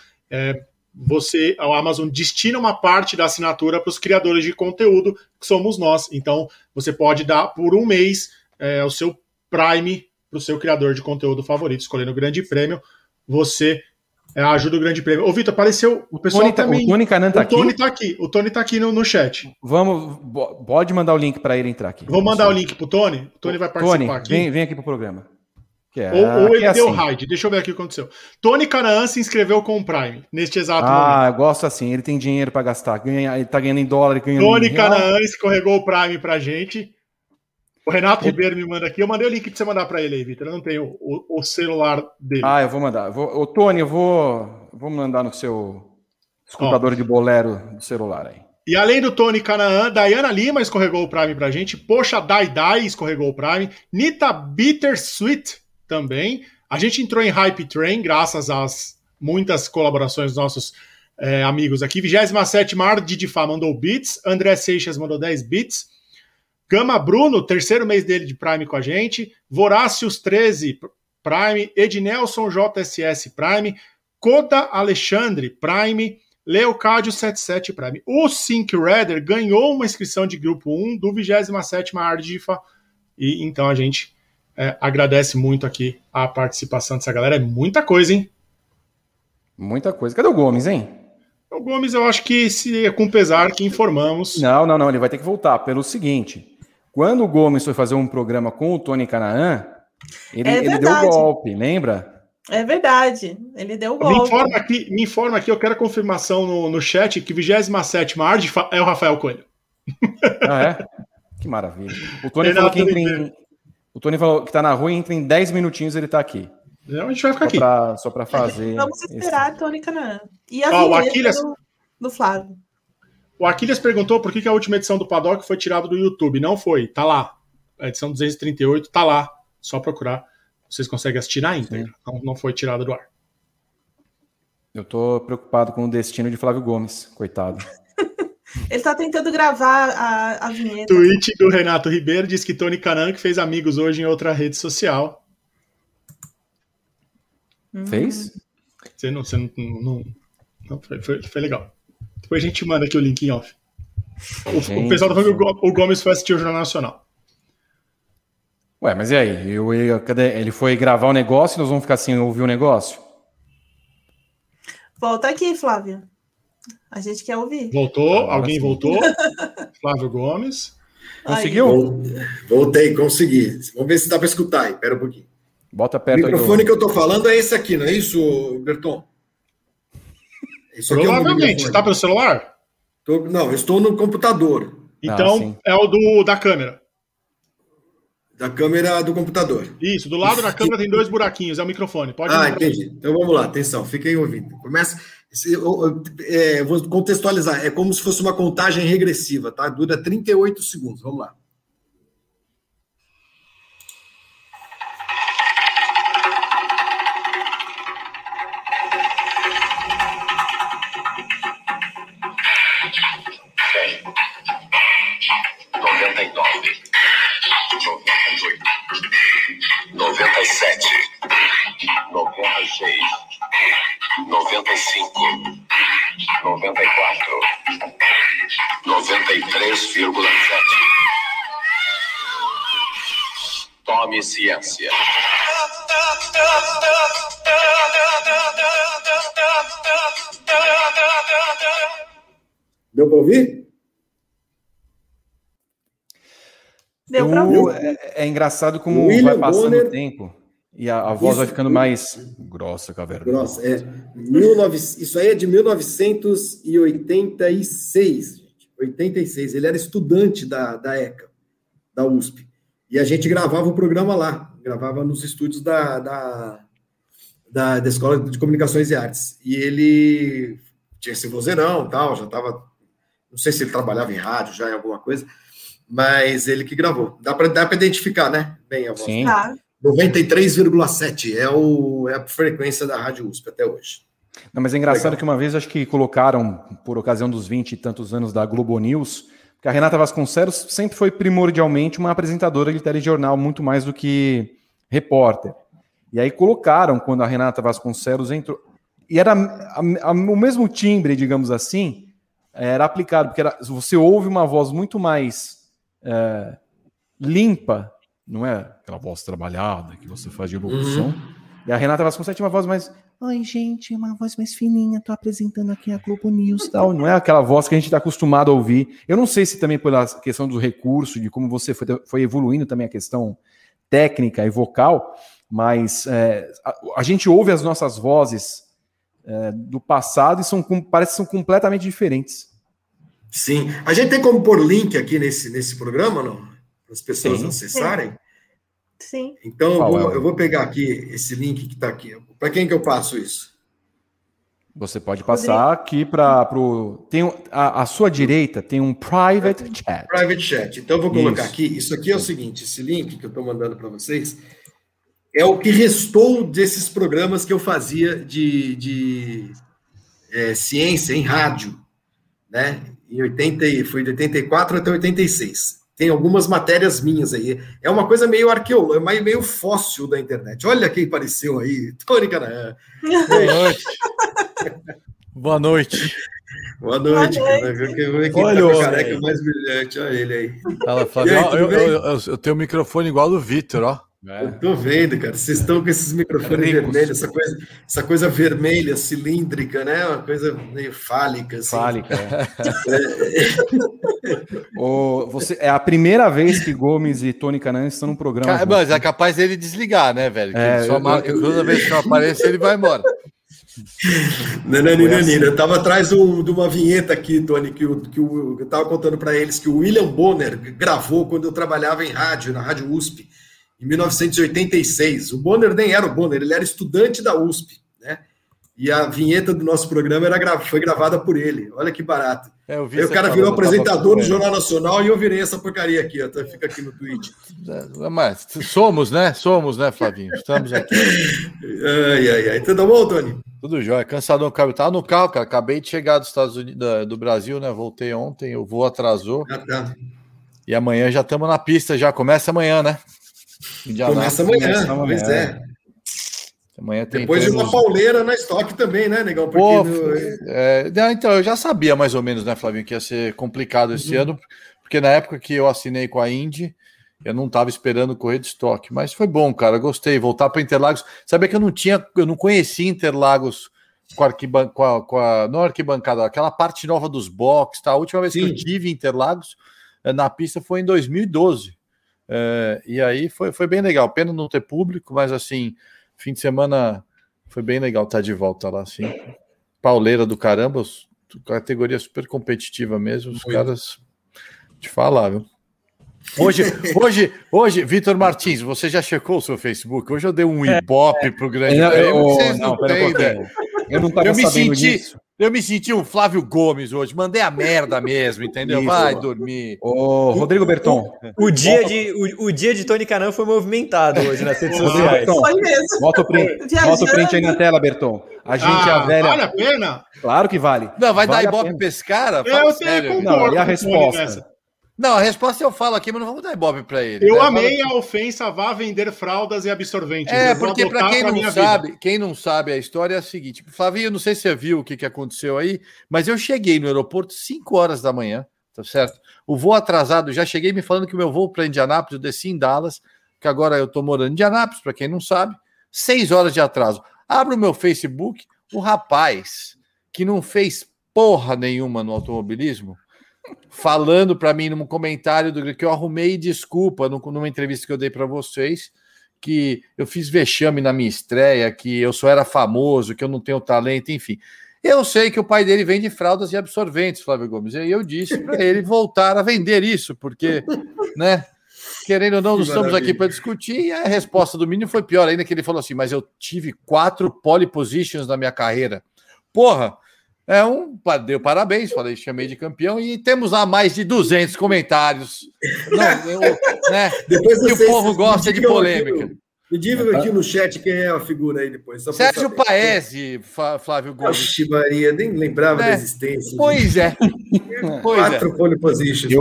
a Amazon destina uma parte da assinatura para os criadores de conteúdo, que somos nós. Então, você pode dar por um mês o seu Prime para o seu criador de conteúdo favorito, escolhendo o Grande Prêmio. Você ajuda o Grande Prêmio. Ô, Vitor, apareceu o pessoal também. O Tony Kanaan está aqui? O Tony está aqui. O Tony está aqui no chat. Pode mandar o link para ele entrar aqui. Vou mandar o link para o Tony. O Tony vai participar aqui. Vem aqui para o programa. Ou ele deu raid, deixa eu ver aqui o que aconteceu. Tony Kanaan se inscreveu com o Prime neste exato momento. Eu gosto assim, ele tem dinheiro para gastar, ele tá ganhando em dólar, ganhando Tony Kanaan escorregou o Prime pra gente. O Renato Ribeiro me manda aqui, eu mandei o link pra você mandar pra ele aí, Vitor, eu não tenho o celular dele. Eu vou mandar, ô Tony, eu vou mandar no seu escutador de bolero do celular aí. E além do Tony Kanaan, Dayana Lima escorregou o Prime pra gente, Poxa Dai escorregou o Prime, Nita Bittersweet também. A gente entrou em Hype Train, graças às muitas colaborações dos nossos amigos aqui. 27ª Mardi de Fá mandou bits, André Seixas mandou 10 bits, Gama Bruno, terceiro mês dele de Prime com a gente, Vorácios 13 Prime, Ednelson JSS Prime, Coda Alexandre Prime, Leocádio 77 Prime. O Sync Redder ganhou uma inscrição de grupo 1 do 27ª Mardi de Fá E então a gente agradece muito aqui a participação dessa galera. É muita coisa, hein? Muita coisa. Cadê o Gomes, hein? O Gomes, eu acho que se é com pesar que informamos. Não. Ele vai ter que voltar pelo seguinte. Quando o Gomes foi fazer um programa com o Tony Kanaan, ele deu o golpe, lembra? É verdade, ele deu o golpe. Me informa aqui, eu quero a confirmação no chat que 27ª ARD é o Rafael Coelho. Ah, é? Que maravilha. O Tony falou que tá na rua e entra em 10 minutinhos ele tá aqui. Então, a gente vai ficar aqui. Só para fazer... Vamos esperar a Tony Kanaan. E a Aquiles... do Flávio. O Aquiles perguntou por que a última edição do Paddock foi tirada do YouTube. Não foi, tá lá. A edição 238 tá lá. Só procurar. Vocês conseguem assistir na íntegra. Não foi tirada do ar. Eu tô preocupado com o destino de Flávio Gomes. Coitado. Ele tá tentando gravar a vinheta. Tweet do Renato Ribeiro diz que Tony Kanaan que fez amigos hoje em outra rede social. Fez? Você não foi legal. Depois a gente manda aqui o link em off. O pessoal tá falando que o Gomes foi assistir o Jornal Nacional. Ué, mas e aí? Ele foi gravar o negócio e nós vamos ficar assim, ouvir o negócio? Volta aqui, Flávio. A gente quer ouvir. Voltou? Alguém voltou? Flávio Gomes. Conseguiu? Voltei, consegui. Vamos ver se dá para escutar aí. Pera um pouquinho. Bota perto. O microfone aí, que eu tô falando é esse aqui, não é isso, Berton? Isso aqui provavelmente. É tá pelo celular? Não, estou no computador. Então é o da câmera. Da câmera do computador. Isso, do lado da câmera tem dois buraquinhos, é o microfone. Pode entendi. Então vamos lá, atenção, fiquem ouvindo. Começa. Eu vou contextualizar, é como se fosse uma contagem regressiva, tá? Dura 38 segundos, vamos lá. Ciência. Deu para ouvir? Deu para ouvir. É engraçado como vai passando o tempo e a voz vai ficando mais grossa, caverna. Grossa, é. Isso aí é de 1986, gente. 86. Ele era estudante da ECA, da USP. E a gente gravava o programa lá, gravava nos estúdios da Escola de Comunicações e Artes. E ele tinha esse vozeirão e tal, já estava... Não sei se ele trabalhava em rádio já, em alguma coisa, mas ele que gravou. Dá para identificar, né? Bem a voz. Sim. Ah. 93,7 é a frequência da Rádio USP até hoje. Não, mas é engraçado que uma vez acho que colocaram, por ocasião dos 20 e tantos anos da Globo News... que a Renata Vasconcelos sempre foi primordialmente uma apresentadora de telejornal, muito mais do que repórter. E aí colocaram, quando a Renata Vasconcelos entrou, e era o mesmo timbre, digamos assim, era aplicado, porque você ouve uma voz muito mais limpa, não é aquela voz trabalhada que você faz de locução, e a Renata Vasconcelos tinha uma voz mais... Oi, gente, uma voz mais fininha, tô apresentando aqui a Globo News e tal. Não é aquela voz que a gente está acostumado a ouvir. Eu não sei se também pela questão do recurso, de como você foi evoluindo também a questão técnica e vocal, mas a gente ouve as nossas vozes do passado e parece que são completamente diferentes. Sim. A gente tem como pôr link aqui nesse programa, não? Para as pessoas acessarem? Sim. Sim. Então, eu vou pegar aqui esse link que está aqui. Para quem que eu passo isso? Você pode passar aqui para o... À sua direita tem um private chat. Private chat. Então, eu vou colocar aqui. Isso aqui é o seguinte, esse link que eu estou mandando para vocês é o que restou desses programas que eu fazia de ciência em rádio, né? Foi de 84 até 86. Tem algumas matérias minhas aí. É uma coisa meio arqueológica, meio fóssil da internet. Olha quem apareceu aí. Tony Kanaan. Boa noite. Boa noite. Boa noite, cara. Olha o careca mais brilhante, olha ele aí. Fala, Flávio, aí, eu tenho o microfone igual do Vitor, ó. É. Eu tô vendo, cara. Vocês estão com esses microfones vermelhos, essa coisa vermelha, cilíndrica, né? Uma coisa meio fálica, assim. Fálica, é. É a primeira vez que Gomes e Tony Kanaan estão num programa. Cara, mas é capaz dele desligar, né, velho? Toda vez que eu apareço, ele vai embora. Nananina, eu tava atrás de uma vinheta aqui, Tony, que eu tava contando para eles que o William Bonner gravou quando eu trabalhava em rádio, na Rádio USP, em 1986. O Bonner nem era o Bonner, ele era estudante da USP, né? E a vinheta do nosso programa foi gravada por ele. Olha que barato. Aí o cara virou apresentador do Jornal Nacional e eu virei essa porcaria aqui, até fica aqui no Twitch. Mas somos, né, Flavinho? Estamos aqui. Ai. Tudo bom, Tony? Tudo jóia. Cansadão, cara. Tava no carro, cara. Acabei de chegar dos Estados Unidos, do Brasil, né? Voltei ontem, o voo atrasou. Ah, tá. E amanhã já estamos na pista, já começa amanhã, né? Começa amanhã. Pois é. Amanhã tem depois de uma pauleira na estoque também, né, Negão? Então, eu já sabia mais ou menos, né, Flavinho, que ia ser complicado esse ano, porque na época que eu assinei com a Indy, eu não estava esperando correr de estoque, mas foi bom, cara, gostei, voltar para Interlagos. Sabia que eu não conhecia Interlagos com a arquibancada, aquela parte nova dos boxes, tá? A última vez que eu tive Interlagos na pista foi em 2012, e aí foi bem legal, pena não ter público, mas assim... Fim de semana foi bem legal estar de volta lá, assim. Pauleira do caramba, categoria super competitiva mesmo, os caras te falavam. Hoje, Vitor Martins, você já checou o seu Facebook? Hoje eu dei um ibope pro grande prêmio. Vocês não têm ideia. Eu não estava sabendo disso. Eu me senti um Flávio Gomes hoje, mandei a merda mesmo, entendeu? Isso. Vai dormir. Rodrigo Berton. O dia de Tony Kanaan foi movimentado hoje nas redes sociais. Bota o print aí na tela, Berton. A gente é a velha. Vale a pena? Claro que vale. Não, vai dar ibope pra esse cara? Eu tenho concordo. E a resposta? Não, a resposta eu falo aqui, mas não vamos dar ibope para ele. Eu amei a ofensa, vá vender fraldas e absorventes. Porque para quem não sabe a história é a seguinte. Flavinho, não sei se você viu o que aconteceu aí, mas eu cheguei no aeroporto 5 horas da manhã, tá certo? O voo atrasado, já cheguei me falando que o meu voo para Indianápolis, eu desci em Dallas, que agora eu tô morando em Indianápolis, para quem não sabe, 6 horas de atraso. Abro o meu Facebook, o rapaz que não fez porra nenhuma no automobilismo, falando para mim num comentário do que eu arrumei desculpa numa entrevista que eu dei para vocês, que eu fiz vexame na minha estreia, que eu só era famoso, que eu não tenho talento, enfim. Eu sei que o pai dele vende fraldas e absorventes, Flávio Gomes, e eu disse para ele voltar a vender isso, porque, né, querendo ou não, nós estamos aqui para discutir, e a resposta do Mínio foi pior ainda, que ele falou assim, mas eu tive 4 pole positions na minha carreira. Porra! Deu parabéns, falei, chamei de campeão e temos lá mais de 200 comentários. Né? Depois que o povo gosta de polêmica. Me diga aqui no chat quem é a figura aí depois. Sergio Pérez, Flávio Gomes. Oxi, Maria, nem lembrava da existência. Pois é. 4 pole positions.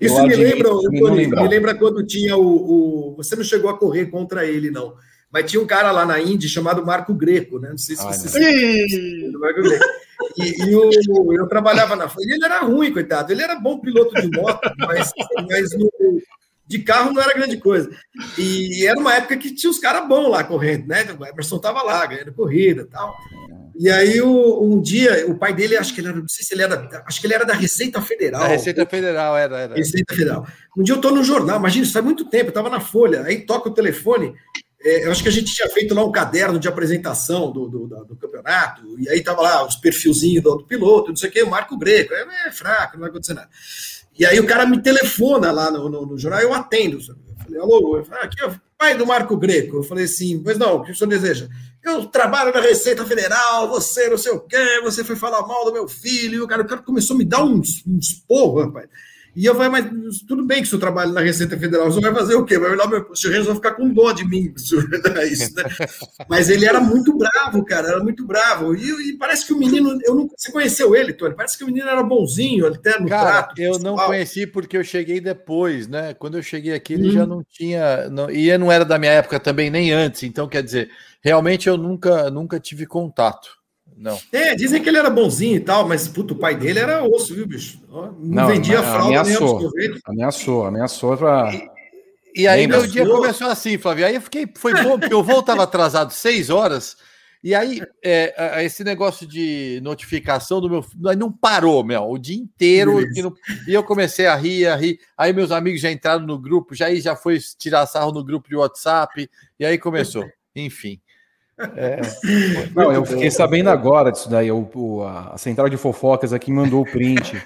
Isso me lembra, Antônio, me lembra quando tinha Você não chegou a correr contra ele, não. Mas tinha um cara lá na Indy chamado Marco Greco, né? Não sei se você sabe. Marco Greco. Eu trabalhava na Ele era ruim, coitado. Ele era bom piloto de moto, mas de carro não era grande coisa. E era uma época que tinha os caras bons lá correndo, né? O Emerson estava lá, ganhando corrida e tal. E aí, um dia, o pai dele, acho que ele era da Receita Federal. Da Receita Federal, era. Receita Federal. Um dia eu estou no jornal, imagina, isso faz muito tempo, eu estava na Folha, aí toca o telefone. Eu acho que a gente tinha feito lá um caderno de apresentação do campeonato, e aí tava lá os perfilzinhos do piloto, não sei o que, o Marco Greco, é fraco, não vai acontecer nada. E aí o cara me telefona lá no jornal, eu atendo. Eu falei, alô, aqui é o pai do Marco Greco. Eu falei assim, pois não, o que o senhor deseja? Eu trabalho na Receita Federal, você não sei o quê, você foi falar mal do meu filho, o cara começou a me dar uns porros, rapaz. E eu falei, mas tudo bem que o seu trabalho na Receita Federal, você vai fazer o quê? Vai olhar os senhores vão ficar com dó de mim. Isso, né? Mas ele era muito bravo, cara, era muito bravo. E parece que o menino... Você conheceu ele, Tony? Parece que o menino era bonzinho, até no trato. Eu não conheci porque eu cheguei depois, né? Quando eu cheguei aqui, ele já não tinha... E não era da minha época também, nem antes. Então, quer dizer, realmente eu nunca tive contato. Não. É, dizem que ele era bonzinho e tal, mas puto, o pai dele era osso, viu, bicho? Não vendia fralda, ameaçou pra... E aí meu dia começou assim, Flávio. Aí eu fiquei, foi bom, porque o voo estava atrasado 6 horas, e aí esse negócio de notificação do meu... Não parou, meu, o dia inteiro. E eu comecei a rir. Aí meus amigos já entraram no grupo, já foi tirar sarro no grupo de WhatsApp, e aí começou. Enfim. Não, eu fiquei sabendo agora disso daí. A central de fofocas aqui mandou o print.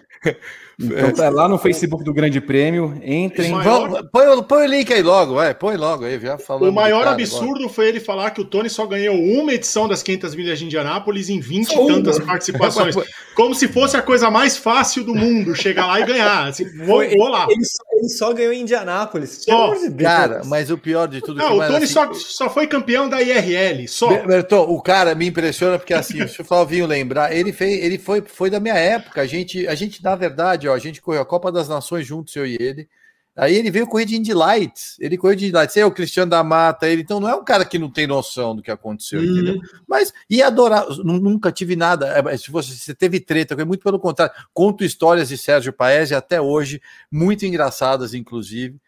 Então tá lá no Facebook do Grande Prêmio. Entrem. Maior... Põe o link aí logo, vai. Põe logo aí, já falou. O maior absurdo agora foi ele falar que o Tony só ganhou uma edição das 500 milhas de Indianápolis em 20 e tantas participações. Como se fosse a coisa mais fácil do mundo chegar lá e ganhar. Assim, vou lá. Ele só ganhou em Indianápolis. Só. Cara, mas o pior de tudo... Não, o Tony assim... só foi campeão da IRL. Só. Berton, o cara me impressiona porque assim, deixa o Flavinho lembrar, ele foi da minha época. A gente na verdade, a gente correu a Copa das Nações juntos, eu e ele. Aí ele veio correr de Indy Lights. Ele correu de Indy Lights. É o Cristiano da Mata, ele. Então não é um cara que não tem noção do que aconteceu, entendeu? Mas ia adorar. Nunca tive nada. Se você teve treta, muito pelo contrário. Conto histórias de Sergio Pérez até hoje, muito engraçadas, inclusive.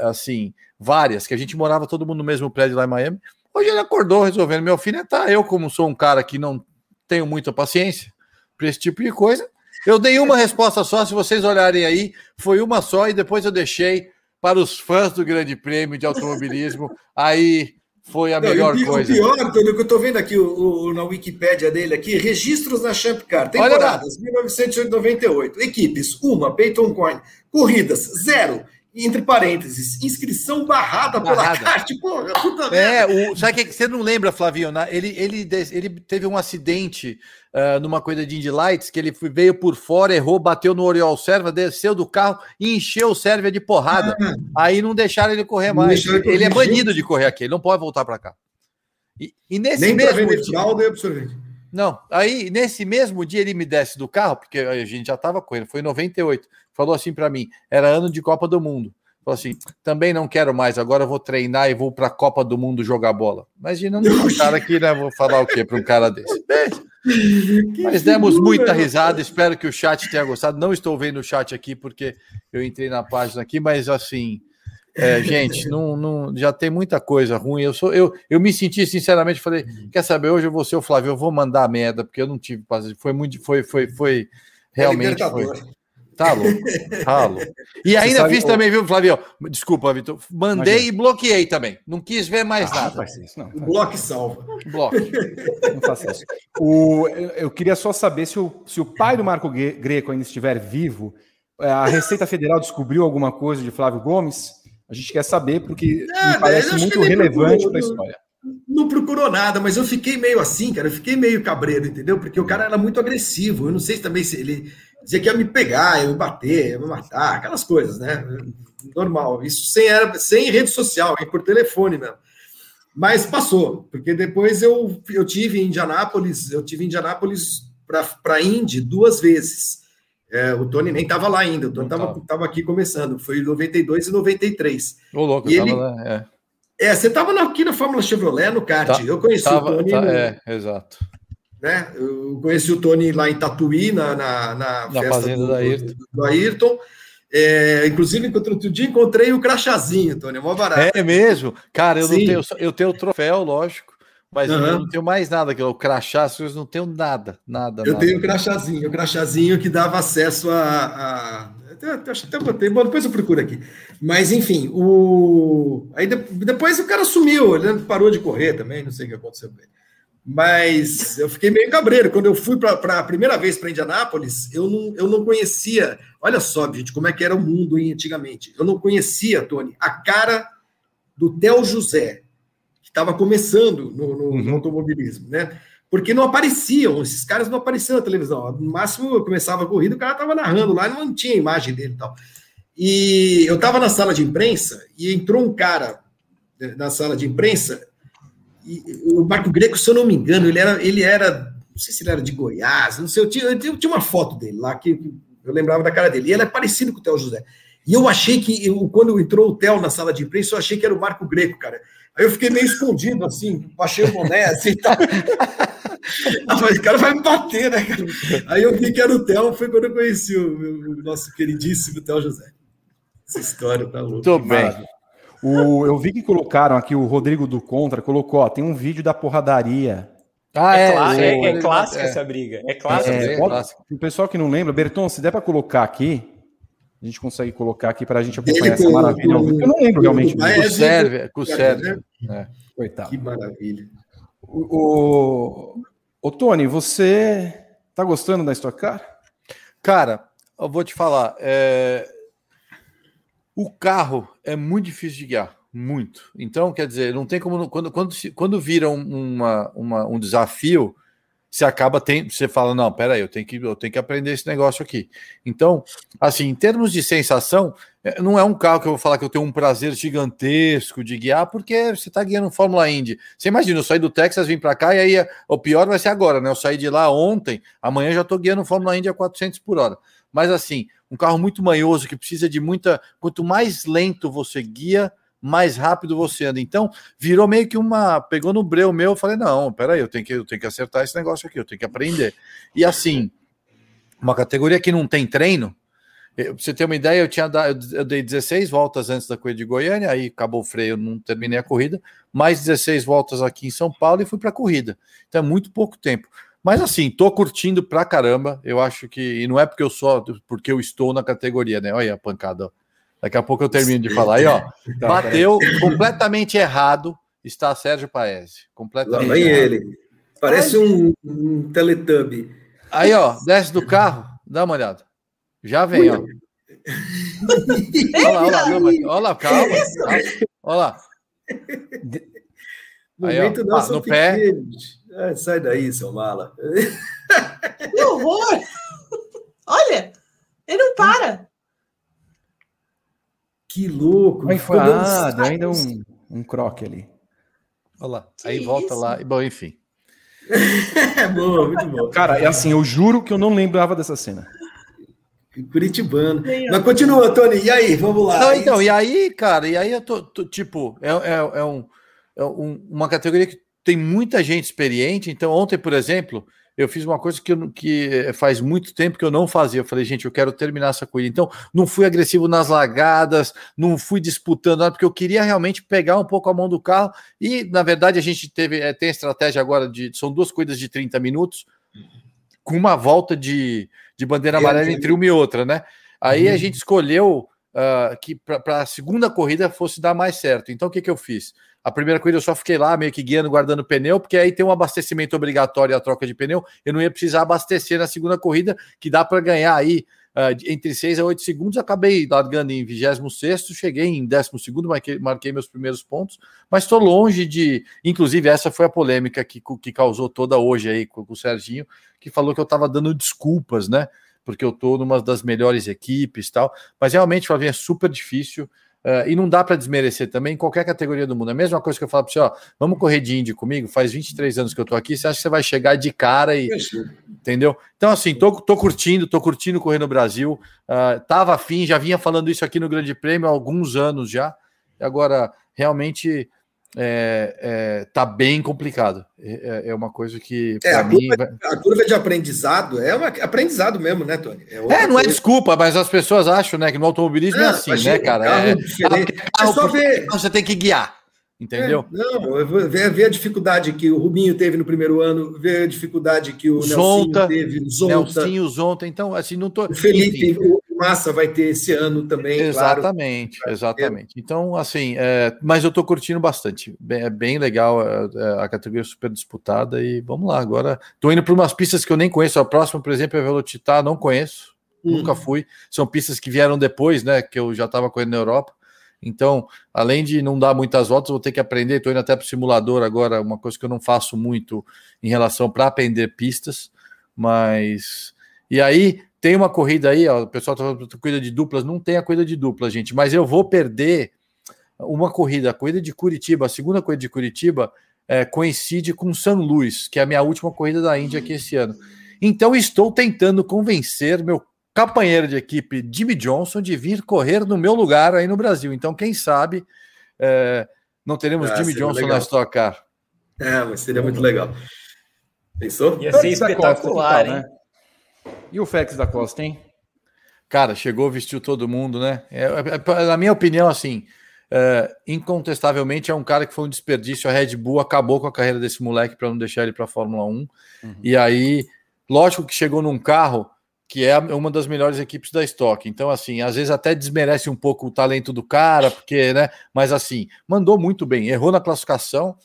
Assim, várias, que a gente morava todo mundo no mesmo prédio lá em Miami. Hoje ele acordou resolvendo me alfinetar. Eu, como sou um cara que não tenho muita paciência para esse tipo de coisa, eu dei uma resposta só, se vocês olharem aí, foi uma só, e depois eu deixei para os fãs do Grande Prêmio de Automobilismo. Aí foi a melhor coisa. O pior, Tony, que eu estou vendo aqui na Wikipédia dele aqui, registros na Champ Car, temporadas 1998, equipes, 1, Peyton Coyne, corridas, 0, entre parênteses, inscrição barrada. Pela kart, porra, puta merda. Sabe que você não lembra, Flavinho? Ele teve um acidente numa coisa de Indy Lights, que ele veio por fora, errou, bateu no Oriol Sérvia, desceu do carro e encheu o Sérvia de porrada. Aí não deixaram ele correr mais. Ele é banido de correr aqui, ele não pode voltar para cá. E nesse nem mesmo vender dia... Não, aí nesse mesmo dia ele me desce do carro, porque a gente já estava correndo, foi em 98, falou assim para mim, era ano de Copa do Mundo, falou assim, também não quero mais, agora eu vou treinar e vou para a Copa do Mundo jogar bola. Imagina um cara aqui, né, vou falar o quê para um cara desse? Mas demos muita risada, espero que o chat tenha gostado, não estou vendo o chat aqui porque eu entrei na página aqui, mas assim... gente, não, já tem muita coisa ruim. Eu me senti, sinceramente, falei, quer saber, hoje eu vou ser o Flávio, eu vou mandar a merda, porque eu não tive paciência. Foi realmente foi. Tá louco. E ainda sabe, fiz também, viu, Flávio? Desculpa, Vitor. Mandei e bloqueei também. Não quis ver mais nada. Não faz isso, não. Bloque salva. Bloque. Não faça isso. Eu queria só saber se o pai do Marco Greco ainda estiver vivo, a Receita Federal descobriu alguma coisa de Flávio Gomes? A gente quer saber, porque me parece muito relevante para a história. Não procurou nada, mas eu fiquei meio assim, cara. Eu fiquei meio cabreiro, entendeu? Porque o cara era muito agressivo. Eu não sei também se ele dizia que ia me pegar, ia me bater, ia me matar, aquelas coisas, né? Normal. Isso sem rede social, por telefone mesmo. Mas passou, porque depois eu tive em Indianápolis, para Indy 2 vezes. O Tony nem estava lá ainda, o Tony estava aqui começando, foi em 92 e 93. Ô, louco, eu estava lá, você estava aqui na Fórmula Chevrolet, no kart, eu conheci o Tony... exato. Né? Eu conheci o Tony lá em Tatuí, na festa do Ayrton. Inclusive, outro dia encontrei o crachazinho, Tony, mó barato. É mesmo? Cara, eu tenho o troféu, lógico. Mas eu não tenho mais nada, que o crachá, eu não tenho nada. Eu tenho o crachazinho que dava acesso a... Acho que até botei, bom, depois eu procuro aqui. Mas, enfim, aí depois o cara sumiu, ele parou de correr também, não sei o que aconteceu. Mas eu fiquei meio cabreiro. Quando eu fui para a primeira vez para Indianápolis, eu não conhecia... Olha só, gente, como é que era o mundo antigamente. Eu não conhecia, Tony, a cara do Theo José, que estava começando no automobilismo, né? Porque não apareciam, esses caras não apareciam na televisão. No máximo, eu começava a corrida, o cara estava narrando lá, não tinha imagem dele e tal. E eu estava na sala de imprensa e entrou um cara na sala de imprensa, e o Marco Greco, se eu não me engano, ele era não sei se ele era de Goiás, não sei, eu tinha uma foto dele lá, que eu lembrava da cara dele, e ele é parecido com o Theo José. E eu achei que, quando entrou o Theo na sala de imprensa, eu achei que era o Marco Greco, cara. Aí eu fiquei meio escondido, assim, baixei o boné, assim, tá. Ah, mas o cara vai me bater, né, cara? Aí eu vi que era o Theo, foi quando eu conheci o nosso queridíssimo Theo José. Essa história tá louca. Muito bem. Eu vi que colocaram aqui, o Rodrigo do Contra colocou, ó, tem um vídeo da porradaria. Ah, é clássica essa briga. É clássica. O pessoal que não lembra, Berton, se der para colocar aqui, a gente consegue colocar aqui para a gente acompanhar essa maravilha. Eu não lembro realmente. Com o Sérvio. Coitado. Que maravilha. Ô, Tony, você tá gostando da Stock Car? Cara, eu vou te falar. O carro é muito difícil de guiar. Muito. Então, quer dizer, não tem como... Quando vira um desafio, você acaba... Você fala, não, peraí, eu tenho que aprender esse negócio aqui. Então, assim, em termos de sensação, não é um carro que eu vou falar que eu tenho um prazer gigantesco de guiar, porque você está guiando Fórmula Indy. Você imagina, eu saí do Texas, vim para cá, e aí o pior vai ser agora, né? Eu saí de lá ontem, amanhã já estou guiando Fórmula Indy a 400 por hora. Mas, assim, um carro muito manhoso, que precisa de muita... Quanto mais lento você guia, mais rápido você anda. Então, virou meio que uma... Pegou no breu meu, eu falei, não, peraí, eu tenho que acertar esse negócio aqui, eu tenho que aprender. E assim, uma categoria que não tem treino, pra você ter uma ideia, eu dei 16 voltas antes da corrida de Goiânia, aí acabou o freio, não terminei a corrida, mais 16 voltas aqui em São Paulo e fui pra corrida. Então é muito pouco tempo. Mas assim, tô curtindo pra caramba, eu acho que... E não é porque eu estou na categoria, né? Olha aí a pancada, ó. Daqui a pouco eu termino de falar. Aí, ó, bateu completamente errado, está Sergio Pérez. Completamente errado. Parece um Teletubby. Aí, ó, desce do carro, dá uma olhada. Já vem, ó. Olha lá, calma. Olha lá. Aí, ó, no pé. Sai daí, seu mala. Que horror! Olha, ele não para. Que louco! Uma enfaada, ainda um croque ali. Olha lá, que aí volta isso? Lá. E bom, enfim. Boa, muito bom. Cara, é assim, eu juro que eu não lembrava dessa cena. Curitibano. Mas continua, Tony, e aí? Vamos lá. Não, então, e aí, cara, eu tô tipo, uma categoria que tem muita gente experiente. Então, ontem, por exemplo, eu fiz uma coisa que faz muito tempo que eu não fazia. Eu falei, gente, eu quero terminar essa corrida. Então, não fui agressivo nas largadas, não fui disputando nada, porque eu queria realmente pegar um pouco a mão do carro. E, na verdade, a gente tem a estratégia agora de... São duas corridas de 30 minutos, com uma volta de bandeira amarela entre uma e outra, né? Aí a gente escolheu que para a segunda corrida fosse dar mais certo. Então, o que eu fiz? A primeira corrida eu só fiquei lá meio que guiando, guardando pneu, porque aí tem um abastecimento obrigatório, a troca de pneu, eu não ia precisar abastecer na segunda corrida, que dá para ganhar aí entre 6 a 8 segundos. Acabei largando em 26º, cheguei em 12º, marquei meus primeiros pontos, mas estou longe de... Inclusive essa foi a polêmica que causou toda hoje aí com o Serginho, que falou que eu estava dando desculpas, né? Porque eu estou numa das melhores equipes e tal, mas realmente, Flavinho, é super difícil... e não dá para desmerecer também em qualquer categoria do mundo. É a mesma coisa que eu falo para você, ó, vamos correr de Indy comigo, faz 23 anos que eu tô aqui, você acha que você vai chegar de cara e... Entendeu? Então, assim, tô curtindo correr no Brasil, tava afim, já vinha falando isso aqui no Grande Prêmio há alguns anos já, e agora realmente tá bem complicado. É uma coisa que para mim... A curva de aprendizado é um aprendizado mesmo, né, Tony? Não é desculpa, mas as pessoas acham, né, que no automobilismo é assim, né, cara? Você tem que guiar, entendeu? Ver a dificuldade que o Rubinho teve no primeiro ano, ver a dificuldade que o Nelsinho teve, Zonta. Então, assim, não tô... O Felipe... Massa vai ter esse ano também. Exatamente, claro. Exatamente. Então, assim, mas eu tô curtindo bastante. É bem legal, a categoria super disputada. E vamos lá, agora tô indo para umas pistas que eu nem conheço. A próxima, por exemplo, é Velocitar, não conheço, nunca fui. São pistas que vieram depois, né? Que eu já estava correndo na Europa. Então, além de não dar muitas voltas, vou ter que aprender. Tô indo até para o simulador agora, uma coisa que eu não faço muito em relação para aprender pistas, mas. E aí. Tem uma corrida aí, ó, o pessoal tá falando corrida de duplas, não tem a corrida de duplas, gente, mas eu vou perder uma corrida, a corrida de Curitiba, a segunda corrida de Curitiba coincide com San Luís, que é a minha última corrida da Índia aqui esse ano. Então estou tentando convencer meu companheiro de equipe, Jimmy Johnson, de vir correr no meu lugar aí no Brasil. Então quem sabe não teremos Jimmy Johnson na Stock Car. Mas seria muito legal. Pensou? Ia ser espetacular, hein? Né? E o Félix da Costa, hein? Cara, chegou, vestiu todo mundo, né? Na minha opinião, assim, incontestavelmente é um cara que foi um desperdício. A Red Bull acabou com a carreira desse moleque para não deixar ele para a Fórmula 1. Uhum. E aí, lógico que chegou num carro que é uma das melhores equipes da Stock. Então, assim, às vezes até desmerece um pouco o talento do cara, porque, né? Mas, assim, mandou muito bem. Errou na classificação.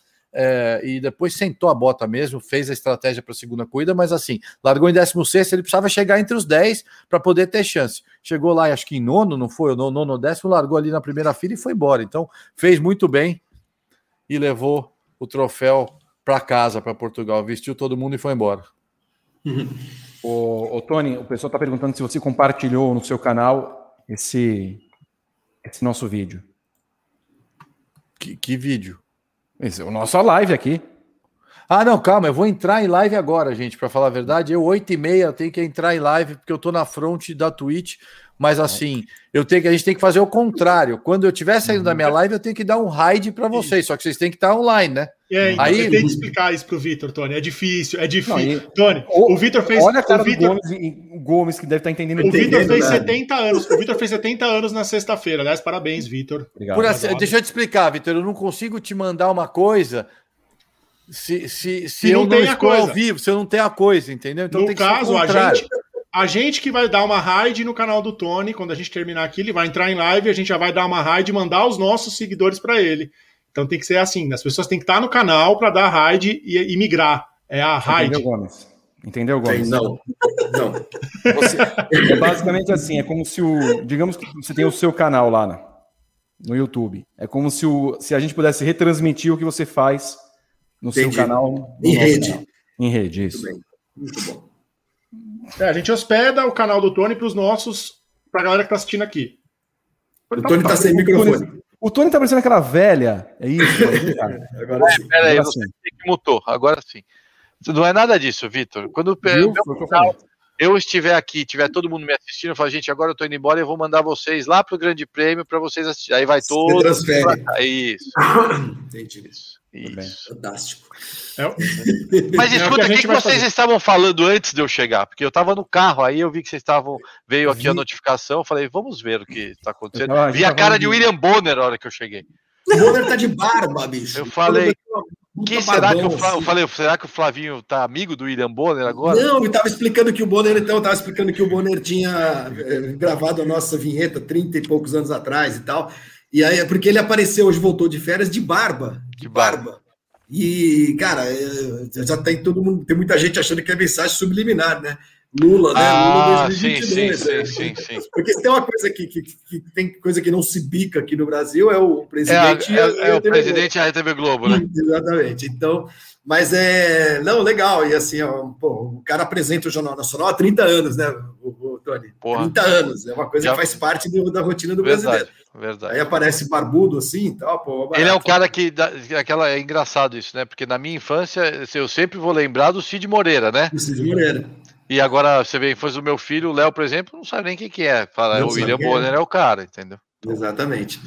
E depois sentou a bota mesmo, fez a estratégia para a segunda corrida, mas assim, largou em 16º, ele precisava chegar entre os 10 para poder ter chance. Chegou lá, acho que em nono, não foi? Nono ou décimo, largou ali na primeira fila e foi embora. Então, fez muito bem e levou o troféu para casa, para Portugal. Vestiu todo mundo e foi embora. Ô, Tony, o pessoal está perguntando se você compartilhou no seu canal esse nosso vídeo. Que vídeo? Esse é o nosso live aqui. Ah, não, calma, eu vou entrar em live agora, gente, para falar a verdade. Eu, 8h30, tenho que entrar em live, porque eu tô na front da Twitch, mas assim, a gente tem que fazer o contrário. Quando eu estiver saindo da minha live, eu tenho que dar um raid para vocês, só que vocês têm que estar online, né? Então aí... Você tem que explicar isso pro Vitor, Tony. É difícil. Não, Tony, o Vitor fez... Olha a cara do Gomes, que deve estar entendendo. O Vitor fez 70 anos. O Vitor fez 70 anos na sexta-feira. Aliás, parabéns, Vitor. Deixa eu te explicar, Vitor. Eu não consigo te mandar uma coisa se eu não estou ao vivo, se eu não tenho a coisa, entendeu? Então, no caso, a gente que vai dar uma raid no canal do Tony, quando a gente terminar aqui, ele vai entrar em live, a gente já vai dar uma raid e mandar os nossos seguidores para ele. Então tem que ser assim, as pessoas têm que estar no canal para dar raid e migrar. É a raid. Entendeu, Gomes? Não. Você, é basicamente assim, é como se digamos que você tem o seu canal lá no YouTube. É como se a gente pudesse retransmitir o que você faz no seu canal. Em rede, isso. Muito bom. A gente hospeda o canal do Tony para a galera que está assistindo aqui. O Tony está sem microfone. O Tony tá parecendo aquela velha. É isso? Agora sim. Peraí, você que mutou. Agora sim. Não é nada disso, Vitor. Quando eu estiver aqui, tiver todo mundo me assistindo, eu falo, gente, agora eu tô indo embora e eu vou mandar vocês lá pro Grande Prêmio para vocês assistirem. Aí vai todo. Transfere. Isso. Entendi isso. Fantástico. Mas escuta, o que vocês estavam falando antes de eu chegar? Porque eu estava no carro, aí eu vi que vocês estavam. Veio aqui a notificação, eu falei, vamos ver o que está acontecendo. Vi a cara de William Bonner na hora que eu cheguei. O Bonner tá de barba, bicho. Eu falei. Será que o Flavinho tá amigo do William Bonner agora? Não, eu estava explicando que o Bonner, tinha gravado a nossa vinheta 30 e poucos anos atrás e tal. E aí, porque ele apareceu hoje, voltou de férias de barba. E, cara, já tem todo mundo. Tem muita gente achando que é mensagem subliminar, né? Lula, né? Lula 2022. Sim. Porque tem uma coisa que tem coisa que não se bica aqui no Brasil, é o presidente. É o presidente da RTV Globo, né? Exatamente. Então, mas é. Não, legal. E assim, o cara apresenta o Jornal Nacional há 30 anos, né? Tony, 30 anos, é uma coisa que faz parte da rotina do brasileiro. Aí aparece barbudo assim e tal. Ele é um cara que é engraçado isso, né? Porque na minha infância eu sempre vou lembrar do Cid Moreira, né? Do Cid Moreira. E agora você vê, foi do meu filho, o Léo, por exemplo, não sabe nem quem que é. Fala, o William Bonner é o cara, entendeu? Exatamente.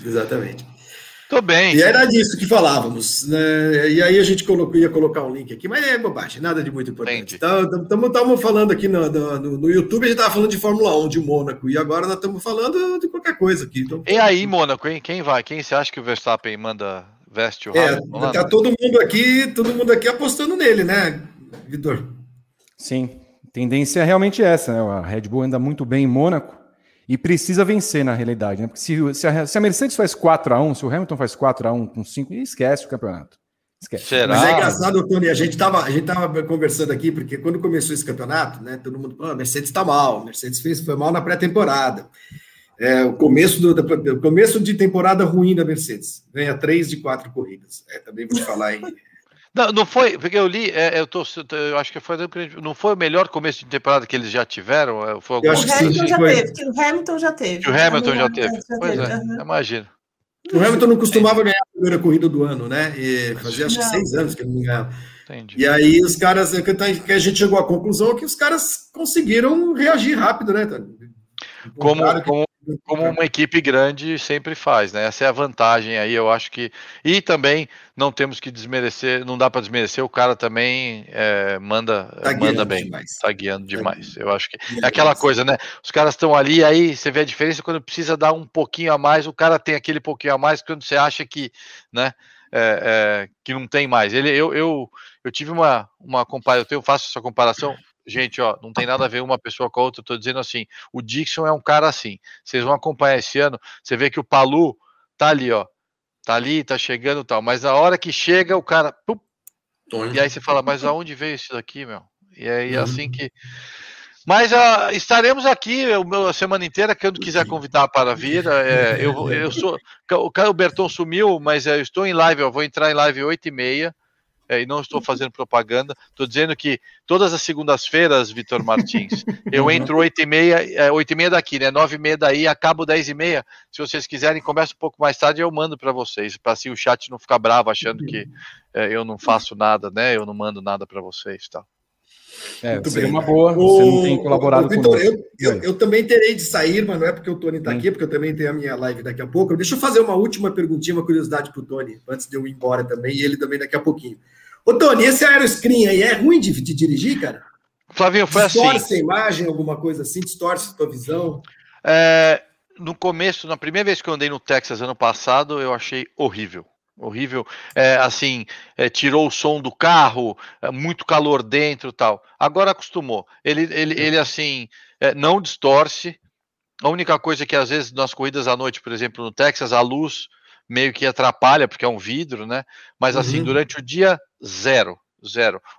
Tô bem. E era disso que falávamos, né? E aí a gente ia colocar um link aqui, mas é bobagem, nada de muito importante. Estamos falando aqui no YouTube, a gente estava falando de Fórmula 1, de Mônaco, e agora nós estamos falando de qualquer coisa aqui. Então... E aí, Mônaco, hein? Quem vai? Quem você acha que o Verstappen veste o Hamilton? Tá todo mundo aqui apostando nele, né, Vitor? Sim, a tendência é realmente essa, né? A Red Bull anda muito bem em Mônaco. E precisa vencer, na realidade, né? Porque se a Mercedes faz 4-1, se o Hamilton faz 4-1 com 5, esquece o campeonato. Esquece. Será? Mas é engraçado, Tony, a gente tava conversando aqui, porque quando começou esse campeonato, né? Todo mundo falou, Mercedes tá mal, Mercedes foi mal na pré-temporada. O começo de temporada ruim da Mercedes. Ganha 3 de 4 corridas. Também vou te falar aí. Não foi, porque eu li, eu acho que foi. Não foi o melhor começo de temporada que eles já tiveram? Foi algum... O Hamilton já teve. Pois é, imagina. O Hamilton não costumava ganhar a primeira corrida do ano, né? E fazia acho que 6 anos que ele não ganhava. Entendi. E aí os caras, que a gente chegou à conclusão que os caras conseguiram reagir rápido, né? Como como uma equipe grande sempre faz, né? Essa é a vantagem aí, eu acho que... E também não temos que desmerecer, não dá para desmerecer, o cara também manda bem, tá guiando demais. Eu acho que é aquela coisa, né? Os caras estão ali, aí você vê a diferença quando precisa dar um pouquinho a mais, o cara tem aquele pouquinho a mais quando você acha que, né, que não tem mais. Eu tive uma comparação, eu faço essa comparação. Gente, ó, não tem nada a ver uma pessoa com a outra, eu tô dizendo assim, o Dixon é um cara assim, vocês vão acompanhar esse ano, você vê que o Palu tá ali, ó, tá chegando e tal, mas na hora que chega o cara, pum, e aí você fala, mas aonde veio isso daqui, meu? E aí assim que... Mas estaremos aqui a semana inteira, quem quiser convidar para vir, eu sou... O Caio Berton sumiu, mas eu estou em live, eu vou entrar em live 8h30, e não estou fazendo propaganda, estou dizendo que todas as segundas-feiras, Vitor Martins, eu entro 8h30 daqui, né? 9h30 daí, acabo 10h30, se vocês quiserem, começa um pouco mais tarde, eu mando para vocês, para assim o chat não ficar bravo, achando que eu não faço nada, né? Eu não mando nada para vocês, tá? Seria uma boa, você não tem colaborado com nós. Eu também terei de sair, mas não é porque o Tony está aqui, porque eu também tenho a minha live daqui a pouco. Deixa eu fazer uma última perguntinha, uma curiosidade para o Tony, antes de eu ir embora também, e ele também daqui a pouquinho. Ô, Tony, esse aeroscreen aí é ruim de dirigir, cara? Flavinho, foi assim. Distorce a imagem, alguma coisa assim? Distorce a tua visão? No começo, na primeira vez que eu andei no Texas ano passado, eu achei horrível. Horrível, tirou o som do carro, muito calor dentro e tal. Agora acostumou. Ele assim, não distorce. A única coisa é que às vezes nas corridas à noite, por exemplo, no Texas, a luz meio que atrapalha, porque é um vidro, né? Mas assim, durante o dia, zero.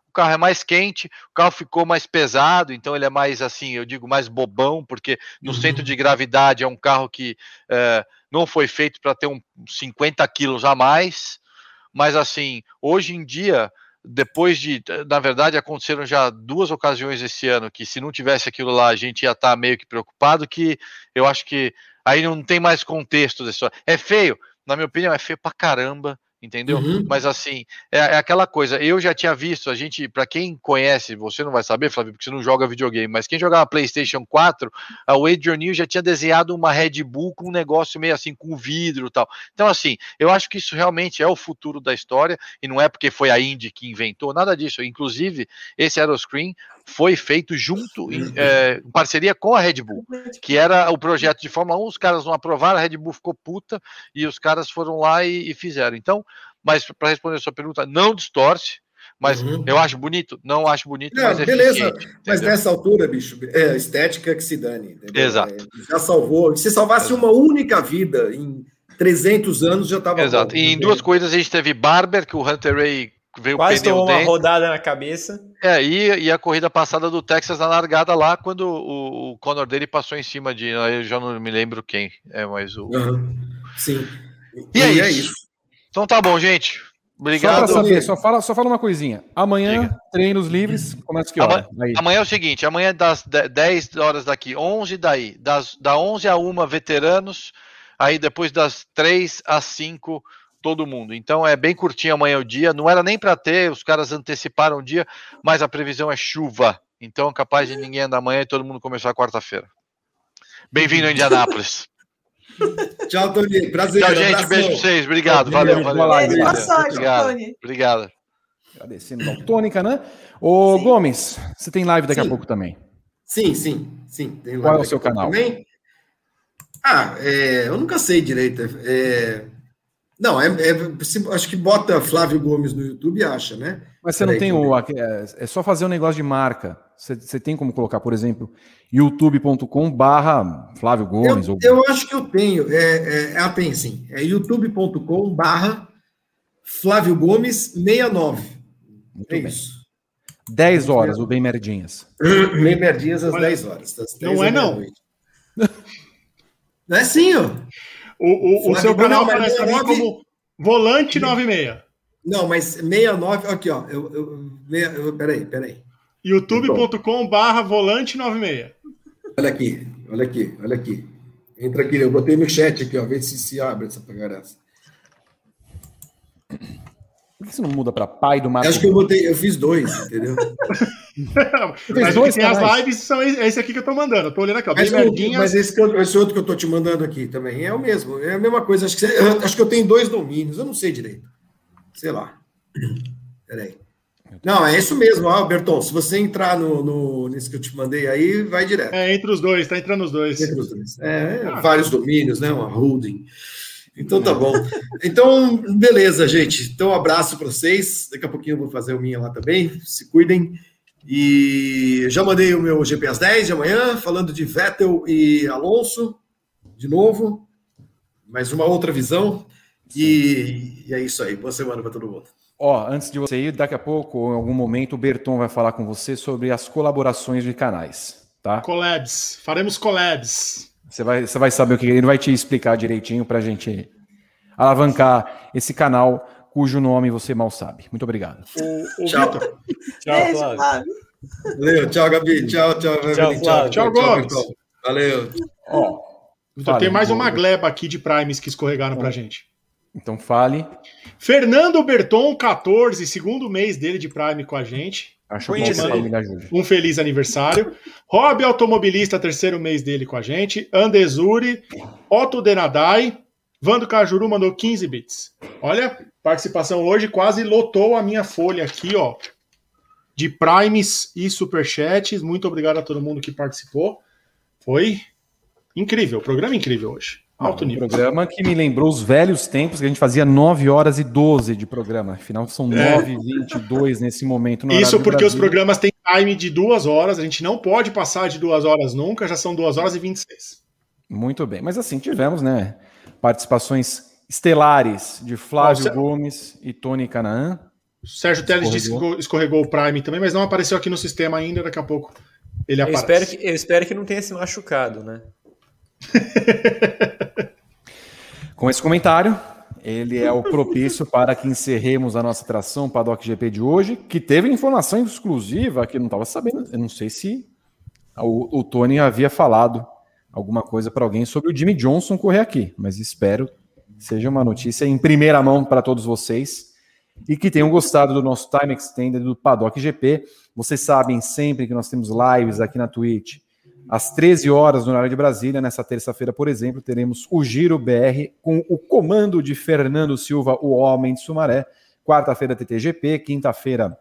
O carro é mais quente, o carro ficou mais pesado, então ele é mais assim, eu digo, mais bobão, porque no centro de gravidade é um carro que... não foi feito para ter 50 quilos a mais, mas assim, hoje em dia, na verdade, aconteceram já 2 ocasiões esse ano, que se não tivesse aquilo lá, a gente ia estar meio que preocupado, que eu acho que aí não tem mais contexto dessa história. É feio, na minha opinião, é feio pra caramba, entendeu? Mas assim, é aquela coisa, eu já tinha visto, a gente, pra quem conhece, você não vai saber, Flávio, porque você não joga videogame, mas quem jogava Playstation 4, o Adrian Newey já tinha desenhado uma Red Bull com um negócio meio assim, com vidro e tal. Então assim, eu acho que isso realmente é o futuro da história, e não é porque foi a Indy que inventou, nada disso. Inclusive, esse aeroscreen foi feito junto, em parceria com a Red Bull, que era o projeto de Fórmula 1, os caras não aprovaram, a Red Bull ficou puta, e os caras foram lá e fizeram. Então, mas para responder a sua pergunta, não distorce, mas eu acho bonito, não acho bonito, mas beleza, mas nessa altura, bicho, estética que se dane, entendeu? Exato. Já salvou, se salvasse uma única vida em 300 anos, já estava... Exato, bom, e em 2 corridas a gente teve Barber, que o Hunter Ray... Quase tomou uma rodada na cabeça. E a corrida passada do Texas na largada lá, quando o Conor dele passou em cima de... Eu já não me lembro quem, mas o... Sim. E é isso. Então tá bom, gente. Obrigado. Só pra saber, só fala uma coisinha. Amanhã, treinos livres, começa que hora? Amanhã é o seguinte, amanhã das 10 horas daqui, 11 daí, da 11 a 1 veteranos, aí depois das 3 às 5... todo mundo. Então é bem curtinho amanhã o dia, não era nem para ter, os caras anteciparam o dia, mas a previsão é chuva, então é capaz de ninguém andar amanhã e todo mundo começar quarta-feira. Bem-vindo a Indianápolis. Tchau, Tony. Prazer. Tchau, gente. Abraço. Beijo pra vocês. Obrigado. Valeu. Boa sorte, Tony. Obrigado. Agradecendo ao Tony Kanaan. Ô, Gomes, você tem live daqui a pouco também. Sim. Tem live. Qual é o seu canal? Também? Eu nunca sei direito. Não, acho que bota Flávio Gomes no YouTube e acha, né? Mas você não tem é só fazer um negócio de marca. Você tem como colocar, por exemplo, youtube.com/Flávio Gomes? Eu acho que eu tenho. Tem sim. É youtube.com/Flávio Gomes 69. Muito bem. Isso. 10 horas, o Bem Merdinhas. Bem Merdinhas às 10 horas. Não é, não. Não é sim, ó. O seu canal aparece também como Volante 96. Não, mas 69... Aqui, ó. Peraí. youtube.com/Volante 96. Olha aqui. Entra aqui. Eu botei no chat aqui, ó. Vê se abre essa pagarada. Por que você não muda para pai do Marco? Acho que eu botei, eu fiz dois, entendeu? Mas dois, tem as lives, são esse aqui que eu tô mandando. Eu tô olhando aqui, ó. Mas esse outro que eu tô te mandando aqui também é o mesmo, é a mesma coisa. Acho que eu tenho dois domínios, eu não sei direito. Sei lá. Peraí. Não, é isso mesmo, ó, Berton. Se você entrar nesse que eu te mandei aí, vai direto. É, entre os dois, tá entrando os dois. Entre os dois. Vários domínios, né? Uma holding. Então tá bom. Então, beleza, gente. Então, um abraço para vocês. Daqui a pouquinho eu vou fazer o minha lá também. Se cuidem. E já mandei o meu GP às 10 de amanhã, falando de Vettel e Alonso, de novo. Mais uma outra visão. E é isso aí. Boa semana para todo mundo. Ó, antes de você ir, daqui a pouco, ou em algum momento, o Berton vai falar com você sobre as colaborações de canais, tá? Collabs. Faremos collabs. Você vai saber o que ele vai te explicar direitinho para a gente alavancar esse canal cujo nome você mal sabe. Muito obrigado. Tchau. Vitor. Tchau, Flávio. Valeu. Tchau, Gabi. Tchau, Flávio. Tchau, Gomes. Valeu. Ó, então, tem mais uma gleba aqui de primes que escorregaram para a gente. Então fale. Fernando Berton, 14, segundo mês dele de prime com a gente. Acho que um feliz aniversário. Rob Automobilista, terceiro mês dele com a gente. Andezuri, Otto Denadai, Vando Cajuru mandou 15 bits. Olha, participação hoje quase lotou a minha folha aqui, ó, de primes e superchats. Muito obrigado a todo mundo que participou. Foi incrível, programa incrível hoje. Alto nível. Um programa que me lembrou os velhos tempos que a gente fazia 9 horas e 12 de programa. Afinal, são 9 e 22 nesse momento. No Isso porque Brasil. Os programas têm time de 2 horas. A gente não pode passar de 2 horas nunca. Já são 2 horas e 26. Muito bem. Mas assim, tivemos, né? Participações estelares de Flávio Gomes e Tony Kanaan. Sérgio Teles disse que escorregou o Prime também, mas não apareceu aqui no sistema ainda. Daqui a pouco ele aparece. Eu espero que não tenha se machucado, né? Com esse comentário, ele é o propício para que encerremos a nossa atração Paddock GP de hoje, que teve informação exclusiva que eu não estava sabendo. Eu não sei se o Tony havia falado alguma coisa para alguém sobre o Jimmy Johnson correr aqui, mas espero que seja uma notícia em primeira mão para todos vocês e que tenham gostado do nosso Time Extended do Paddock GP. Vocês sabem sempre que nós temos lives aqui na Twitch às 13 horas no horário de Brasília. Nessa terça-feira, por exemplo, teremos o Giro BR com o comando de Fernando Silva, o homem de Sumaré. Quarta-feira, TTGP. Quinta-feira,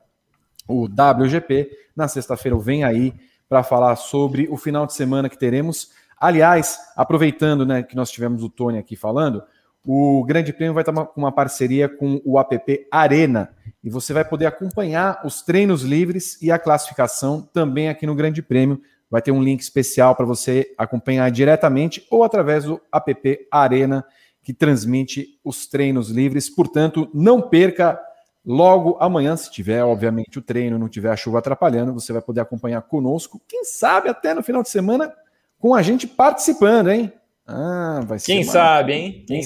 o WGP. Na sexta-feira, o Vem Aí, para falar sobre o final de semana que teremos. Aliás, aproveitando, né, que nós tivemos o Tony aqui falando, o Grande Prêmio vai estar com uma parceria com o app Arena. E você vai poder acompanhar os treinos livres e a classificação também aqui no Grande Prêmio. Vai ter um link especial para você acompanhar diretamente ou através do app Arena, que transmite os treinos livres. Portanto, não perca logo amanhã, se tiver, obviamente, o treino, não tiver a chuva atrapalhando, você vai poder acompanhar conosco, quem sabe até no final de semana, com a gente participando, hein? Ah, vai ser. Quem sabe, hein? Quem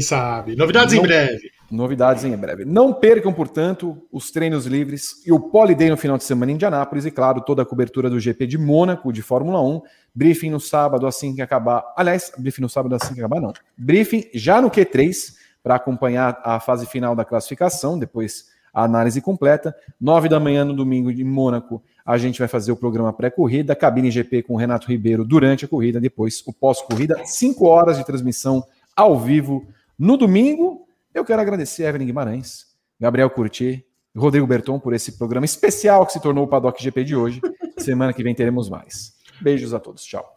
sabe. Novidades em breve. Não percam, portanto, os treinos livres e o Polyday no final de semana em Indianápolis e, claro, toda a cobertura do GP de Mônaco, de Fórmula 1. Briefing no sábado assim que acabar. Aliás, briefing no sábado assim que acabar, não. Briefing já no Q3 para acompanhar a fase final da classificação, depois a análise completa. 9 da manhã no domingo de Mônaco, a gente vai fazer o programa pré-corrida, cabine GP com o Renato Ribeiro durante a corrida, depois o pós-corrida. 5 horas de transmissão ao vivo no domingo. Eu quero agradecer a Evelyn Guimarães, Gabriel Curti e Rodrigo Berton por esse programa especial que se tornou o Paddock GP de hoje. Semana que vem teremos mais. Beijos a todos. Tchau.